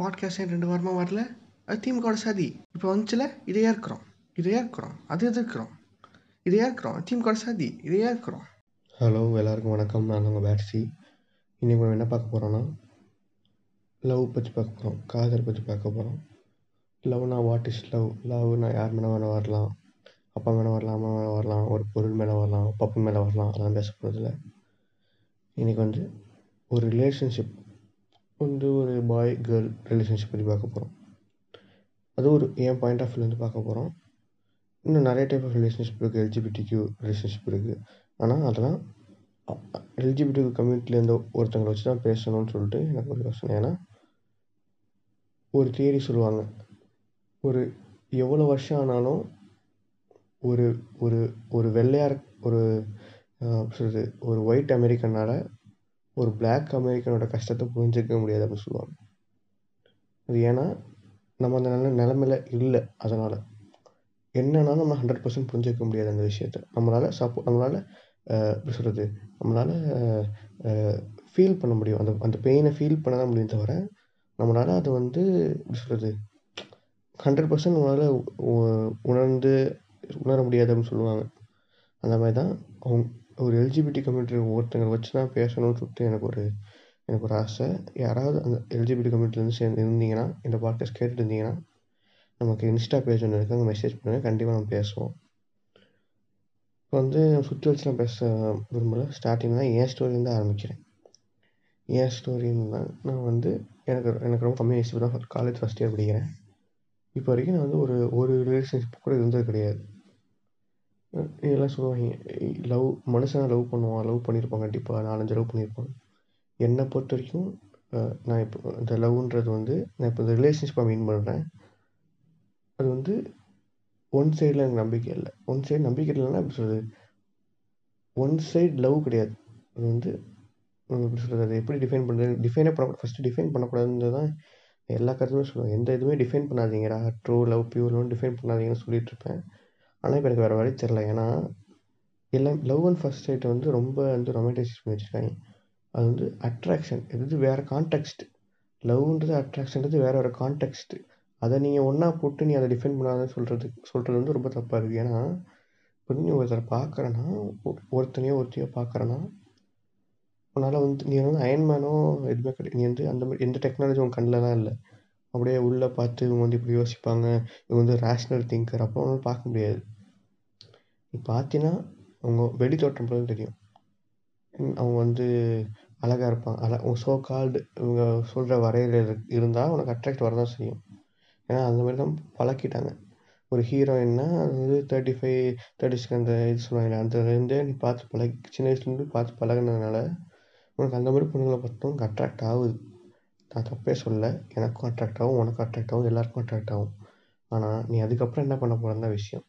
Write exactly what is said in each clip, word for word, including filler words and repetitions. Podcast ரெண்டு வாரமாக வரல, அது திமுகவோட சதி. இப்போ வந்துச்சுல, இதையா இருக்கிறோம் இதையா இருக்கிறோம் அது எதிர்க்கிறோம் இதையா இருக்கிறோம் திமுகவோட சதி இதையா இருக்கிறோம். ஹலோ எல்லாருக்கும் வணக்கம், நான் உங்கள் பேட்ஸி. இன்றைக்கி நம்ம என்ன பார்க்க போகிறோன்னா, லவ் பற்றி பார்க்க போகிறோம், காதல் பற்றி பார்க்க போகிறோம். லவ்னா வாட் இஸ் லவ், லவ்னா யார் மேலே வேணால் வரலாம், அப்பா மேலே வரலாம், அம்மா மேலே வரலாம், ஒரு பொருள் மேலே வரலாம், பப்பு மேலே வரலாம், அதெல்லாம் பேச போகிறதில்ல. இன்றைக்கி வந்து ஒரு ரிலேஷன்ஷிப் வந்து ஒரு பாய் கேர்ள் ரிலேஷன்ஷிப் பற்றி பார்க்க போகிறோம். அது ஒரு என் பாயிண்ட் ஆஃப் வியூ வந்து பார்க்க போகிறோம். இன்னும் நிறைய டைப் ஆஃப் ரிலேஷன்ஷிப் இருக்குது, எல்ஜிபிடி கியூ ரிலேஷன்ஷிப் இருக்குது. ஆனால் அதெல்லாம் எல்ஜிபிடி கம்யூனிட்டிலேருந்து ஒருத்தங்களை வச்சு தான் பேசணும்னு சொல்லிட்டு எனக்கு ஒரு யோசனை. ஏன்னா ஒரு தியரி சொல்லுவாங்க, ஒரு எவ்வளோ வருஷம் ஆனாலும் ஒரு ஒரு ஒரு வெள்ளையார் ஒரு சொல்கிறது ஒரு ஒயிட் அமெரிக்கனால் ஒரு பிளாக் அமெரிக்கனோட கஷ்டத்தை புரிஞ்சிக்க முடியாது அப்படின்னு சொல்லுவாங்க. அது ஏன்னா நம்ம அந்த நல்ல நிலமையில இல்லை. அதனால் என்னன்னாலும் நம்ம ஹண்ட்ரட் பர்சன்ட் புரிஞ்சிக்க முடியாது அந்த விஷயத்த. நம்மளால் சப்போ நம்மளால் எப்படி சொல்கிறது நம்மளால் ஃபீல் பண்ண முடியும், அந்த அந்த பெயினை ஃபீல் பண்ண தான் முடியும். தவிர நம்மளால் அது வந்து எப்படி சொல்கிறது ஹண்ட்ரட் பர்சன்ட் நம்மளால் உணர்ந்து உணர முடியாது அப்படின்னு சொல்லுவாங்க. அந்த மாதிரி தான் அவங்க ஒரு எல்ஜிபிடி கம்யூனிட்டி ஒவ்வொருத்தங்களை வச்சு தான் பேசணும்னு சொல்லிட்டு எனக்கு ஒரு எனக்கு ஒரு ஆசை. யாராவது அந்த எல்ஜிபிடி கம்யூனிட்டிலேருந்து சேர்ந்து இருந்தீங்கன்னா, இந்த பாட்காஸ்ட் கேட்டுட்டு இருந்தீங்கன்னா, நமக்கு இன்ஸ்டா பேஜ் ஒன்று இருக்குது, அங்கே மெசேஜ் பண்ணுங்கள், கண்டிப்பாக நம்ம பேசுவோம். இப்போ வந்து சுச்சுவேஷன்லாம் பேச விரும்பல, ஸ்டார்டிங் தான் என் ஸ்டோரியிலேருந்து ஆரம்பிக்கிறேன். என் ஸ்டோரின்னா நான் வந்து எனக்கு எனக்கு ரொம்ப கம்மியாக வயசு தான், காலேஜ் ஃபஸ்ட் இயர் படிக்கிறேன். இப்போ வரைக்கும் நான் வந்து ஒரு ஒரு ரிலேஷன்ஷிப் கூட இருந்தது கிடையாது. எல்லாம் சொல்லுவாங்க, லவ் மனுஷனாக லவ் பண்ணுவான், லவ் பண்ணியிருப்பான், கண்டிப்பாக நாலஞ்சு லவ் பண்ணியிருப்பான். என்னை பொறுத்த வரைக்கும் நான் இப்போ இந்த லவ்ன்றது வந்து நான் இப்போ இந்த ரிலேஷன்ஷிப்பாக மீன் பண்ணுறேன். அது வந்து ஒன் சைடில் எனக்கு நம்பிக்கை இல்லை. ஒன் சைடு நம்பிக்கை இல்லைன்னா எப்படி சொல்கிறது, ஒன் சைடு லவ் கிடையாது. அது வந்து எப்படி சொல்கிறது, அதை எப்படி டிஃபைன் பண்ணுறது, டிஃபைனே பண்ணக்கூடாது. ஃபஸ்ட்டு டிஃபைன் பண்ணக்கூடாதுன்றது தான் எல்லா கருத்துமே சொல்லுவாங்க. எந்த இதுவுமே டிஃபைன் பண்ணாதீங்கடா, ட்ரூ லவ் பியூர் லவ்னு டிஃபைன் பண்ணாதீங்கன்னு சொல்லிட்டு இருப்பேன். ஆனால் இப்போ எனக்கு வேறு வழி தெரில. ஏன்னா எல்லாம் லவ் அண்ட் ஃபர்ஸ்ட் சைட்டை வந்து ரொம்ப வந்து ரொமான்டைஸ் பண்ணி வச்சுருக்காங்க. அது வந்து அட்ராக்ஷன், இது வேறு கான்டெக்ஸ்ட். லவ்ன்றது அட்ராக்ஷன்றது வேறு ஒரு கான்டெக்ஸ்ட். அதை நீங்கள் ஒன்றா போட்டு நீ அதை டிஃபைன் பண்ணாதன்னு சொல்கிறது சொல்கிறது வந்து ரொம்ப தப்பாக இருக்குது. ஏன்னா இப்போ நீ ஒருத்தரை பார்க்குறேன்னா, ஒருத்தனையோ ஒருத்தையோ பார்க்குறேன்னா, உன்னால் வந்து நீ வந்து அயன்மேனோ எதுவுமே கிடையாது. நீ வந்து அந்த மாதிரி எந்த டெக்னாலஜி உங்கள் கண்ணில்லாம் இல்லை. அப்படியே உள்ளே பார்த்து இவங்க வந்து இப்படி யோசிப்பாங்க, இவங்க வந்து ரேஷ்னல் திங்கர், அப்போ ஒன்றும் பார்க்க முடியாது. நீ பார்த்தீங்கன்னா அவங்க வெளி தோட்டம் போல தெரியும், அவங்க வந்து அழகாக இருப்பாங்க, அழ அவங்க ஸோ கால்டு இவங்க சொல்கிற வரையில் இருந்தால் உனக்கு அட்ராக்ட் வரதான் செய்யும். ஏன்னா அந்த மாதிரி தான் பழக்கிட்டாங்க. ஒரு ஹீரோயின்னா அது வந்து தேர்ட்டி ஃபைவ் தேர்ட்டிஸ்க்கு அந்த இது சொல்லுவாங்க, அதுலேருந்தே நீ பார்த்து பழகி சின்ன வயசுலேருந்து பார்த்து பழகினதுனால உனக்கு அந்த மாதிரி பொண்ணுங்களை பார்த்தும் உனக்கு அட்ராக்ட் ஆகுது. நான் தப்பே சொல்ல, எனக்கும் அட்ராக்ட் ஆகும், உனக்கும் அட்ராக்ட் ஆகும், எல்லாருக்கும் அட்ராக்ட் ஆகும். ஆனால் நீ அதுக்கப்புறம் என்ன பண்ண போகிறேன்னு தான் விஷயம்.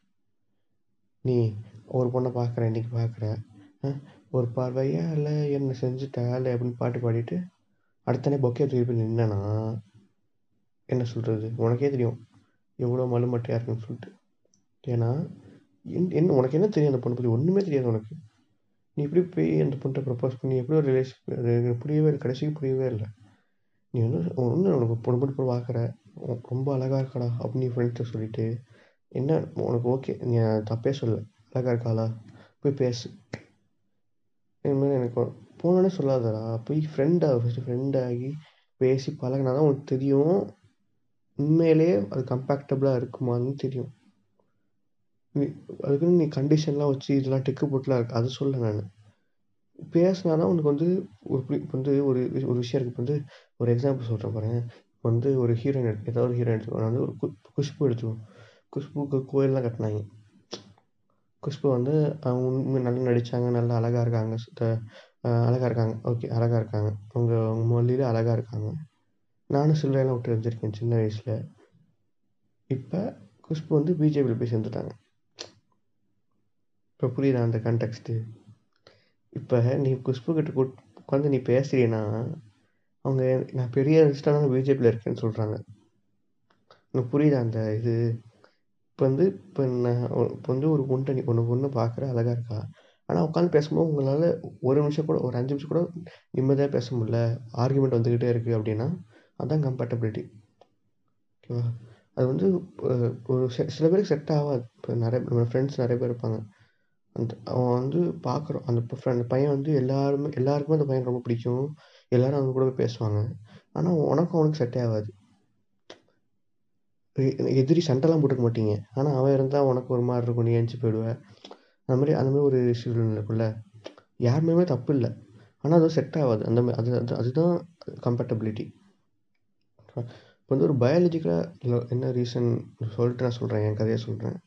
நீ ஒரு பொண்ணை பார்க்குற, இன்றைக்கி பார்க்குற, ஒரு பார்வையாக இல்லை என்ன செஞ்சுட்டா இல்லை அப்படின்னு பாட்டு பாடிட்டு அடுத்தனே பொக்கே திருப்பி நின்னா என்ன சொல்கிறது, உனக்கே தெரியும் எவ்வளோ மலுமட்டையாக இருக்குன்னு சொல்லிட்டு. ஏன்னா என்ன உனக்கு என்ன தெரியும் அந்த பொண்ணை பற்றி, ஒன்றுமே தெரியாது உனக்கு. நீ இப்படி போய் அந்த பொண்ணை ப்ரப்போஸ் பண்ணி எப்படி ஒரு ரிலேஷன் புரியவே இல்லை, கடைசிக்கு புரியவே இல்லை. நீ வந்து ஒன்று உனக்கு பொண்ணு பொண்ணு போய் பார்க்குற, ரொம்ப அழகாக இருக்காடா அப்படின்னு நீ ஃப்ரெண்ட்ஸை சொல்லிவிட்டு, என்ன உனக்கு ஓகே, நீ தப்பே சொல்ல, அழகாக இருக்காளா போய் பேசு, இதுமாதிரி எனக்கு போனோன்னே சொல்லாதடா, போய் ஃப்ரெண்டாக ஃபஸ்ட்டு ஃப்ரெண்டாகி பேசி பழகினா தான் உனக்கு தெரியும் உண்மையிலே அது கம்பேக்டபுளாக இருக்குமான்னு தெரியும். நீ அதுக்குன்னு நீ கண்டிஷன்லாம் வச்சு இதெல்லாம் டெக்கு போட்டுலாம் இருக்கு, அது சொல்ல நான் பேசினா உனக்கு வந்து ஒரு இப்போ வந்து ஒரு ஒரு விஷயம் இருக்குது. இப்போ வந்து ஒரு எக்ஸாம்பிள் சொல்கிறேன் பாருங்கள். இப்போ வந்து ஒரு ஹீரோயின் எடுத்து ஏதாவது ஒரு ஹீரோயின் எடுத்துக்கோ, நான் வந்து ஒரு கு குஷ்பு எடுத்துக்கோம். குஷ்புக்கு கோயிலெலாம் கட்டினாங்க. குஷ்பு வந்து அவங்க உண்மை நல்லா நடித்தாங்க, நல்லா அழகாக இருக்காங்க, சுத்த அழகாக இருக்காங்க, ஓகே அழகாக இருக்காங்க, அவங்க அவங்க மொழியில் அழகாக இருக்காங்க. நானும் சில்லறையெல்லாம் விட்டு இருந்திருக்கேன் சின்ன வயசில். இப்போ குஷ்பு வந்து பிஜேபியில் போய் சேர்ந்துட்டாங்க. இப்போ புரியுதா அந்த கான்டெக்ஸ்ட்டு? இப்போ நீ குஷ்புக்கிட்ட கூட் உட்காந்து நீ பேசுறீன்னா, அவங்க நான் பெரிய இன்ஸ்டாவில் பிஜேபியில் இருக்கேன்னு சொல்கிறாங்க. எனக்கு புரியுதா அந்த இது? இப்போ வந்து இப்போ நான் இப்போ வந்து ஒரு பொண்ணை நீ ஒன்று பொண்ணு பார்க்குற, அழகாக இருக்கா, ஆனால் உட்காந்து பேசும்போது உங்களால் ஒரு நிமிஷம் கூட ஒரு அஞ்சு நிமிஷம் கூட நிம்மதியாக பேச முடியல, ஆர்குமெண்ட் வந்துக்கிட்டே இருக்குது அப்படின்னா அதுதான் கம்பேட்டபிலிட்டி. ஓகேவா? அது வந்து ஒரு சில சில பேருக்கு செட் ஆகாது. இப்போ நிறைய நம்ம ஃப்ரெண்ட்ஸ் நிறைய பேர் இருப்பாங்க, அந்த அவன் வந்து பார்க்குறோம் அந்த இப்போ ஃப்ரெண்ட் பையன் வந்து எல்லாருமே எல்லாருக்குமே அந்த பையன் ரொம்ப பிடிக்கும், எல்லோரும் அவங்க கூட போய் பேசுவாங்க. ஆனால் உனக்கும் அவனுக்கு செட் ஆகாது. எதிரி சண்டைலாம் போட்டுக்க மாட்டீங்க, ஆனால் அவன் இருந்தால் உனக்கு ஒரு மாதிரி இருக்கும், நீ எழுந்துச்சி போயிடுவேன். அந்த மாதிரி அந்த மாதிரி ஒரு சூழ்நிலை இருக்குல்ல. யார் மேலுமே தப்பு இல்லை, ஆனால் அது செட் ஆகாது. அந்த மாதிரி அது அது அதுதான் கம்பேட்டபிலிட்டி. இப்போ வந்து ஒரு பயாலஜிக்கலாக என்ன ரீசன் சொல்லிட்டு நான் சொல்கிறேன், என் கதையை சொல்கிறேன்.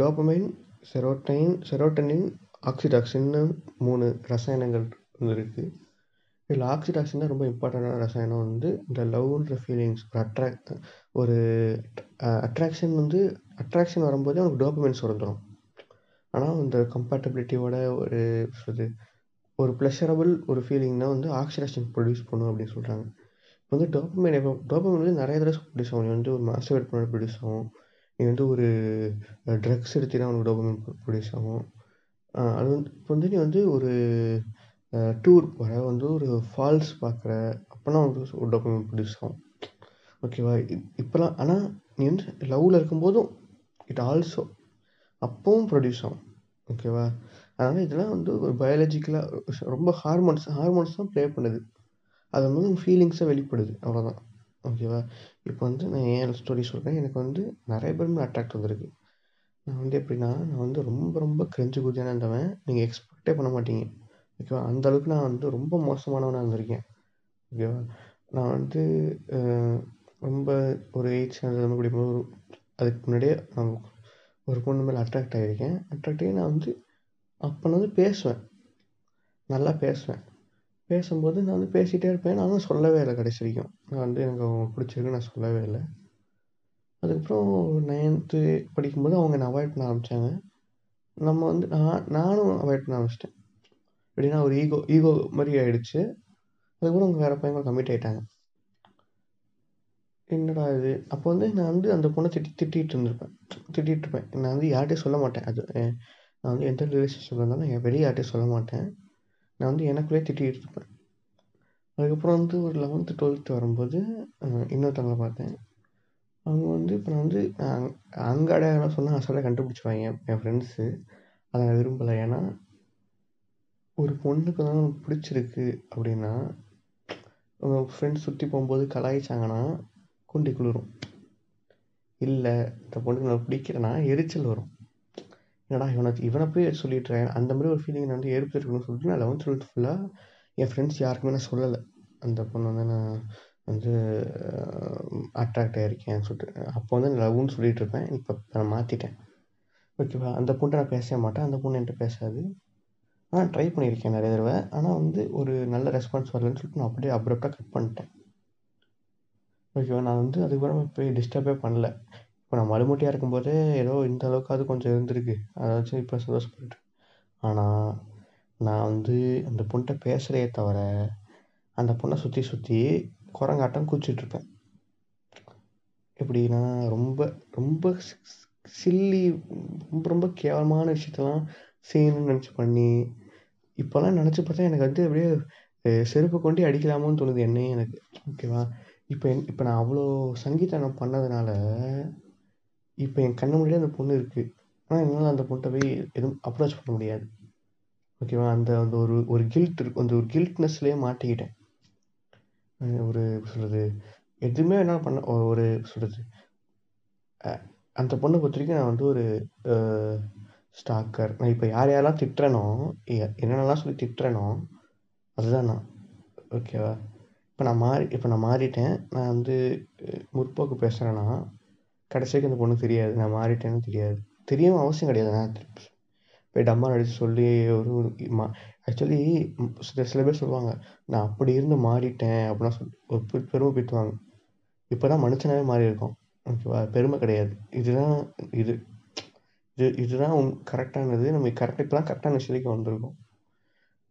டோபமைன், செரோடைன் செரோட்டனின் ஆக்சிடாக்சின்னு மூணு ரசாயனங்கள் இருக்குது. இதில் ஆக்சிடாக்சின் தான் ரொம்ப இம்பார்ட்டண்டான ரசாயனம். வந்து இந்த லவ்ன்ற ஃபீலிங்ஸ் ஒரு அட்ராக்ட் ஒரு அட்ராக்ஷன் வந்து அட்ராக்ஷன் வரும்போதே அவனுக்கு டோபமைன் சுரந்துடும். ஆனால் இந்த கம்பேட்டபிலிட்டியோட ஒரு இது ஒரு ப்ளஷரபுள் ஒரு ஃபீலிங் தான் வந்து ஆக்சிடேஷன் ப்ரொடியூஸ் பண்ணும் அப்படின்னு சொல்கிறாங்க. இப்போ வந்து டோபமைன் டோபமைன் வந்து நிறைய தடவை ப்ரொடியூஸ் ஆகும். நீ வந்து ஒரு மாஸ்டர்பேட் பண்ண ப்ரொடியூஸ் ஆகும், நீ வந்து ஒரு ட்ரக்ஸ் எடுத்தினா அவனுக்கு டோபமைன் ப்ரொடியூஸ் ஆகும். அது வந்து இப்போ வந்து நீ வந்து ஒரு டூர் போகிற வந்து ஒரு ஃபால்ஸ் பார்க்குற அப்போனா அவனுக்கு ஒரு டோபமைன் ப்ரொடியூஸ் ஆகும். ஓகேவா? இப்போலாம் ஆனால் நீ வந்து லவ்வில் இருக்கும்போதும் இட் ஆல்சோ அப்பவும் ப்ரொடியூஸ் ஆகும். ஓகேவா? அதனால் இதெல்லாம் வந்து ஒரு பயாலஜிக்கலாக ரொம்ப ஹார்மோன்ஸ் ஹார்மோன்ஸ் தான் ப்ளே பண்ணுது. அது வந்து உங்கள் ஃபீலிங்ஸாக வெளிப்படுது, அவ்வளோதான். ஓகேவா? இப்போ வந்து நான் ஏன் ஸ்டோரி சொல்கிறேன், எனக்கு வந்து நிறைய பேருமே அட்ராக்ட் வந்திருக்கு. நான் வந்து எப்படின்னா, நான் வந்து ரொம்ப ரொம்ப கிரிஞ்சு குதியான இருந்தவன், நீங்கள் எக்ஸ்பெக்டே பண்ண மாட்டீங்க. ஓகேவா? அந்தளவுக்கு நான் வந்து ரொம்ப மோசமானவனாக இருந்திருக்கேன். ஓகேவா? நான் வந்து ரொம்ப ஒரு எயிட் ஸ்டாண்டர்ட் படிக்கும்போது ஒரு அதுக்கு முன்னாடியே நான் ஒரு பொண்ணு மேலே அட்ராக்ட் ஆகியிருக்கேன். அட்ராக்ட் ஆகி நான் வந்து அப்போ நான் வந்து பேசுவேன், நல்லா பேசுவேன். பேசும்போது நான் வந்து பேசிகிட்டே இருப்பேன். நான் வந்து சொல்லவே இல்லை கடைசி வரைக்கும். நான் வந்து எனக்கு அவங்க பிடிச்சிருக்கு, நான் சொல்லவே இல்லை. அதுக்கப்புறம் நைன்த்து படிக்கும்போது அவங்க என்னை அவாய்ட் பண்ண ஆரம்பித்தாங்க. நம்ம வந்து நான் நானும் அவாய்ட் பண்ண ஆரம்பிச்சிட்டேன். எப்படின்னா ஒரு ஈகோ ஈகோ மாதிரி ஆகிடுச்சு. அதுக்கப்புறம் அவங்க வேறு பையன் கம்மிட் ஆகிட்டாங்க. என்னடா இது? அப்போ வந்து நான் வந்து அந்த பொண்ணை திட்டி திட்டிகிட்டு இருந்திருப்பேன் திட்டிகிட்டு இருப்பேன் நான் வந்து யார்கிட்டையும் சொல்ல மாட்டேன். அது நான் வந்து எந்த ரிலேஷன்ஷிப்பில் இருந்தாலும் என் வெளியே யார்கிட்டையும் சொல்ல மாட்டேன். நான் வந்து எனக்குள்ளேயே திட்டிகிட்டு இருப்பேன். அதுக்கப்புறம் வந்து ஒரு லெவன்த்து டுவெல்த்து வரும்போது இன்னொருத்தவங்களை பார்த்தேன். அவங்க வந்து இப்போ நான் வந்து அங்கே அடையாளம் சொன்னால் அசால்ட்டாக கண்டுபிடிச்சிருவாங்க என் என் ஃப்ரெண்ட்ஸு. அதை நான் விரும்பலை. ஏன்னா ஒரு பொண்ணுக்கு தான் பிடிச்சிருக்கு அப்படின்னா அவங்க ஃப்ரெண்ட்ஸ் சுற்றி போகும்போது கலாய்ச்சாங்கன்னா குண்டி குளிரும். இல்லை இந்த பொண்ணுக்கு நான் பிடிக்கிறேன்னா எரிச்சல் வரும். என்னடா இவனை இவனை போய் சொல்லிட்டுறேன் அந்த மாதிரி ஒரு ஃபீலிங் நான் வந்து ஏற்படுத்திருக்கணும்னு சொல்லிட்டு நான் லெவன்த் டுவெல்த் ஃபுல்லாக என் ஃப்ரெண்ட்ஸ் யாருக்குமே நான் சொல்லலை அந்த பொண்ணு வந்து நான் வந்து அட்ராக்ட் ஆகியிருக்கேன் சொல்லிட்டு. அப்போ வந்து நான் லவ்னு சொல்லிகிட்டு இருப்பேன். இப்போ நான் மாற்றிட்டேன். ஓகேவா? அந்த பொண்ணு நான் பேசவே மாட்டேன், அந்த பொண்ணு என்கிட்ட பேசாது. ஆனால் ட்ரை பண்ணியிருக்கேன் நிறைய தடவை. ஆனால் வந்து ஒரு நல்ல ரெஸ்பான்ஸ் வரலன்னு சொல்லிட்டு நான் அப்படியே அப்ரப்டாக கட் பண்ணிட்டேன். ஓகேவா? நான் வந்து அதுக்கப்புறமா போய் டிஸ்டர்பே பண்ணல. இப்போ நான் மழுமூட்டியாக இருக்கும்போது ஏதோ இந்த அளவுக்கு அது கொஞ்சம் இருந்திருக்கு, அதை வச்சு இப்போ சந்தோஷப்பட்டுருக்கேன். ஆனால் நான் வந்து அந்த பொண்ணை பேசுகிறதே தவிர அந்த பொண்ணை சுற்றி சுற்றி குரங்காட்டம் கூச்சிட்ருப்பேன். எப்படின்னா ரொம்ப ரொம்ப சில்லி ரொம்ப ரொம்ப கேவலமான விஷயத்தெல்லாம் செய்யணும்னு நினச்சி பண்ணி இப்போல்லாம் நினச்சி பார்த்தா எனக்கு வந்து அப்படியே செருப்பு கொண்டு அடிக்கலாமோன்னு தோணுது என்னே எனக்கு. ஓகேவா? இப்போ என் இப்போ நான் அவ்வளோ சங்கீதம் பண்ணதுனால இப்போ என் கண்ணு முன்னாடியே அந்த பொண்ணு இருக்குது. ஆனால் என்னால் அந்த பொண்ணை போய் எதுவும் அப்ரோச் பண்ண முடியாது. ஓகேவா? அந்த அந்த ஒரு ஒரு கில்ட் இருக்கும், அந்த ஒரு கில்ட்னஸ்லேயே மாட்டிக்கிட்டேன். ஒரு சொல்கிறது எதுவுமே என்னால் பண்ண ஒரு சொல்கிறது அந்த பொண்ணை பொறுத்த வரைக்கும் நான் வந்து ஒரு ஸ்டாக்கர். நான் இப்போ யார் யாரெல்லாம் திட்டுறேனோ என்னென்னலாம் சொல்லி திட்டுறேனோ அதுதான் நான். ஓகேவா? இப்போ நான் மாறி இப்போ நான் மாறிட்டேன். நான் வந்து முற்போக்கு பேசுகிறேன்னா கடைசிக்கு அந்த பொண்ணுக்கு தெரியாது நான் மாறிட்டேன்னு தெரியாது. தெரியும் அவசியம் கிடையாது. நான் போய் டம்மா அடித்து சொல்லி ஒரு மா ஆக்சுவலி சில சில பேர் சொல்லுவாங்க நான் அப்படி இருந்து மாறிட்டேன் அப்படின்னா சொல் ஒரு பெருமை பீத்துவாங்க. இப்போ தான் மனுஷனாகவே மாறியிருக்கோம். ஓகேவா? பெருமை கிடையாது. இதுதான் இது இது இதுதான் கரெக்டானது. நம்ம கரெக்டாக இப்போ தான் கரெக்டான விஷயத்துக்கு வந்திருக்கோம்.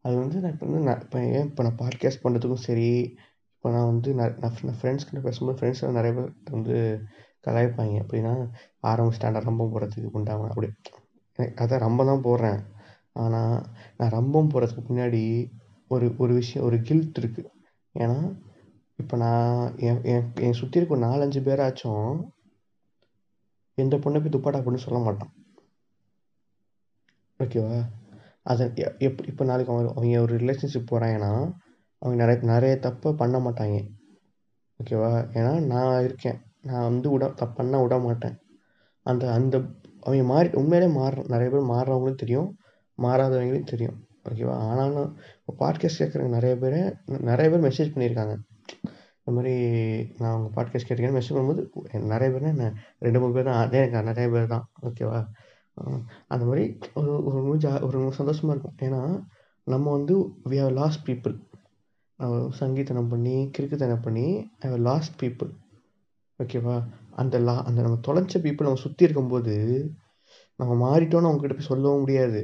அது வந்து நான் இப்போ வந்து நான் இப்போ ஏன் இப்போ நான் பாட்காஸ்ட் பண்ணுறதுக்கும் சரி, இப்போ நான் வந்து நான் நான் ஃப்ரெண்ட்ஸ்கிட்ட பேசும்போது ஃப்ரெண்ட்ஸில் நிறைய பேர் வந்து கலாய்ப்பாங்க. எப்படின்னா ஆரம்ப ஸ்டாண்டர்ட் ரம்பம் போடுறதுக்கு உண்டாங்க அப்படி அதான் ரொம்ப தான் போடுறேன். ஆனால் நான் ரம்பம் போடுறதுக்கு முன்னாடி ஒரு ஒரு விஷயம் ஒரு கில்ட் இருக்குது. ஏன்னா இப்போ நான் என் என் என் சுற்றி இருக்க ஒரு நாலஞ்சு பேராச்சும் எந்த பொண்ணை போய் துப்பாடா பொண்ணு சொல்ல மாட்டான். ஓகேவா? அதை எப் இப்போ நாளைக்கு அவன் அவங்க ஒரு ரிலேஷன்ஷிப் போகிறாங்கன்னா அவங்க நிறைய நிறைய தப்பை பண்ண மாட்டாங்க. ஓகேவா? ஏன்னா நான் இருக்கேன், நான் வந்து விட தப்பு பண்ண விட மாட்டேன். அந்த அந்த அவங்க மாறி உண்மையிலே மாற நிறைய பேர் மாறுறவங்களும் தெரியும், மாறாதவங்களும் தெரியும். ஓகேவா? ஆனாலும் இப்போ பாட்காஸ்ட் கேட்குறவங்க நிறைய பேர் நிறைய பேர் மெசேஜ் பண்ணியிருக்காங்க. இந்த மாதிரி நான் உங்கள் பாட்காஸ்ட் கேட்டிருக்கேன் மெசேஜ் பண்ணும்போது நிறைய பேர்னா என்ன ரெண்டு மூணு பேர் தான், அதே எனக்கு நிறைய பேர் தான். ஓகேவா? அந்த மாதிரி ஒரு ஒரு ஜா ஒரு சந்தோஷமாக இருக்கும். ஏன்னா நம்ம வந்து வி ஹவ் லாஸ்ட் பீப்புள், சங்கீதனம் பண்ணி கிறுக்குத்தனம் பண்ணி ஐ ஹவ் லாஸ்ட் பீப்புள். ஓகேவா? அந்த லா அந்த நம்ம தொலைச்ச பீப்புள் நம்ம சுற்றி இருக்கும்போது நம்ம மாறிட்டோன்னு அவங்ககிட்ட போய் சொல்லவும் முடியாது.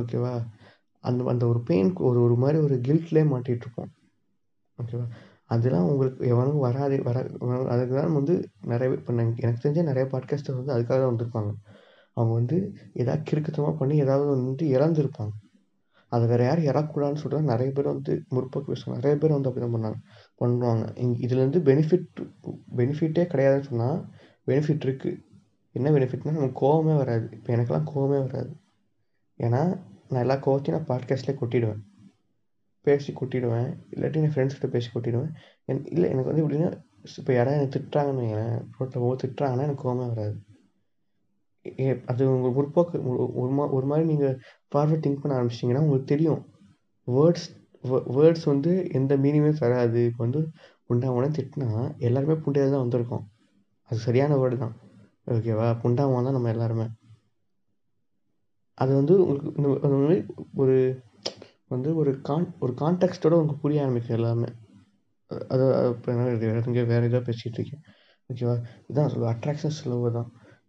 ஓகேவா? அந்த அந்த ஒரு பெயின் ஒரு ஒரு மாதிரி ஒரு கில்ட்லேயே மாட்டிகிட்ருப்போம். ஓகேவா? அதெல்லாம் உங்களுக்கு எவனுக்கும் வராது வர அதுக்கு தான் வந்து நிறைய இப்போ எனக்கு தெரிஞ்ச நிறைய பாட்காஸ்டர் வந்து அதுக்காக தான் வந்திருப்பாங்க. அவங்க வந்து எதாவது கிறுக்குத்தமாக பண்ணி ஏதாவது வந்து இறந்துருப்பாங்க. அதை வேறு யாரும் இறக்கூடாதுன்னு சொல்லிட்டு நிறைய பேர் வந்து முற்போக்கு பேசுவாங்க. நிறைய பேர் வந்து அப்படி தான் பண்ணாங்க பண்ணுவாங்க. இங்கே இதுலேருந்து பெனிஃபிட் பெனிஃபிட்டே கிடையாதுன்னு சொன்னால் பெனிஃபிட் இருக்குது. என்ன பெனிஃபிட்னா நமக்கு கோவமே வராது. இப்போ எனக்கெல்லாம் கோவமே வராது. ஏன்னா நான் எல்லா கோவத்தையும் நான் பாட்காஸ்ட்லேயே கொட்டிடுவேன், பேசி கொட்டிடுவேன். இல்லாட்டி என் ஃப்ரெண்ட்ஸ்கிட்ட பேசி கொட்டிடுவேன். என் இல்லை எனக்கு வந்து எப்படின்னா இப்போ யாராவது எனக்கு திட்டுறாங்கன்னு வைங்களேன், ரோட்டில் போக திட்டுறாங்கன்னா எனக்கு கோவமே வராது. ஏ அது உங்கள் முற்போக்கு ஒரு மா ஒரு மாதிரி நீங்கள் ஃபார்வர்ட் திங்க் பண்ண ஆரம்பிச்சிட்டிங்கன்னா உங்களுக்கு தெரியும் வேர்ட்ஸ் வேர்ட்ஸ் வந்து எந்த மீனிங்குமே தராது. இப்போ வந்து புண்டா மோனே திட்டினா எல்லாருமே புண்டையாக தான் வந்திருக்கோம். அது சரியான வேர்டு தான். ஓகேவா? புண்டா மோன் தான் நம்ம எல்லாருமே. அது வந்து உங்களுக்கு இந்த மாதிரி ஒரு வந்து ஒரு கான் ஒரு கான்டெக்ஸ்டோட உங்களுக்கு புரிய ஆரம்பிக்கும் எல்லாமே. அது இப்போ எங்கே வேறு ஏதாவது பேசிகிட்டு இருக்கேன். ஓகேவா? இதுதான் சொல்லுவேன், அட்ராக்ஷன்ஸ் லவ் தான்.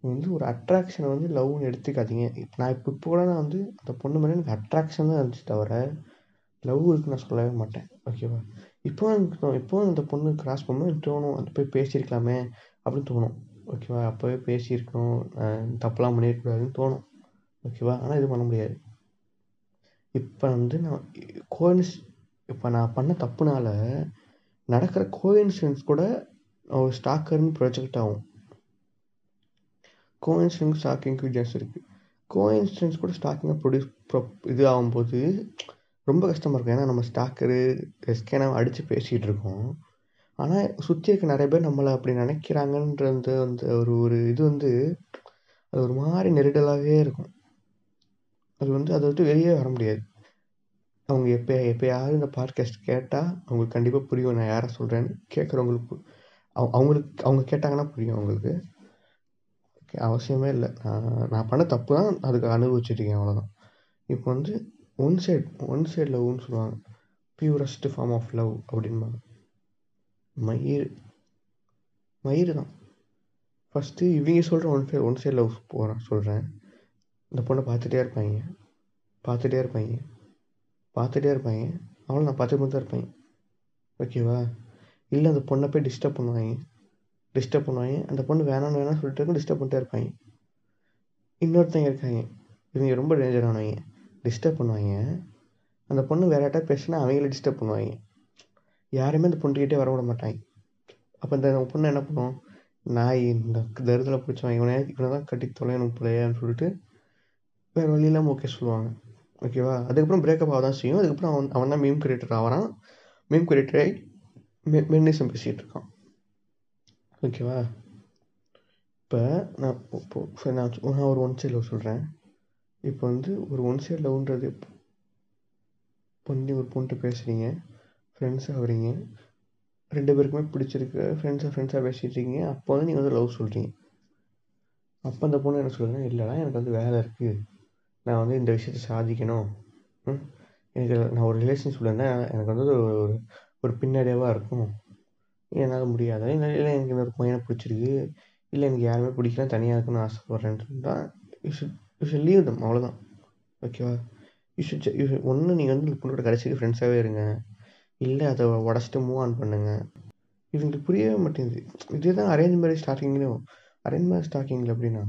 வந்து ஒரு அட்ராக்ஷனை வந்து லவ்னு எடுத்துக்காதீங்க. இப்போ நான் இப்போ இப்போ கூட நான் வந்து அந்த பொண்ணு மேலே எனக்கு அட்ராக்ஷன் தான் இருந்துச்சு தவிர லவ் இருக்குன்னு நான் சொல்லவே மாட்டேன். ஓகேவா? இப்போவும் எனக்கு இப்போவும் அந்த பொண்ணு கிராஸ் பண்ணும்போது எனக்கு தோணும் அது போய் பேசியிருக்கலாமே அப்படின்னு தோணும். ஓகேவா? அப்போவே பேசியிருக்கணும், தப்பெல்லாம் பண்ணியிருக்கூடாதுன்னு தோணும். ஓகேவா? ஆனால் இது பண்ண முடியாது. இப்போ வந்து நான் கோயின்ஸ் இப்போ நான் பண்ண தப்புனால நடக்கிற கோயின்சிடன்ஸ் கூட ஒரு ஸ்டாக்கர்னு ப்ரொஜெக்ட் ஆகும். கோயின்சிடன்ஸ் ஸ்டாக்கிங்க்கு வித்தியாசம் இருக்குது. கோயின்சிடன்ஸ் கூட ஸ்டாக்கிங்காக ப்ரொடியூஸ் ப்ரொ இது ஆகும்போது ரொம்ப கஷ்டமாக இருக்கும். ஏன்னா நம்ம ஸ்டாக்கரு எஸ்கேனா அடித்து பேசிகிட்டு இருக்கோம். ஆனால் சுற்றி இருக்க நிறைய பேர் நம்மளை அப்படி நினைக்கிறாங்கன்ற அந்த அந்த ஒரு ஒரு இது வந்து அது ஒரு மாதிரி நெருடலாகவே இருக்கும். அது வந்து அதை விட்டு வெளியே வர முடியாது. அவங்க எப்போ எப்போயாவது இந்த பாட்காஸ்ட் கேட்டால் அவங்களுக்கு கண்டிப்பாக புரியும் நான் யாரை சொல்கிறேன்னு. கேட்குறவங்களுக்கு அவங்களுக்கு அவங்க கேட்டாங்கன்னா புரியும் அவங்களுக்கு. ஓகே, அவசியமே இல்லை. நான் நான் பண்ண தப்பு தான், அதுக்கு அனுபவிச்சுட்ருக்கேன், அவ்வளோதான். இப்போ வந்து ஒன் சைட் ஒன் சைட் லவ்னு சொல்லுவாங்க. பியூரஸ்ட் ஃபார்ம் ஆஃப் லவ் அப்படின்பாங்க மயிர் மயிர் தான். ஃபஸ்ட்டு இவங்க சொல்கிற one side one side love போகிறேன் சொல்கிறேன். இந்த பொண்ணை பார்த்துட்டே இருப்பாங்க பார்த்துட்டே இருப்பாங்க பார்த்துட்டே இருப்பாங்க அவளும் நான் பார்த்துட்டு தான் இருப்பாங்க. ஓகேவா? இல்லை அந்த பொண்ணை போய் டிஸ்டர்ப் பண்ணுவாங்க டிஸ்டர்ப் பண்ணுவாங்க அந்த பொண்ணு வேணான்னு வேணாம்னு சொல்லிட்டு இருக்கும், டிஸ்டர்ப் பண்ணிட்டே இருப்பாங்க. இன்னொருத்தவங்க இருக்காங்க, இவங்க ரொம்ப டேஞ்சரானவங்க. டிஸ்டர்ப் பண்ணுவாங்க அந்த பொண்ணு வேறு யார்ட்டா பேசினா அவங்கள டிஸ்டர்ப் பண்ணுவாங்க. யாருமே அந்த பொண்ணுக்கிட்டே வர விட மாட்டாங்க. அப்போ இந்த பொண்ணு என்ன பண்ணுவோம், நாய் இந்த தருதில் பிடிச்சவங்க இவனே இவனை தான் கட்டி தொலையணும் பிள்ளையான்னு சொல்லிட்டு வேறு வழி இல்லாமல் ஓகே சொல்லுவாங்க. ஓகேவா? அதுக்கப்புறம் பிரேக்கப் ஆக தான் செய்யும். அதுக்கப்புறம் அவன் அவன் தான் மீம் கிரியேட்டர் ஆகிறான். மீம் கிரியேட்டரை மெ மென்னிசம் பேசிகிட்டு இருக்கான். ஓகேவா? இப்போ நான் இப்போ நான் நான் ஒரு ஒன் சைட் லவ் சொல்கிறேன். இப்போ வந்து ஒரு ஒன் சைட் லவ்ன்றது பொண்ணு ஒரு பொண்ணுட்டு பேசுகிறீங்க, ஃப்ரெண்ட்ஸ் ஆகுறீங்க, ரெண்டு பேருக்குமே பிடிச்சிருக்கு, ஃப்ரெண்ட்ஸாக ஃப்ரெண்ட்ஸாக பேசிகிட்டு இருக்கீங்க. அப்போ வந்து நீங்கள் வந்து லவ் சொல்கிறீங்க. அப்போ அந்த பொண்ணு என்ன சொல்கிறேன்னா, இல்லைடா எனக்கு வந்து வேலை இருக்குது, நான் வந்து இந்த விஷயத்தை சாதிக்கணும், எனக்கு நான் ஒரு ரிலேஷன்ஷிப்பில் இருந்தேன், எனக்கு வந்து ஒரு ஒரு பின்னடைவாக இருக்கும், என்னால் முடியாது, இல்லை இல்லை எனக்கு இன்னொரு பையனை பிடிச்சிருக்கு, இல்லை எனக்கு யாருமே பிடிக்கல, தனியாக இருக்குன்னு ஆசைப்பட்றேன்னு சொல்லிட்டான். You should you should leave them, அவ்வளோதான். ஓகேவா? யூ ஷுட் யூ ஷுட் ஒன்று நீங்கள் வந்து பொண்ணோட கடைசிக்கு ஃப்ரெண்ட்ஸாகவே இருங்க, இல்லை அதை உடச்சிட்டு மூவ் ஆன் பண்ணுங்கள். இவங்களுக்கு புரியவே மாட்டேங்குது. இதே தான் அரேஞ்ச் மேரேஜ் ஸ்டார்டிங்லேயும். அரேஞ்ச் மேரேஜ் ஸ்டார்டிங்கில் எப்படின்னா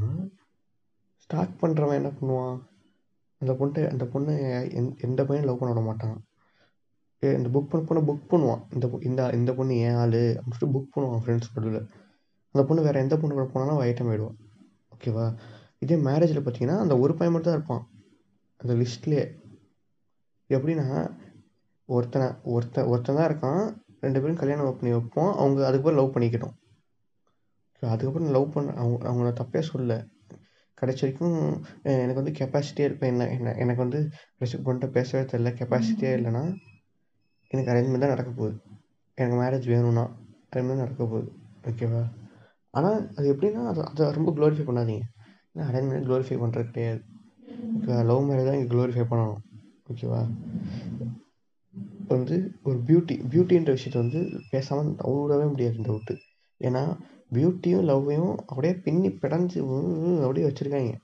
ஸ்டார்ட் பண்ணுறவன் என்ன பண்ணுவான், அந்த பொண்ணை அந்த பொண்ணை எந் எந்த பையனும் லவ் பண்ண விட மாட்டான். ஏய், இந்த புக் பண்ண பொண்ணை புக் பண்ணுவான். இந்த பொ- இந்த இந்த பொண்ணு ஏன் ஆளு அப்படின்னு சொல்லிட்டு புக் பண்ணுவான் ஃப்ரெண்ட்ஸ் நடுவில். அந்த பொண்ணு வேறு எந்த பொண்ணு கூட போனாலும் அவள் ஐட்டம் ஆகிடுவான். ஓகேவா? இதே மேரேஜில் பார்த்தீங்கன்னா அந்த ஒரு பையன் மட்டும் தான் இருப்பான் அந்த லிஸ்ட்லேயே. எப்படின்னா ஒருத்தனை ஒருத்தன் ஒருத்தன் தான் இருக்கான், ரெண்டு பேரும் கல்யாணம் பண்ணி வைப்போம். அவங்க அதுக்கப்புறம் லவ் பண்ணிக்கிட்டோம். So, அதுக்கப்புறம் லவ் பண்ண அவங்க அவங்கள தப்பே சொல்ல கடைசி வரைக்கும் அஹ் எனக்கு வந்து கெப்பாசிட்டியே இருப்பேன். என்ன என்ன எனக்கு வந்து ரெசிப் பண்ணிட்டு பேசவே தெரில, கெப்பாசிட்டியே இல்லைன்னா எனக்கு அரேஞ்ச்மெண்ட் தான் நடக்க போகுது. எனக்கு மேரேஜ் வேணும்னா அரேஞ்ச்மெண்ட் நடக்க போகுது. ஓகேவா? ஆனால் அது எப்படின்னா அதை அதை ரொம்ப க்ளோரிஃபை பண்ணாதீங்க. ஏன்னா அரேஞ்ச்மெண்ட் க்ளோரிஃபை பண்ணுறது கிடையாது. ஓகேவா? லவ் மேரேஜ் தான் இங்கே க்ளோரிஃபை பண்ணணும். ஓகேவா? இப்போ வந்து ஒரு பியூட்டி பியூட்டின்ற விஷயத்தை வந்து பேசாமல் தவிரவே முடியாது இந்த விட்டு. ஏன்னா பியூட்டியும் லவ்வையும் அப்படியே பின்னி பிடஞ்சு உம் அப்படியே வச்சுருக்காங்க.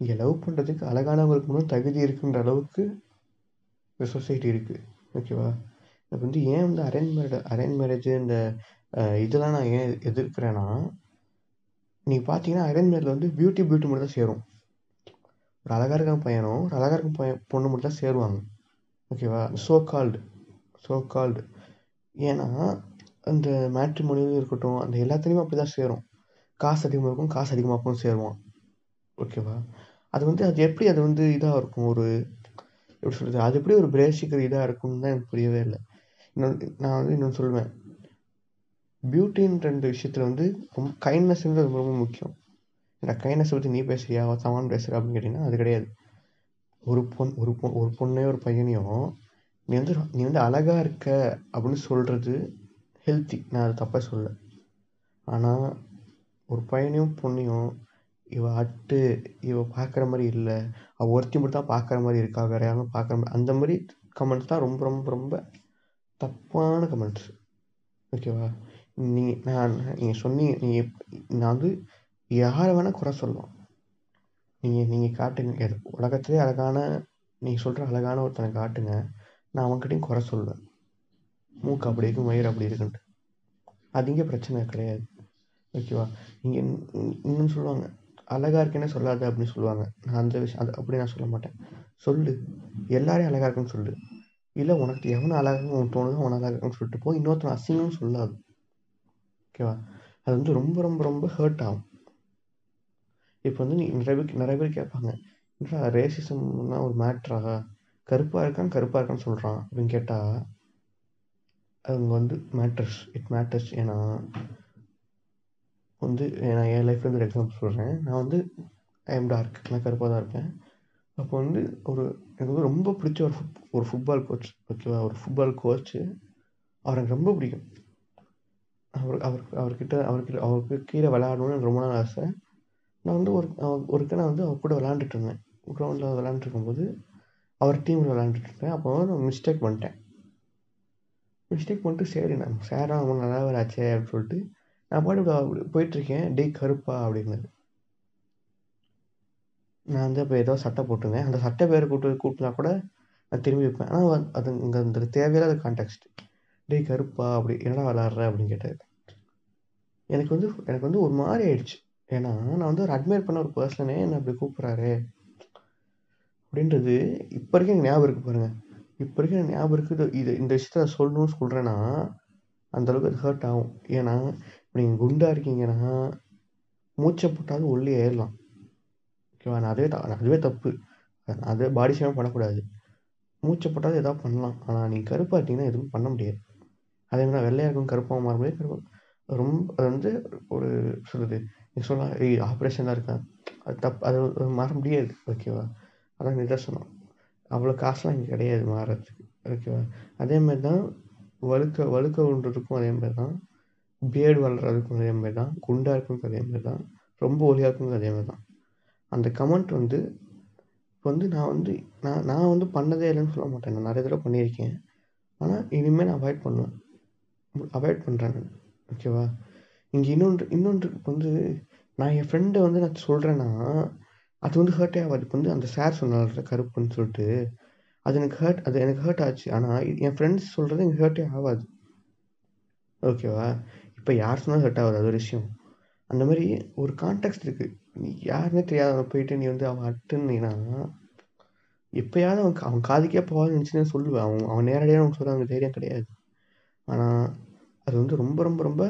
இங்கே லவ் பண்ணுறதுக்கு அழகானவங்களுக்கு மட்டும் தகுதி இருக்குன்ற அளவுக்கு ஒரு சொசைட்டி இருக்குது. ஓகேவா? எனக்கு வந்து ஏன் வந்து அரேஞ்ச் மேரேஜ் அரேஞ்ச் மேரேஜ் இந்த அஹ், இதெல்லாம் நான் ஏன் எதிர்க்கிறேன்னா, நீங்கள் பார்த்தீங்கன்னா அரேஞ்ச் மேரேஜில் வந்து பியூட்டி பியூட்டி மட்டும் தான் சேரும். ஒரு அழகாக இருக்க பையனும் ஒரு அழகாக இருக்க பையன் பொண்ணு மட்டும் தான் சேருவாங்க. ஓகேவா? சோ கால்டு சோ கால்டு ஏன்னா அந்த மேட்ரிமோனியும் இருக்கட்டும் அந்த எல்லாத்துலேயுமே அப்படி தான் சேரும். காசு அதிகமாக இருக்கும், காசு அதிகமாக இருக்கும் சேருவான். ஓகேவா? அது வந்து அது எப்படி அது வந்து இதாக இருக்கும், ஒரு எப்படி சொல்கிறது, அது எப்படி ஒரு பேசிக் இதாக இருக்கும்னு தான் எனக்கு புரியவே இல்லை. இன்னொன்று நான் வந்து இன்னொன்று சொல்லுவேன், பியூட்டின்ற ரெண்டு விஷயத்தில் வந்து ரொம்ப கைண்ட்னஸ்ன்றது ரொம்ப ரொம்ப முக்கியம். ஏன்னா கைண்ட்னஸ் பற்றி நீ பேசுறியா சமான் பேசுகிற அப்படின்னு கேட்டிங்கன்னா அது கிடையாது. ஒரு பொண் ஒரு பொ ஒரு பொண்ணையோ ஒரு பையனையும் நீ வந்து நீ வந்து அழகாக இருக்க அப்படின்னு சொல்கிறது ஹெல்த்தி, நான் அதை தப்பாக சொல்ல. ஆனால் ஒரு பையனையும் பொண்ணையும் இவ அட்டு இவ பார்க்குற மாதிரி இல்லை, அவள் ஒருத்தி மட்டும் தான் பார்க்குற மாதிரி இருக்கா, வேற யாரும் பார்க்குற மாதிரி, அந்த மாதிரி கமெண்ட்ஸ் தான் ரொம்ப ரொம்ப ரொம்ப தப்பான கமெண்ட்ஸ். ஓகேவா? நீ நான் நீங்கள் சொன்னீங்க, நீங்கள் நான் வந்து யாரை வேணால் குறை சொல்லலாம். நீங்கள் நீங்கள் காட்டுங்க, எது- உலகத்திலே அழகான நீங்கள் சொல்கிற அழகான ஒருத்தனை காட்டுங்க, நான் அவன்கிட்டயும் குறை சொல்லுவேன். மூக்கு அப்படி இருக்கு, மயிர் அப்படி இருக்குன்ட்டு அது இங்கே பிரச்சனை கிடையாது. ஓகேவா? இங்கே இன்னும் சொல்லுவாங்க அழகாக இருக்கேன்னு சொல்லாத அப்படின்னு சொல்லுவாங்க. நான் அந்த விஷயம் அது அப்படி நான் சொல்ல மாட்டேன். சொல்லு, எல்லாரையும் அழகாக இருக்குன்னு சொல்லு. இல்லை உனக்கு எவனை அழகாக உனக்கு தோணுதோ அவனை அழகாக இருக்குன்னு சொல்லிட்டு போ. இன்னொருத்தன் அசிங்கம்னு சொல்லாது. ஓகேவா? அது வந்து ரொம்ப ரொம்ப ரொம்ப ஹர்ட் ஆகும். இப்போ வந்து நீ நிறைய பேர் நிறைய பேர் கேட்பாங்க, என்னடா ரேசிசம்னா ஒரு மேட்ரா, கருப்பாக இருக்கான் கருப்பாக இருக்கான்னு சொல்கிறான் அப்படின்னு கேட்டால் அவங்க வந்து மேட்டர்ஸ் இட் மேட்டர்ஸ். ஏன்னா வந்து நான் என் லைஃப்ல இருந்து ஒரு எக்ஸாம்பிள் சொல்கிறேன். நான் வந்து ஐ எம் டார்க், நான் கருப்பாக தான் இருப்பேன். அப்போ வந்து ஒரு எனக்கு வந்து ரொம்ப பிடிச்ச ஒரு ஃபுட் ஒரு ஃபுட்பால் கோச். ஓகேவா? ஒரு ஃபுட்பால் கோச்சு, அவர் எனக்கு ரொம்ப பிடிக்கும். அவர் அவர் அவர்கிட்ட அவர்கிட்ட அவருக்கு கீழே விளையாடணும்னு எனக்கு ரொம்ப நாள் ஆசை. நான் வந்து ஒரு அவ- ஒருக்க நான் வந்து அவர் கூட விளாண்டுட்டு இருந்தேன் கிரவுண்டில். விளாண்டுட்டு இருக்கும்போது அவர் டீமில் விளாண்டுட்டு இருந்தேன். அப்போ வந்து நான் மிஸ்டேக் பண்ணிட்டேன். மிஸ்டேக் பண்ணிட்டு சரி நான் சேரா ரொம்ப நல்லா விளாச்சே அப்படின்னு சொல்லிட்டு நான் பாட்டு இப்படி அப்படி போயிட்டுருக்கேன். டே கருப்பா அப்படின்னாரு. நான் வந்து அப்போ ஏதோ சட்டை போட்டிருந்தேன். அந்த சட்டை பேர் போட்டு கூட்டினா கூட நான் திரும்பி வைப்பேன். ஆனால் அது இங்கே அந்த தேவையில்லாத கான்டெக்ட், டே கருப்பா அப்படி என்னடா விளாட்ற அப்படின்னு கேட்டார். எனக்கு வந்து எனக்கு வந்து ஒரு மாதிரி ஆயிடுச்சு. ஏன்னா நான் வந்து ஒரு அட்மையர் பண்ண ஒரு பர்சனே என்னை அப்படி கூப்பிட்றாரு அப்படின்றது இப்போ வரைக்கும் எனக்கு ஞாபகம் இருக்குது. பாருங்கள், இப்போ வரைக்கும் எனக்கு ஞாபகம் இருக்குது. இது இந்த விஷயத்த நான் சொல்லணும்னு சொல்கிறேன்னா அந்தளவுக்கு அது ஹர்ட் ஆகும். ஏன்னா இப்போ நீங்கள் குண்டாக இருக்கீங்கன்னா மூச்சை போட்டாலும் உள்ளே ஏறலாம். ஓகேவா? நான் அதுவே த அதுவே தப்பு, அதே பாடி ஷேமே பண்ணக்கூடாது. மூச்சை போட்டாலும் எதாவது பண்ணலாம். ஆனால் நீங்கள் கருப்பாக இருக்கீங்கன்னா எதுவும் பண்ண முடியாது. அதே மாதிரி நான் வெள்ளையாக இருக்கும் கருப்பாக மாற முடியாது. கருப்பாக ரொம்ப அது வந்து ஒரு சொல்லுது நீங்கள் சொல்லலாம் ஏய் ஆப்ரேஷன் தான் இருக்கேன், அது தப்பு, அது மாற முடியாது. ஓகேவா? அதான் நிதர்சனம். அவ்வளோ காசுலாம் இங்கே கிடையாது மாறுறதுக்கு. ஓகேவா? அதே மாதிரி தான் வழுக்க வழுக்க விழுறதுக்கும் அதே மாதிரி தான், பியர்டு வளர்கிறதுக்கும் அதே மாதிரி தான், குண்டாக இருக்கும் அதே மாதிரி தான், ரொம்ப ஒலியாக இருக்கும் அதே மாதிரி தான். அந்த கமெண்ட் வந்து இப்போ வந்து நான் வந்து நான் நான் வந்து பண்ணதே இல்லைன்னு சொல்ல மாட்டேன். நான் நிறைய தடவை பண்ணியிருக்கேன். ஆனால் இனிமேல் நான் அவாய்ட் பண்ணுவேன், அவாய்ட் பண்ணுறேன் நான். ஓகேவா? இங்கே இன்னொன்று இன்னொன்று இப்போ வந்து நான் என் ஃப்ரெண்டை வந்து நான் சொல்கிறேன்னா அது வந்து ஹர்ட்டே ஆகாது. இப்போ வந்து அந்த சார் சொன்னால கருப்புன்னு சொல்லிட்டு அது எனக்கு ஹர்ட் அது எனக்கு ஹர்ட் ஆச்சு. ஆனால் என் ஃப்ரெண்ட்ஸ் சொல்கிறது எனக்கு ஹர்ட்டே ஆகாது. ஓகேவா? இப்போ யார் சொன்னாலும் ஹர்ட் ஆகாது, அது ஒரு விஷயம். அந்த மாதிரி ஒரு கான்டெக்ட் இருக்குது. நீ யாருன்னே தெரியாதவங்க போயிட்டு நீ வந்து அவன் அட்டுனீங்கன்னா எப்போயாவது அவன் அவன் காதுக்கே போவான்னு நினச்சின்னு சொல்லுவேன். அவன் அவன் நேரடியாக அவங்க சொல்ல அவனுக்கு தைரியம் கிடையாது. ஆனால் அது வந்து ரொம்ப ரொம்ப ரொம்ப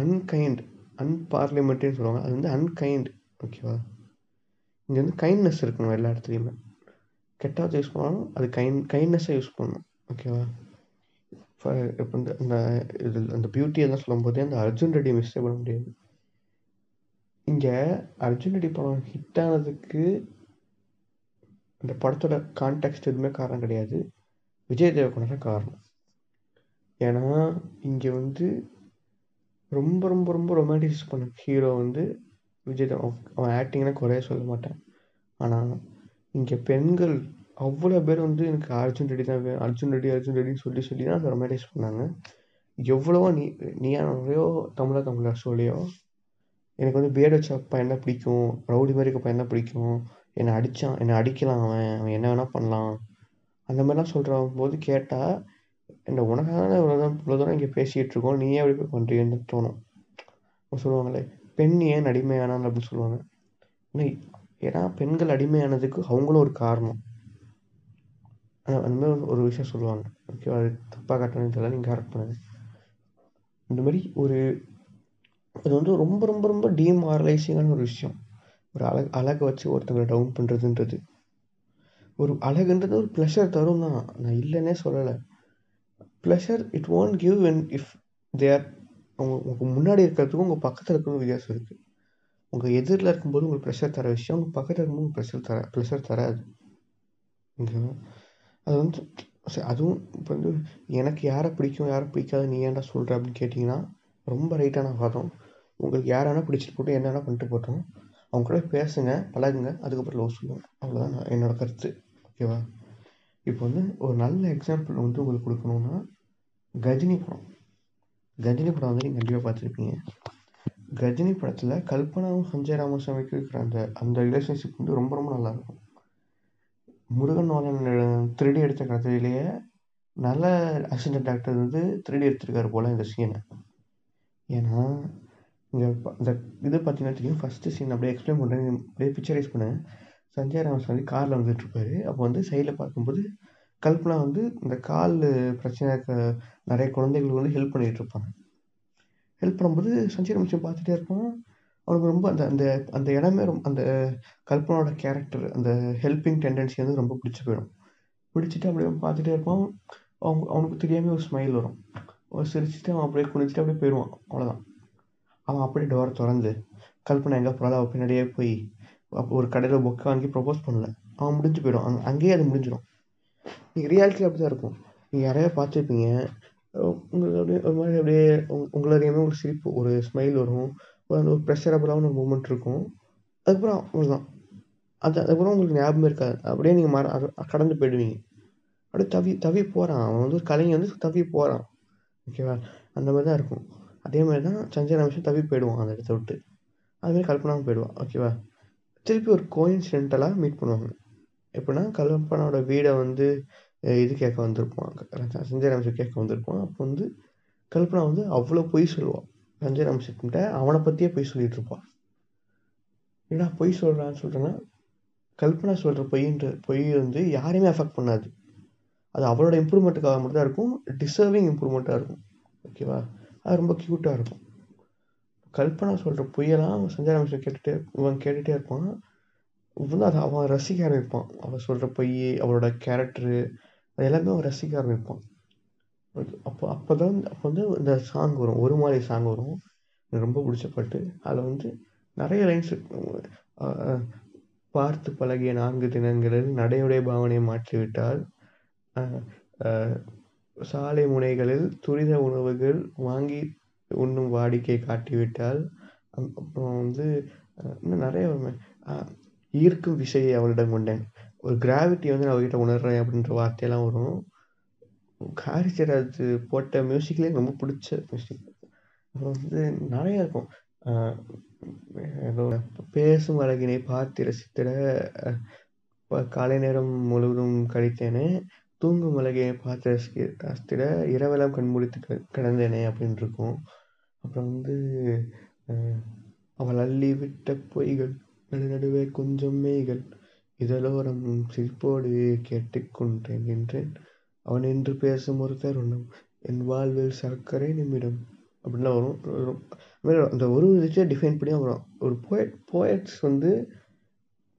அன்கைண்ட், அன்பார்லிமெண்ட்ரின்னு சொல்லுவாங்க. அது வந்து அன்கைண்ட், ஓகேவா? இங்கே வந்து கைண்ட்னஸ் இருக்கணும் எல்லா இடத்துலையுமே. கெட்டாவது யூஸ் பண்ணாலும் அது கைண்ட் கைண்ட்னஸ்ஸாக யூஸ் பண்ணணும், ஓகேவா? இப்போ இப்போ இந்த அந்த இது அந்த பியூட்டி எல்லாம் சொல்லும்போதே அந்த அர்ஜுன் ரெட்டி மிஸ்டேக் பண்ண முடியாது. இங்கே அர்ஜுன் ரெட்டி படம் ஹிட் ஆனதுக்கு அந்த படத்தோட கான்டெக்ஸ்ட் எதுவுமே காரணம் கிடையாது, விஜய் தேவரகோண்டா காரணம். ஏன்னா இங்கே வந்து ரொம்ப ரொம்ப ரொம்ப ரொமான்டிசைஸ் பண்ண ஹீரோ வந்து விஜய் தேவ, அவன் ஆக்டிங்னா குறைய சொல்ல மாட்டேன். ஆனால் இங்கே பெண்கள் அவ்வளோ பேர் வந்து எனக்கு அர்ஜுன் ரெட்டி தான் வேணும், அர்ஜுன் ரெட்டி அர்ஜுன் ரெட்டின்னு சொல்லி சொல்லி தான் அதை ரொமான்டைஸ் பண்ணாங்க. எவ்வளவோ நீ நீயானவங்களையோ தமிழா தமிழா ஷோலையோ எனக்கு வந்து பேர்டு வச்ச பையன் தான் பிடிக்கும், ரவுடி மாதிரி இருக்க பையன் தான் பிடிக்கும், என்னை அடித்தான் என்னை அடிக்கலாம் அவன் அவன் என்ன வேணால் பண்ணலாம் அந்த மாதிரிலாம் சொல்கிறான் போது கேட்டால் என்ன உனக்கான இவ்வளோதான் இவ்வளோ தூரம் இங்கே பேசிகிட்டு இருக்கோம், நீ ஏன் அப்படி போய் பண்ணுறீங்கன்னு தோணும். சொல்லுவாங்களே பெண் ஏன் அடிமையானான்னு அப்படின்னு சொல்லுவாங்க. ஏன்னா பெண்கள் அடிமையானதுக்கு அவங்களும் ஒரு காரணம், அந்த மாதிரி ஒரு விஷயம் சொல்லுவாங்க, ஓகேவா? அது தப்பாக காட்டணும், இதெல்லாம் நீங்கள் கரெக்ட் பண்ணுது. இந்த மாதிரி ஒரு அது வந்து ரொம்ப ரொம்ப ரொம்ப டீமாரலைசிங்கான ஒரு விஷயம். ஒரு அழகு அழகை வச்சு ஒருத்தங்களை டவுன் பண்ணுறதுன்றது ஒரு அழகுன்றது ஒரு ப்ளஷர் தரும் தான், நான் இல்லைன்னே சொல்லலை. Pleasure it want give and if there அவங்க உங்களுக்கு முன்னாடி இருக்கிறதுக்கும் உங்கள் பக்கத்தில் இருக்கிறதுக்கும் வித்தியாசம் இருக்குது. உங்கள் எதிரில் இருக்கும்போது உங்களுக்கு ப்ளஷர் தர விஷயம் உங்கள் பக்கத்தில் இருக்கும்போது ப்ளஷர் தர ப்ளஷர் தராது, ஓகேவா? அது வந்து சரி, அதுவும் இப்போ வந்து எனக்கு யாரை பிடிக்கும் யாரை பிடிக்காது நீ ஏன்டா சொல்கிற அப்படின்னு கேட்டிங்கன்னா ரொம்ப ரைட்டான வாதம். உங்களுக்கு யார் வேணால் பிடிச்சிட்டு போட்டு என்ன வேணால் பண்ணிட்டு போட்டோம், அவங்க கூட பேசுங்க பழகுங்க, அதுக்கப்புறம் லவ் சொல்லுவோம், அவ்வளோதான் நான் என்னோடய கருத்து, ஓகேவா? இப்போ வந்து ஒரு நல்ல எக்ஸாம்பிள் வந்து உங்களுக்கு கொடுக்கணுன்னா கஜினி படம். கஜினி படம் வந்து நீங்கள் கண்டிப்பாக பார்த்துருப்பீங்க. கஜினி படத்தில் கல்பனாவும் சஞ்சய் ராமசாமிக்கு இருக்கிற அந்த அந்த ரிலேஷன்ஷிப் வந்து ரொம்ப ரொம்ப நல்லாயிருக்கும். முருகன் வாலன் திருடி எடுத்த கதையிலேயே நல்ல அசிஸ்டன்ட் டாக்டர் வந்து திருடி எடுத்திருக்காரு போல் இந்த சீனை. ஏன்னா இங்கே இந்த இது பார்த்தீங்கன்னா தெரியும், ஃபஸ்ட்டு சீன் அப்படியே எக்ஸ்பிளைன் பண்ணுறேன், அப்படியே பிக்சரைஸ் பண்ணேன். சஞ்சய் ராமசாமி காரில் வந்துட்டுருப்பாரு. அப்போ வந்து சைடில் பார்க்கும்போது கல்பனா வந்து இந்த கால் பிரச்சனை நிறைய குழந்தைகளுக்கு வந்து ஹெல்ப் பண்ணிகிட்டு இருப்பாங்க. ஹெல்ப் பண்ணும்போது சஞ்சய் ராமசாமி பார்த்துட்டே இருப்பான். அவனுக்கு ரொம்ப அந்த அந்த அந்த இடமே ரொம்ப அந்த கல்பனாவோட கேரக்டர் அந்த ஹெல்பிங் டெண்டன்சி வந்து ரொம்ப பிடிச்சி போயிடும். பிடிச்சிட்டு அப்படியே பார்த்துட்டே இருப்பான். அவங்க அவனுக்கு தெரியாமல் ஒரு ஸ்மைல் வரும், அவன் சிரிச்சுட்டு அவன் அப்படியே குளிச்சுட்டு அப்படியே போயிடுவான், அவ்வளோதான். அவன் அப்படியே டோரை திறந்து கல்பனா எங்கே போகிறாள் அவள் பின்னாடியே போய் அப்போ ஒரு கடையில் பொக்கை வாங்கி ப்ரொப்போஸ் பண்ணல, அவன் முடிஞ்சு போய்டும். அங்கே அங்கேயே அது முடிஞ்சிடும். நீங்கள் ரியாலிட்டி அப்படி தான் இருக்கும். நீங்கள் யாரையா பார்த்துருப்பீங்க, உங்களுக்கு அப்படியே ஒரு மாதிரி அப்படியே உங்களை அறியாமல் ஒரு சிரிப்பு ஒரு ஸ்மைல் வரும், அந்த ஒரு ப்ரெஷரபுளாகவும் ஒரு மூமெண்ட் இருக்கும். அதுக்கப்புறம் உங்களுக்கு தான் அது அதுக்கப்புறம் உங்களுக்கு ஞாபகம் இருக்காது, அப்படியே நீங்கள் மற கடந்து போயிடுவீங்க. அப்படியே தவி தவி போகிறான் அவன் வந்து ஒரு கலைஞன் வந்து தவி போகிறான், ஓகேவா? அந்த மாதிரி தான் இருக்கும். அதே மாதிரி தான் சஞ்சய் ராமசாமி தவி போயிடுவான் அந்த இடத்த விட்டு, அதுமாதிரி கல்பனாவும் போயிடுவான், ஓகேவா? திருப்பி ஒரு கோயின்சிடென்டலாக மீட் பண்ணுவாங்க. எப்படின்னா கல்பனாவோட வீடை வந்து இது கேட்க வந்திருப்பான், சஞ்சய் ராமசாமி கேட்க வந்திருப்பான். அப்போ வந்து கல்பனா வந்து அவ்வளோ பொய் சொல்லுவான் சஞ்சய் ராமசாமிகிட்ட, அவனை பற்றியே பொய் சொல்லிகிட்டு இருப்பான். ஏன்னா பொய் சொல்கிறான்னு சொல்கிறேன்னா கல்பனா சொல்கிற பொய்ன்ற பொய் வந்து யாரையுமே அஃபெக்ட் பண்ணாது, அது அவளோட இம்ப்ரூவ்மெண்ட்டுக்காக மட்டும்தான் இருக்கும், டிசர்விங் இம்ப்ரூவ்மெண்ட்டாக இருக்கும், ஓகேவா? அது ரொம்ப க்யூட்டாக இருக்கும். கல்பனா சொல்கிற பொய்யெல்லாம் சஞ்சய் ராமசாமி கேட்டுகிட்டே இவன் கேட்டுகிட்டே இருப்பான். இவன் அதை அவன் ரசிக்க ஆரம்பிப்பான், அவன் சொல்கிற பொய் அவளோட கேரக்டரு அது எல்லாமே அவன் ரசிக்க ஆரம்பிப்பான். அப்போ அப்போ தான் அப்போ வந்து இந்த சாங் வரும், ஒரு மாதிரி சாங் வரும் எனக்கு ரொம்ப பிடிச்ச பாட்டு. அதில் வந்து நிறைய லைன்ஸ் பார்த்து பழகிய நான்கு தினங்களில் நடையுடைய பாவனையை மாற்றிவிட்டால், சாலை முனைகளில் துரித உணவுகள் வாங்கி உண்ணும் வாடிக்கை காட்டிவிட்டால், அப்புறம் வந்து இன்னும் நிறைய ஈர்க்கும் விசையை அவளிடம் கொண்டேன், ஒரு கிராவிட்டியை வந்து நான் அவகிட்ட உணர்கிறேன் அப்படின்ற வார்த்தையெல்லாம் வரும். காரிஜராஜ் போட்ட மியூசிக்லேயே ரொம்ப பிடிச்ச மியூசிக். அப்புறம் வந்து நிறையா இருக்கும். பேசும் அழகினை பார்த்து ரசித்திட காலை நேரம் முழுவதும் கழித்தேனே, தூங்கும் அழகியை பார்த்து ரசிக்க ரசித்திட இரவெல்லாம் கண்முடித்து கிடந்தேனே அப்படின்னு இருக்கும். அப்புறம் வந்து அவள் அள்ளி விட்ட பொய்கள் நடுநடுவே கொஞ்சம் மேய்கள் இதழோரம் சிரிப்போடு கேட்டுக்கொண்டிருக்கின்றேன். அவன் என்று பேசும் ஒருத்தர் ஒன்றும் என் வாழ்வில் சர்க்கரை நிமிடம் அப்படின்லாம் வரும். அந்த ஒரு விஷயத்தை டிஃபைன் பண்ணி வரும். ஒரு போயட் போயட்ஸ் வந்து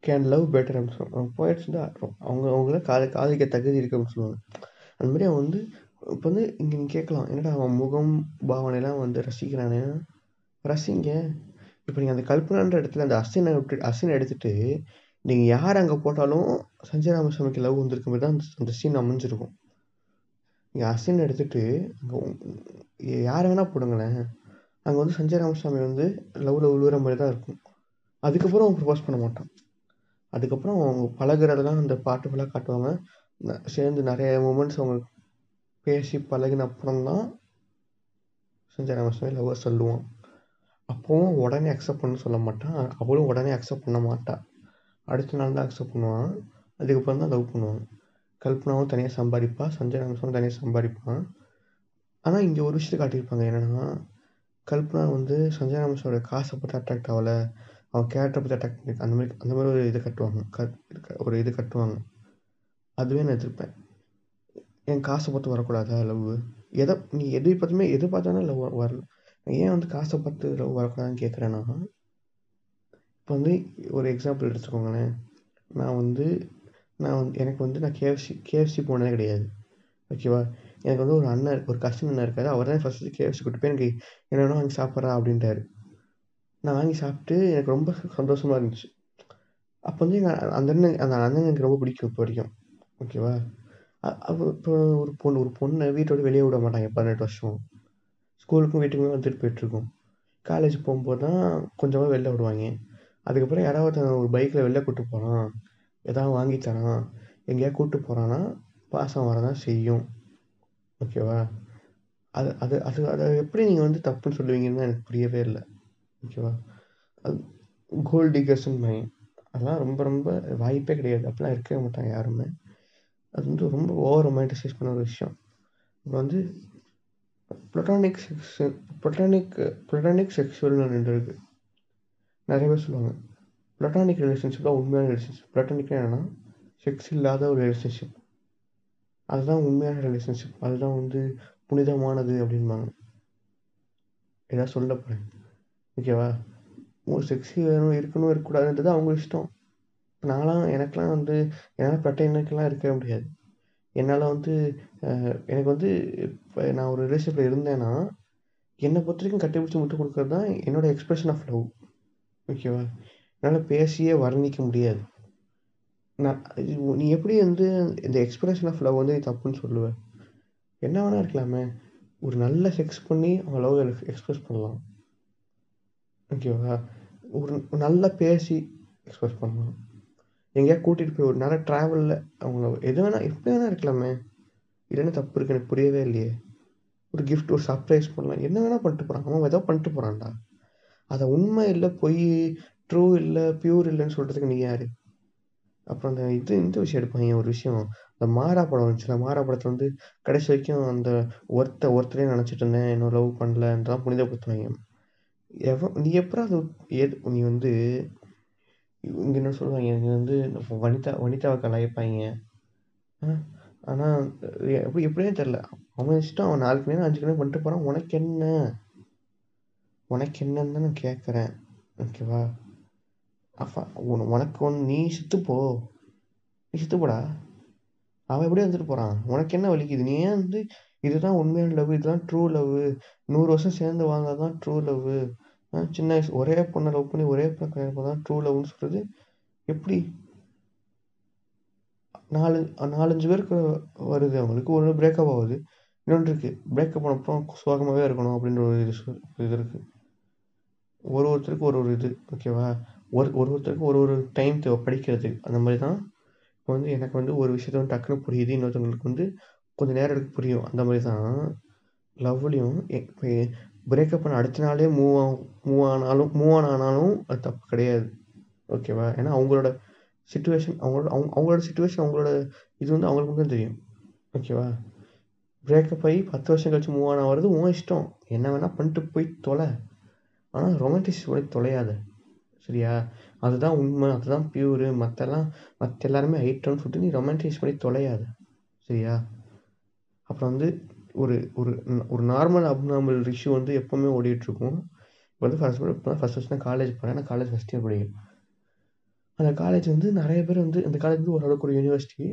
கேன் லவ் பெட்டர் அப்படின்னு சொல்லுவாங்க. அவங்க போயட்ஸ் தான் ஆடுறோம். அவங்க அவங்கள காது காதலிக்க தகுதி இருக்கு அப்படின்னு சொல்லுவாங்க. அந்த மாதிரி அவன் வந்து இப்போ வந்து இங்கே நீங்கள் கேட்கலாம், என்னடா அவன் முகம் பாவனைலாம் வந்து ரசிக்கிறானே, ரசிங்க. இப்போ நீங்கள் அந்த கல்பனான்ற இடத்துல அந்த அசினை விட்டு அசினை எடுத்துகிட்டு நீங்கள் யார் அங்கே போட்டாலும் சஞ்சய் ராமசாமிக்கு லவ் வந்திருக்க மாதிரி தான் அந்த சீன் அமைஞ்சிருக்கும். நீங்கள் அசினை எடுத்துகிட்டு அங்கே யாரை வேணால் போடுங்களேன், அங்கே வந்து சஞ்சய் ராமசாமி வந்து லவ்வில் உழுவுற மாதிரி தான் இருக்கும். அதுக்கப்புறம் அவன் ப்ரப்போஸ் பண்ண மாட்டான். அதுக்கப்புறம் அவங்க பழகிறதெல்லாம் அந்த பாட்டு ஃபுல்லாக காட்டுவாங்க. சேர்ந்து நிறைய மூமெண்ட்ஸ் அவங்க பேசி பழகின அப்புறம் தான் சஞ்சய் ராமசாமி லவ்வர் சொல்லுவான். அப்போவும் உடனே அக்செப்ட் பண்ண சொல்ல மாட்டான். அவளும் உடனே அக்செப்ட் பண்ண மாட்டாள். அடுத்த நாள் தான் அக்செப்ட் பண்ணுவான். அதுக்கப்புறம் தான் லவ் பண்ணுவாங்க. கல்பனாவும் தனியாக சம்பாதிப்பான், சஞ்சய் ராமசாமி தனியாக சம்பாதிப்பான். ஆனால் இங்கே ஒரு விஷயத்தை காட்டியிருப்பாங்க, என்னென்னா கல்பனா வந்து சஞ்சய் ராமசாமியோட காசை பற்றி அட்ராக்ட் ஆகலை, அவன் கேரக்டரை பற்றி அட்ராக்ட் பண்ணியிருக்கான். அந்த மாதிரி அந்த மாதிரி ஒரு இது கட்டுவாங்க க ஒரு இது கட்டுவாங்க. அதுவே நான் எதிர்ப்பேன். என் காசை பார்த்து வரக்கூடாதா லவ்வு? எதை நீ எது பார்த்துமே எது பார்த்தானே லவ் வரல. ஏன் வந்து காசை பார்த்து லவ் வரக்கூடாதுன்னு கேட்குறேன்னா, இப்போ வந்து ஒரு எக்ஸாம்பிள் எடுத்துக்கோங்களேன். நான் வந்து நான் வந்து எனக்கு வந்து நான் கேஎஃப்சி கேஎஃப்சி போனதே கிடையாது. ஓகேவா? எனக்கு வந்து ஒரு அண்ணன் ஒரு கசின் அண்ணன் இருக்காது. அவர் தான் ஃபஸ்ட்டு கேஎஃப்சி கூட்டு போய் எனக்கு என்ன வேணும் வாங்கி சாப்பிட்றா அப்படின்றாரு. நான் வாங்கி சாப்பிட்டு எனக்கு ரொம்ப சந்தோஷமாக இருந்துச்சு. அப்போ வந்து எங்கள் அந்த அண்ணன் அந்த அண்ணன் எனக்கு ரொம்ப பிடிக்கும் இப்போ வரைக்கும். ஓகேவா? அப்போ இப்போ ஒரு பொண்ணு ஒரு பொண்ணை வீட்டோட வெளியே விட மாட்டாங்க. பதினெட்டு வருஷம் ஸ்கூலுக்கும் வீட்டுக்குமே வந்துட்டு போயிட்டுருக்கோம். காலேஜ் போகும்போது தான் கொஞ்சமாக வெளில விடுவாங்க. அதுக்கப்புறம் யாராவது ஒரு பைக்கில் வெளில கூப்பிட்டு போகிறான், எதாவது வாங்கி தரான், எங்கேயா கூப்பிட்டு போகிறான்னா பாசம் வரதான் செய்யும். ஓகேவா? அது அது அது அதை எப்படி நீங்கள் வந்து தப்புன்னு சொல்லுவீங்கன்னு எனக்கு புரியவே இல்லை. ஓகேவா? அது கோல்ட் டிகர்ஸ்ன்னு மாதிரி அதெல்லாம் ரொம்ப ரொம்ப வாய்ப்பே கிடையாது. அப்படிலாம் இருக்கவே மாட்டாங்க யாருமே. அது வந்து ரொம்ப ஓவர் ரொமான்டிசைஸ் பண்ண ஒரு விஷயம். இப்போ வந்து ப்ளட்டானிக் செக்ஸு ப்ளட்டானிக் ப்ளட்டானிக் செக்ஸுவல்னு ரெண்டு இருக்குது. நிறைய பேர் சொல்லுவாங்க ப்ளட்டானிக் ரிலேஷன்ஷிப் தான் உண்மையான ரிலேஷன்ஷிப். ப்ளட்டானிக்னா என்னென்னா செக்ஸ் இல்லாத ஒரு ரிலேஷன்ஷிப். அதுதான் உண்மையான ரிலேஷன்ஷிப். அதுதான் வந்து புனிதமானது அப்படின்பாங்க. ஏதாவது சொல்ல போகிறேன். ஓகேவா? ஒரு செக்ஸு வேணும் இருக்கணும் இருக்கக்கூடாதுன்றது அவங்க இஷ்டம். நான்லாம் எனக்கெலாம் வந்து என்னால் ப்ளட்டானிக்கெலாம் இருக்கவே முடியாது. என்னால் வந்து எனக்கு வந்து இப்போ நான் ஒரு ரிலேஷன்ஷிப்பில் இருந்தேன்னா என்னை பொறுத்த வரைக்கும் கட்டிப்பிடிச்சி விட்டு கொடுக்குறது தான் என்னோடய எக்ஸ்பிரஷன் ஆஃப் லவ். ஓகேவா? என்னால் பேசியே வர்ணிக்க முடியாது. நான் நீ எப்படி வந்து இந்த எக்ஸ்பிரஷன் ஆஃப் லவ் வந்து தப்புன்னு சொல்லுவேன்? என்ன வேணால் இருக்கலாமே. ஒரு நல்ல செக்ஸ் பண்ணி அவங்க லவ் எக்ஸ்பிரஸ் பண்ணலாம். ஓகேவா? ஒரு நல்லா பேசி எக்ஸ்பிரஸ் பண்ணலாம். எங்கேயா கூட்டிகிட்டு போய் ஒரு நல்ல ட்ராவலில் அவங்க எது வேணால் எப்படி வேணால் இருக்கலாமே. இல்லைன்னா தப்பு இருக்குது. எனக்கு புரியவே இல்லையே. ஒரு கிஃப்ட் ஒரு சர்ப்ரைஸ் பண்ணலாம். என்ன வேணால் பண்ணிட்டு போகிறாங்க. அவன் ஏதோ பண்ணிட்டு போகிறான்டா. அதை உண்மை இல்லை, பொய், ட்ரூ இல்லை, பியூர் இல்லைன்னு சொல்கிறதுக்கு நீ யார்? அப்புறம் அந்த இது இந்த விஷயம் எடுப்பாங்க. ஒரு விஷயம் அந்த மாறா படம் வந்துச்சு. அந்த மாறா படத்தில் வந்து கடைசி வரைக்கும் அந்த ஒருத்த ஒருத்தரே நினச்சிட்டு இருந்தேன், இன்னும் லவ் பண்ணலன்றதான் புனிதப்படுத்துவாங்க. எவ நீ எப்போ அது ஏது நீ வந்து இங்கே என்ன சொல்லுவாங்க, இங்கே வந்து வனிதா வனிதாவை கலாய்ப்பாங்க. ஆனால் எப்படி எப்படின்னு தெரில. அவன் இஷ்டம். அவன் நாலு மணி நேரம் அஞ்சு மணி நேரம் பண்ணிட்டு போகிறான். உனக்கு என்ன உனக்கு என்னன்னு தான் நான் கேட்குறேன். ஓகேவா? அப்பா உன் உனக்கு ஒன்று நீ சித்துப்போ நீ சித்துப்போடா. அவன் எப்படியே வந்துட்டு போகிறான். உனக்கு என்ன வலிக்குது? நீ ஏன் வந்து இதுதான் உண்மையான லவ், இதுதான் ட்ரூ லவ், நூறு வருஷம் சேர்ந்து வாழ்ந்தால் தான் ட்ரூ லவ், சின்ன வயசு ஒரே பொண்ணை லவ் பண்ணி ஒரே பொண்ணை கல்யாணம் பண்ணால் தான் ட்ரூ லவ்னு சொல்கிறது எப்படி? நாலு நாலஞ்சு பேருக்கு வருது. அவங்களுக்கு ஒன்று பிரேக்கப் ஆகுது, இன்னொன்று இருக்குது பிரேக்கப் பண்ணப்பறம் சோகமாகவே இருக்கணும் அப்படின்ற ஒரு இது இது இருக்குது. ஒரு ஒருத்தருக்கும் ஒரு ஒரு இது. ஓகேவா? ஒரு ஒரு ஒருத்தருக்கும் ஒரு ஒரு டைம் தேவை படிக்கிறதுக்கு. அந்த மாதிரி தான் இப்போ வந்து எனக்கு வந்து ஒரு விஷயத்த வந்து டக்குன்னு புரியுது, இன்னொருத்தவங்களுக்கு வந்து கொஞ்சம் நேரம் எடுக்க புரியும். அந்த மாதிரி தான் லவ்லையும். இப்போ பிரேக்கப் பண்ண அடுத்த நாளே மூவ் மூவ் ஆனாலும் மூவ் ஆன் ஆனாலும் அது தப்பு கிடையாது. ஓகேவா? ஏன்னா அவங்களோட சுச்சுவேஷன் அவங்களோட அவங்க அவங்களோட சுச்சுவேஷன் அவங்களோட இது வந்து அவங்களுக்கு தான் தெரியும். ஓகேவா? பிரேக்கப் ஆகி பத்து வருஷம் கழிச்சு மூவ் ஆன் ஆகிறது உன் இஷ்டம். என்ன வேணால் பண்ணிட்டு போய் தொலை. ஆனால் ரொமான்டிக்ஸ் போய் தொலையாத. சரியா? அதுதான் உண்மை, அதுதான் பியூரு. மற்றெல்லாம் மற்ற எல்லாருமே ஹைட்டோன்னு சொல்லிட்டு நீ ரொமான்டைஸ் பண்ணி தொலையாது, சரியா? அப்புறம் வந்து ஒரு ஒரு ஒரு நார்மல் அப்நார்மல் இஷ்யூ வந்து எப்போவுமே ஓடிட்டுருக்கும். இப்போ வந்து ஃபர்ஸ்ட் இப்போ தான் ஃபஸ்ட் ஃபஸ்ட் நான் காலேஜ் போனேன். நான் காலேஜ் ஃபஸ்ட் இயர் படிக்கிறேன். அந்த காலேஜ் வந்து நிறைய பேர் வந்து அந்த காலேஜ் வந்து ஓரளவுக்கு ஒரு யூனிவர்சிட்டி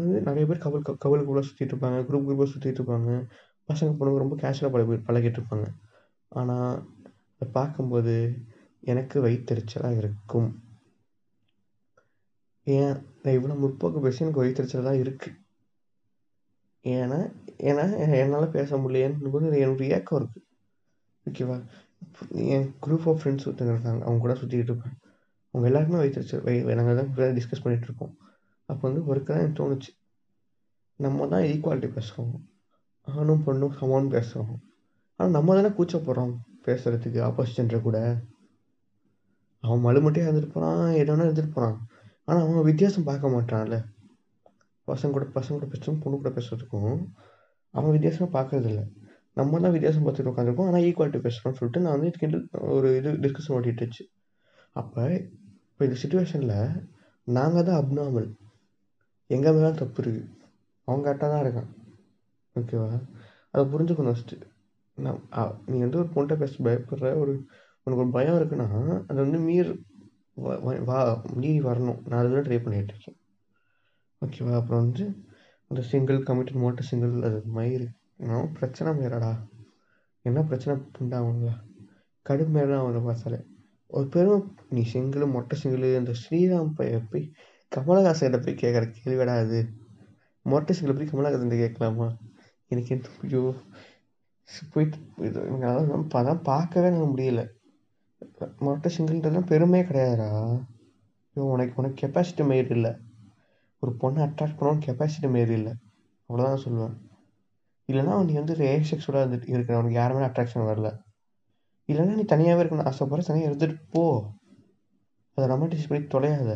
வந்து நிறைய பேர் கபல் கபல் கூட சுற்றிட்டு இருப்பாங்க, குரூப் குரூப்பாக சுற்றிட்டு இருப்பாங்க. பசங்க பொண்ணுங்க ரொம்ப கேஷுவலாக பழகி பழகிட்டு இருப்பாங்க. ஆனால் அதை பார்க்கும்போது எனக்கு வயிற்றுச்சலாக இருக்கும். ஏன் நான் இவ்வளோ முற்போக்கு பேசி எனக்கு வயிற்றுச்சலாக இருக்குது? ஏன்னா ஏன்னா என்னால் பேச முடியலையேன்னு போது எனக்கு ஏக்கம் இருக்குது, ஓகேவா? என் குரூப் ஆஃப் ஃப்ரெண்ட்ஸ் ஒருத்தங்க இருக்காங்க, அவங்க கூட சுற்றிக்கிட்டு இருப்பேன். அவங்க எல்லாருக்குமே வயிற்றுச்சல், நாங்கள் தான் டிஸ்கஸ் பண்ணிகிட்ருப்போம். அப்போ வந்து ஒருக்கு தான் எனக்கு தோணுச்சு, நம்ம தான் ஈக்குவாலிட்டி பேசுகிறோம், ஆணும் பொண்ணும் சமான்னு பேசுகிறோம், ஆனால் நம்ம தானே கூச்சப்படுறோம் பேசுகிறதுக்கு. ஆப்போசிஷன்ற கூட அவன் மழுமட்டையாக இருந்துட்டு போகிறான், எடனா இருந்துட்டு போகிறான், ஆனால் அவன் வித்தியாசம் பார்க்க மாட்டான்ல. பசங்க கூட பசங்க கூட பேசுகிறதுக்கும் பொண்ணு கூட பேசுகிறதுக்கும் அவன் வித்தியாசமாக பார்க்குறதில்ல. நம்ம தான் வித்தியாசம் பார்த்துட்டு உட்காந்துருக்கோம், ஆனால் ஈக்குவாலிட்டி பேசுகிறோம்னு சொல்லிட்டு நான் வந்து இதுக்கு ஒரு இது டிஸ்கஷன் ஓட்டிட்டுச்சு. அப்போ இப்போ இந்த சுச்சுவேஷனில் நாங்கள் தான் அப்நார்மல், எங்கள் மேலே தப்பு இருக்குது, அவங்க கரெக்டாக தான் இருக்கான், ஓகேவா? அதை புரிஞ்சுக்கணும் ஃபஸ்ட்டு. நான் நீ வந்து ஒரு பொண்ணிட்ட பேச பயப்படுற, ஒரு உனக்கு ஒரு பயம் இருக்குன்னா அது வந்து மீறி வா மீறி வரணும். நான் அதுதான் ட்ரை பண்ணிகிட்டு இருக்கேன், ஓகேவா? அப்புறம் வந்து அந்த சிங்கிள் கமிட்டட் மோட்டர் சிங்கிள் அது மயிறு நான் பிரச்சனை மேலடா என்ன பிரச்சனை உண்டாகுங்களா கடும் மேலே அவனை பார்த்தாலே ஒரு பெரும் நீ சிங்கிள் மொட்டை சிங்கிள். அந்த ஸ்ரீராம் பைய போய் கமலஹாசன்கிட்ட போய் கேட்குற கேள்விடா அது. மொட்டை சிங்கிள் போய் கமலஹாசன்கிட்ட கேட்கலாமா? எனக்கு எதுவும் போயிட்டு எனக்கு அதான் அதான் பார்க்கவே எனக்கு முடியல. மொட்டை சிங்கிள்ன்றதுலாம் பெருமையே கிடையாதுடா. ஐயோ உனக்கு உனக்கு கெப்பாசிட்டி மாரி இல்லை, ஒரு பொண்ணை அட்ராக்ட் பண்ணவும் கெப்பாசிட்டி மாரி இல்லை, அவ்வளோதான் நான் சொல்லுவேன். இல்லைனா நீ வந்து ஏசெக்ஸுவலாக இருந்துட்டு இருக்கிற உனக்கு யாருமே அட்ராக்ஷன் வரல, இல்லைனா நீ தனியாகவே இருக்கணும் ஆசைப்படுற தனியாக இருந்துட்டு போ, அதை ரொமான்டிஸ் பண்ணி தொலையாத,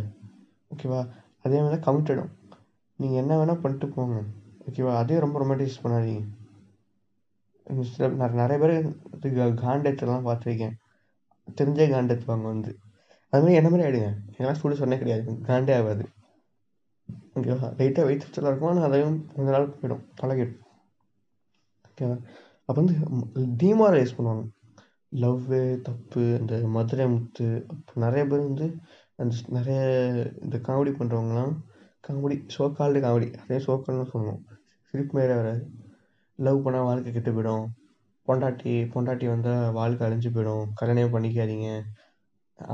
ஓகேவா? அதே மாதிரி தான் கமிட்டடும், நீங்கள் என்ன வேணால் பண்ணிட்டு போங்க, ஓகேவா? அதே ரொம்ப ரொமான்டைஸ் பண்ணாதீங்க. சில நிறைய பேர் காண்டெல்லாம் பார்த்துருக்கேன், தெரிஞ்சே காண்டே வாங்க வந்து அதுமாதிரி என்ன மாதிரி ஆகிடுங்க. எங்கெல்லாம் ஸ்கூலில் சொன்னே கிடையாது, காண்டே ஆகாது, ஓகேவா? லைட்டாக வயிற்றுச்சலாக இருக்கும், ஆனால் அதையும் கொஞ்ச நாள் போயிடும், பழகிடும், ஓகேவா? அப்போ வந்து டீமாரலைஸ் பண்ணுவாங்க, லவ்வு தப்பு, இந்த மதுரை முத்து. அப்போ நிறைய பேர் வந்து அந்த நிறைய இந்த காமெடி பண்ணுறவங்களாம் காமெடி சோக்கால்டு காமெடி அதே சோக்கால்னு சொல்லணும், சிரிப்பு மாரி வராது. லவ் பண்ணால் வாழ்க்கை கெட்டு போயிடும், பொண்டாட்டி பொண்டாட்டி வந்தால் வாழ்க்கை அழிஞ்சு போயிடும், கல்யாணம் பண்ணிக்காதீங்க,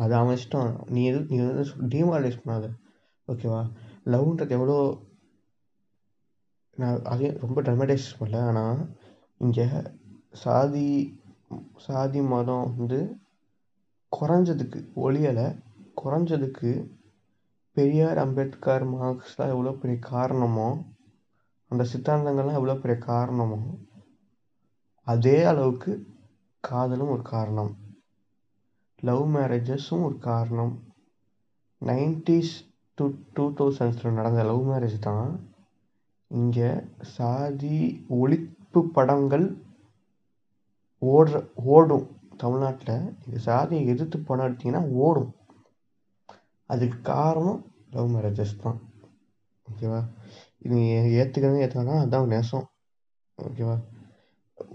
அது அவன் இஷ்டம், நீ எது நீ எது டீமாரலைஸ் பண்ணாத, ஓகேவா? லவ்ன்றது எவ்வளோ நான் அதையும் ரொம்ப ட்ரமேடைஸ் பண்ணல, ஆனால் இங்கே சாதி சாதி மதம் வந்து குறைஞ்சதுக்கு ஒழியலை, குறைஞ்சதுக்கு பெரியார் அம்பேத்கர் மார்க்ஸ்லாம் எவ்வளோ பெரிய காரணமோ, அந்த சித்தாந்தங்கள்லாம் எவ்வளோ பெரிய காரணமோ, அதே அளவுக்கு காதலும் ஒரு காரணம், லவ் மேரேஜஸும் ஒரு காரணம். நைன்டீஸ் டூ டூ தௌசண்ட்ஸில் நடந்த லவ் மேரேஜ் தான் இங்கே சாதி ஒழிப்பு படங்கள் ஓடுற ஓடும் தமிழ்நாட்டில். இந்த சாதியை எதிர்த்து படம் எடுத்திங்கன்னா ஓடும், அதுக்கு காரணம் லவ் மேரேஜஸ் தான், ஓகேவா? இது ஏற்றுக்கணும் ஏற்றுக்கணும் அதுதான் நேசம், ஓகேவா?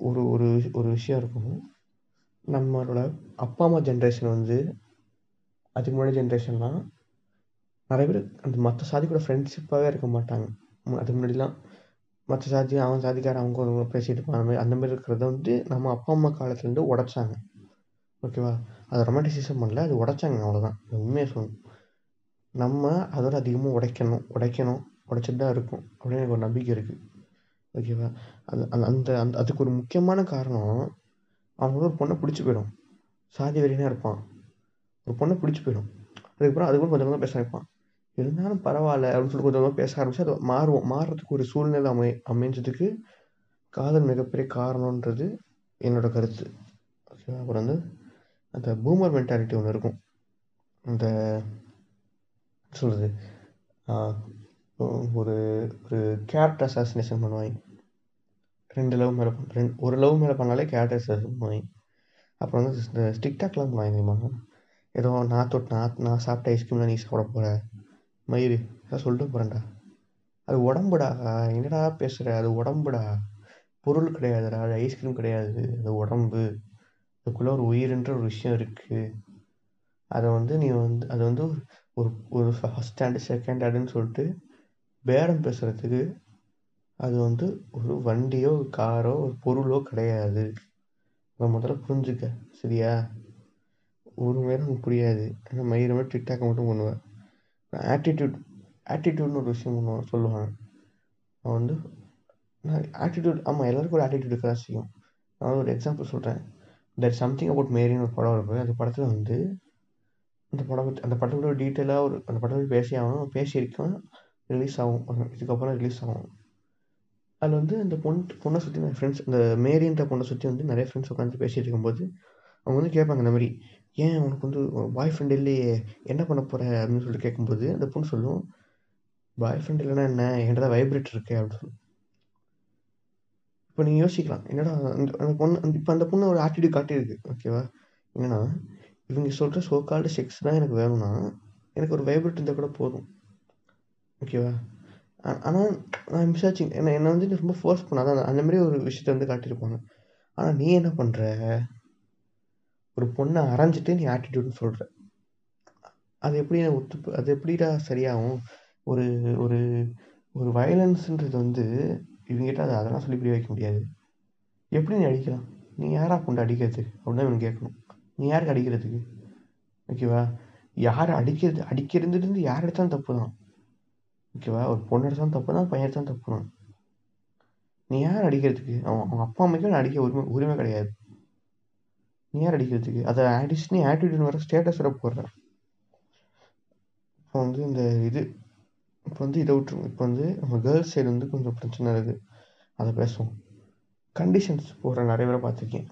ஒரு ஒரு ஒரு விஷயம் இருக்கும், நம்மளோட அப்பா அம்மா ஜென்ரேஷன் வந்து அதுக்கு முன்னாடி ஜென்ரேஷன்லாம் நிறைய பேர் அந்த மற்ற சாதி கூட ஃப்ரெண்ட்ஷிப்பாகவே இருக்க மாட்டாங்க. அதுக்கு முன்னாடிலாம் மற்ற சாதி அவன் சாதிக்காரன் அவங்க பேசிகிட்டு இருப்பான், அந்த மாதிரி அந்த மாதிரி இருக்கிறத வந்து நம்ம அப்பா அம்மா காலத்துலேருந்து உடச்சாங்க, ஓகேவா? அது ரொமான்டிசிசம் பண்ணல, அது உடச்சாங்க, அவ்வளோதான் உண்மையை சொல்லணும். நம்ம அதோட அதிகமாக உடைக்கணும் உடைக்கணும் உடைச்சிட்டு தான் இருக்கும் அப்படின்னு எனக்கு ஒரு நம்பிக்கை இருக்குது, ஓகேவா? அது அந்த அந்த அதுக்கு ஒரு முக்கியமான காரணம், அவங்களோட ஒரு பொண்ணை பிடிச்சி போயிடும், சாதி வெறியாக இருப்பான், ஒரு பொண்ணை பிடிச்சி போயிடும், அதுக்கப்புறம் அதுக்கு கொஞ்சம் கொஞ்சம் பேச ஆரம்பிப்பான், இருந்தாலும் பரவாயில்ல அப்படின்னு சொல்லிட்டு கொஞ்சம் கொஞ்சம் பேச ஆரம்பிச்சு அது மாறுவோம். மாறுறதுக்கு ஒரு சூழ்நிலை அமை அமைஞ்சதுக்கு காதல் மிகப்பெரிய காரணன்றது என்னோடய கருத்து, ஓகேவா? அப்புறம் வந்து அந்த பூமர் மென்டாலிட்டி ஒன்று இருக்கும், அந்த சொல்கிறது ஒரு ஒரு கேரக்டர் அசாசினேஷன் பண்ணுவாங்க, ரெண்டு லவ் மேலே ரெண்டு ஒரு லவ் மேலே பண்ணாலே கேரக்டர் அசாசினேஷன் பண்ணுவாங்க. அப்புறம் வந்து இந்த ஸ்டிக்டாக்லாம் பண்ணுவாங்க, ஏதோ நான் தொட்டு நான் நான் சாப்பிட்ட ஐஸ்கிரீம்லாம் நீ சாப்பிட போகிற மயிறு நான் சொல்லிட்டு போகிறேன்டா. அது உடம்புடா, என்னடா பேசுகிற, அது உடம்புடா, பொருள் கிடையாதுடா, அது ஐஸ்கிரீம் கிடையாது, அது உடம்பு, அதுக்குள்ளே ஒரு உயிர்ன்ற ஒரு விஷயம் இருக்குது. அதை வந்து நீ வந்து அது வந்து ஒரு ஒரு ஃபஸ்ட் ஸ்டாண்டு செகண்ட் ஸ்டாண்டுன்னு சொல்லிட்டு பேரம் பேசுகிறதுக்கு அது வந்து ஒரு வண்டியோ ஒரு காரோ ஒரு பொருளோ கிடையாது. அதை முதல்ல புரிஞ்சுக்க சரியா. ஒரு மேலே நமக்கு புரியாது, ஆனால் மயிறு மாதிரி டிக்டாக் மட்டும் பண்ணுவேன். ஆட்டிடியூட் ஆட்டிடியூட்னு ஒரு விஷயம் பண்ணுவான் சொல்லுவான். நான் வந்து நான் ஆட்டிடியூட், ஆமாம் எல்லாருக்கும் ஒரு ஆட்டிடியூட் இருக்க தான் செய்யும். நான் வந்து ஒரு எக்ஸாம்பிள் சொல்கிறேன். தட் சம்திங் அபவுட் மேரின்னு ஒரு படம் இருக்குது. அந்த படத்தில் வந்து அந்த படம் அந்த படத்தோட டீட்டெயிலாக ஒரு அந்த படத்தை பேசி ஆகணும், பேசியிருக்கேன், ரிலீஸ் ஆகும், இதுக்கப்புறம் ரிலீஸ் ஆகும். அதில் வந்து அந்த பொண்ணு பொண்ணை சுற்றி நிறைய ஃப்ரெண்ட்ஸ், அந்த மேரின்ற பொண்ணை சுற்றி வந்து நிறைய ஃப்ரெண்ட்ஸ் உட்காந்து பேசிகிட்டு இருக்கும்போது அவங்க வந்து கேட்பாங்க இந்த மாதிரி, ஏன் உனக்கு வந்து பாய் ஃப்ரெண்ட் இல்லையே, என்ன பண்ண போகிற அப்படின்னு சொல்லிட்டு கேட்கும்போது அந்த பொண்ணு சொல்லும், பாய் ஃப்ரெண்ட் இல்லைன்னா என்ன, என்கிட்ட தான் வைப்ரேட் இருக்கு அப்படின்னு சொல்லும். இப்போ நீங்கள் யோசிக்கலாம், என்னடா அந்த அந்த பொண்ணு இப்போ அந்த பொண்ணு ஒரு ஆட்டிடியூட் காட்டியிருக்கு ஓகேவா. என்னன்னா இவங்க சொல்கிற சோக்கால்டு செக்ஸ் தான் எனக்கு வேணும்னா எனக்கு ஒரு வைப்ரேட் இருந்தால் கூட போதும் ஓகேவா. ஆனால் நான் மிஸ்ஸாச்சிங் என்ன என்னை வந்து ரொம்ப ஃபோர்ஸ் பண்ணாதான் அந்த அந்தமாரி ஒரு விஷயத்த வந்து காட்டியிருப்பாங்க. ஆனால் நீ என்ன பண்ணுற, ஒரு பொண்ணை அரைஞ்சிட்டு நீ ஆட்டிடியூட்னு சொல்கிற. அது எப்படி நான் ஒத்து அது எப்படிடா சரியாகும்? ஒரு ஒரு ஒரு வயலன்ஸுன்றது வந்து இவங்ககிட்ட அதை அதெல்லாம் சொல்லி புரிய வைக்க முடியாது. எப்படி நீ அடிக்கலாம், நீ யாரா பொண்ணை அடிக்கிறது அப்படின்னு தான் இவங்க கேட்கணும். நீ யாருக்கு அடிக்கிறதுக்கு ஓகேவா? யார் அடிக்கிறது அடிக்கிறதுலேருந்து யார் எடுத்தாலும் தப்பு தான் ஓகேவா. ஒரு பொண்ணு எடுத்தாலும் தப்பு தான், பையன் எடுத்தாலும் தப்பு தான். நீ யார் அடிக்கிறதுக்கு? அவன் அவங்க அப்பா அம்மாக்கே அடிக்க உரிமை உரிமை கிடையாது. நீ யார் அடிக்கிறதுக்கு? அதை ஆடிச்சு நீ ஆட்டிடியூட் வர ஸ்டேட்டஸ் வர போடுற. இப்போ வந்து இந்த இது இப்போ வந்து இதை விட்டுரும். இப்போ வந்து நம்ம கேர்ள்ஸ் சைடு வந்து கொஞ்சம் பிரச்சனை இருக்குது, அதை பேசுவோம். கண்டிஷன்ஸ் போடுற நிறைய பேரை பார்த்துருக்கேன்.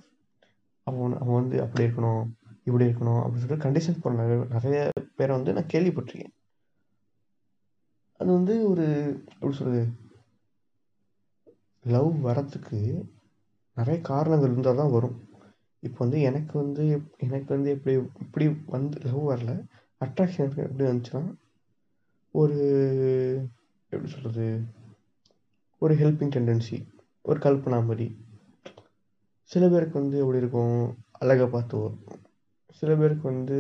அப்போ அவன் வந்து அப்படி இருக்கணும் இப்படி இருக்கணும் அப்படின்னு சொல்லிட்டு கண்டிஷன்ஸ் போடுற நிறைய நிறைய பேரை வந்து நான் கேள்விப்பட்டிருக்கேன். அது வந்து ஒரு எப்படி சொல்கிறது, லவ் வரத்துக்கு நிறைய காரணங்கள் இருந்தால் தான் வரும். இப்போ வந்து எனக்கு வந்து எனக்கு வந்து எப்படி இப்படி வந்து லவ் வரல, அட்ராக்ஷன் எப்படி வந்துச்சுன்னா ஒரு எப்படி சொல்கிறது, ஒரு ஹெல்பிங் டெண்டன்சி, ஒரு கல்பனா மாதிரி. சில பேருக்கு வந்து எப்படி இருக்கும், அழகை பார்த்து வரும். சில பேருக்கு வந்து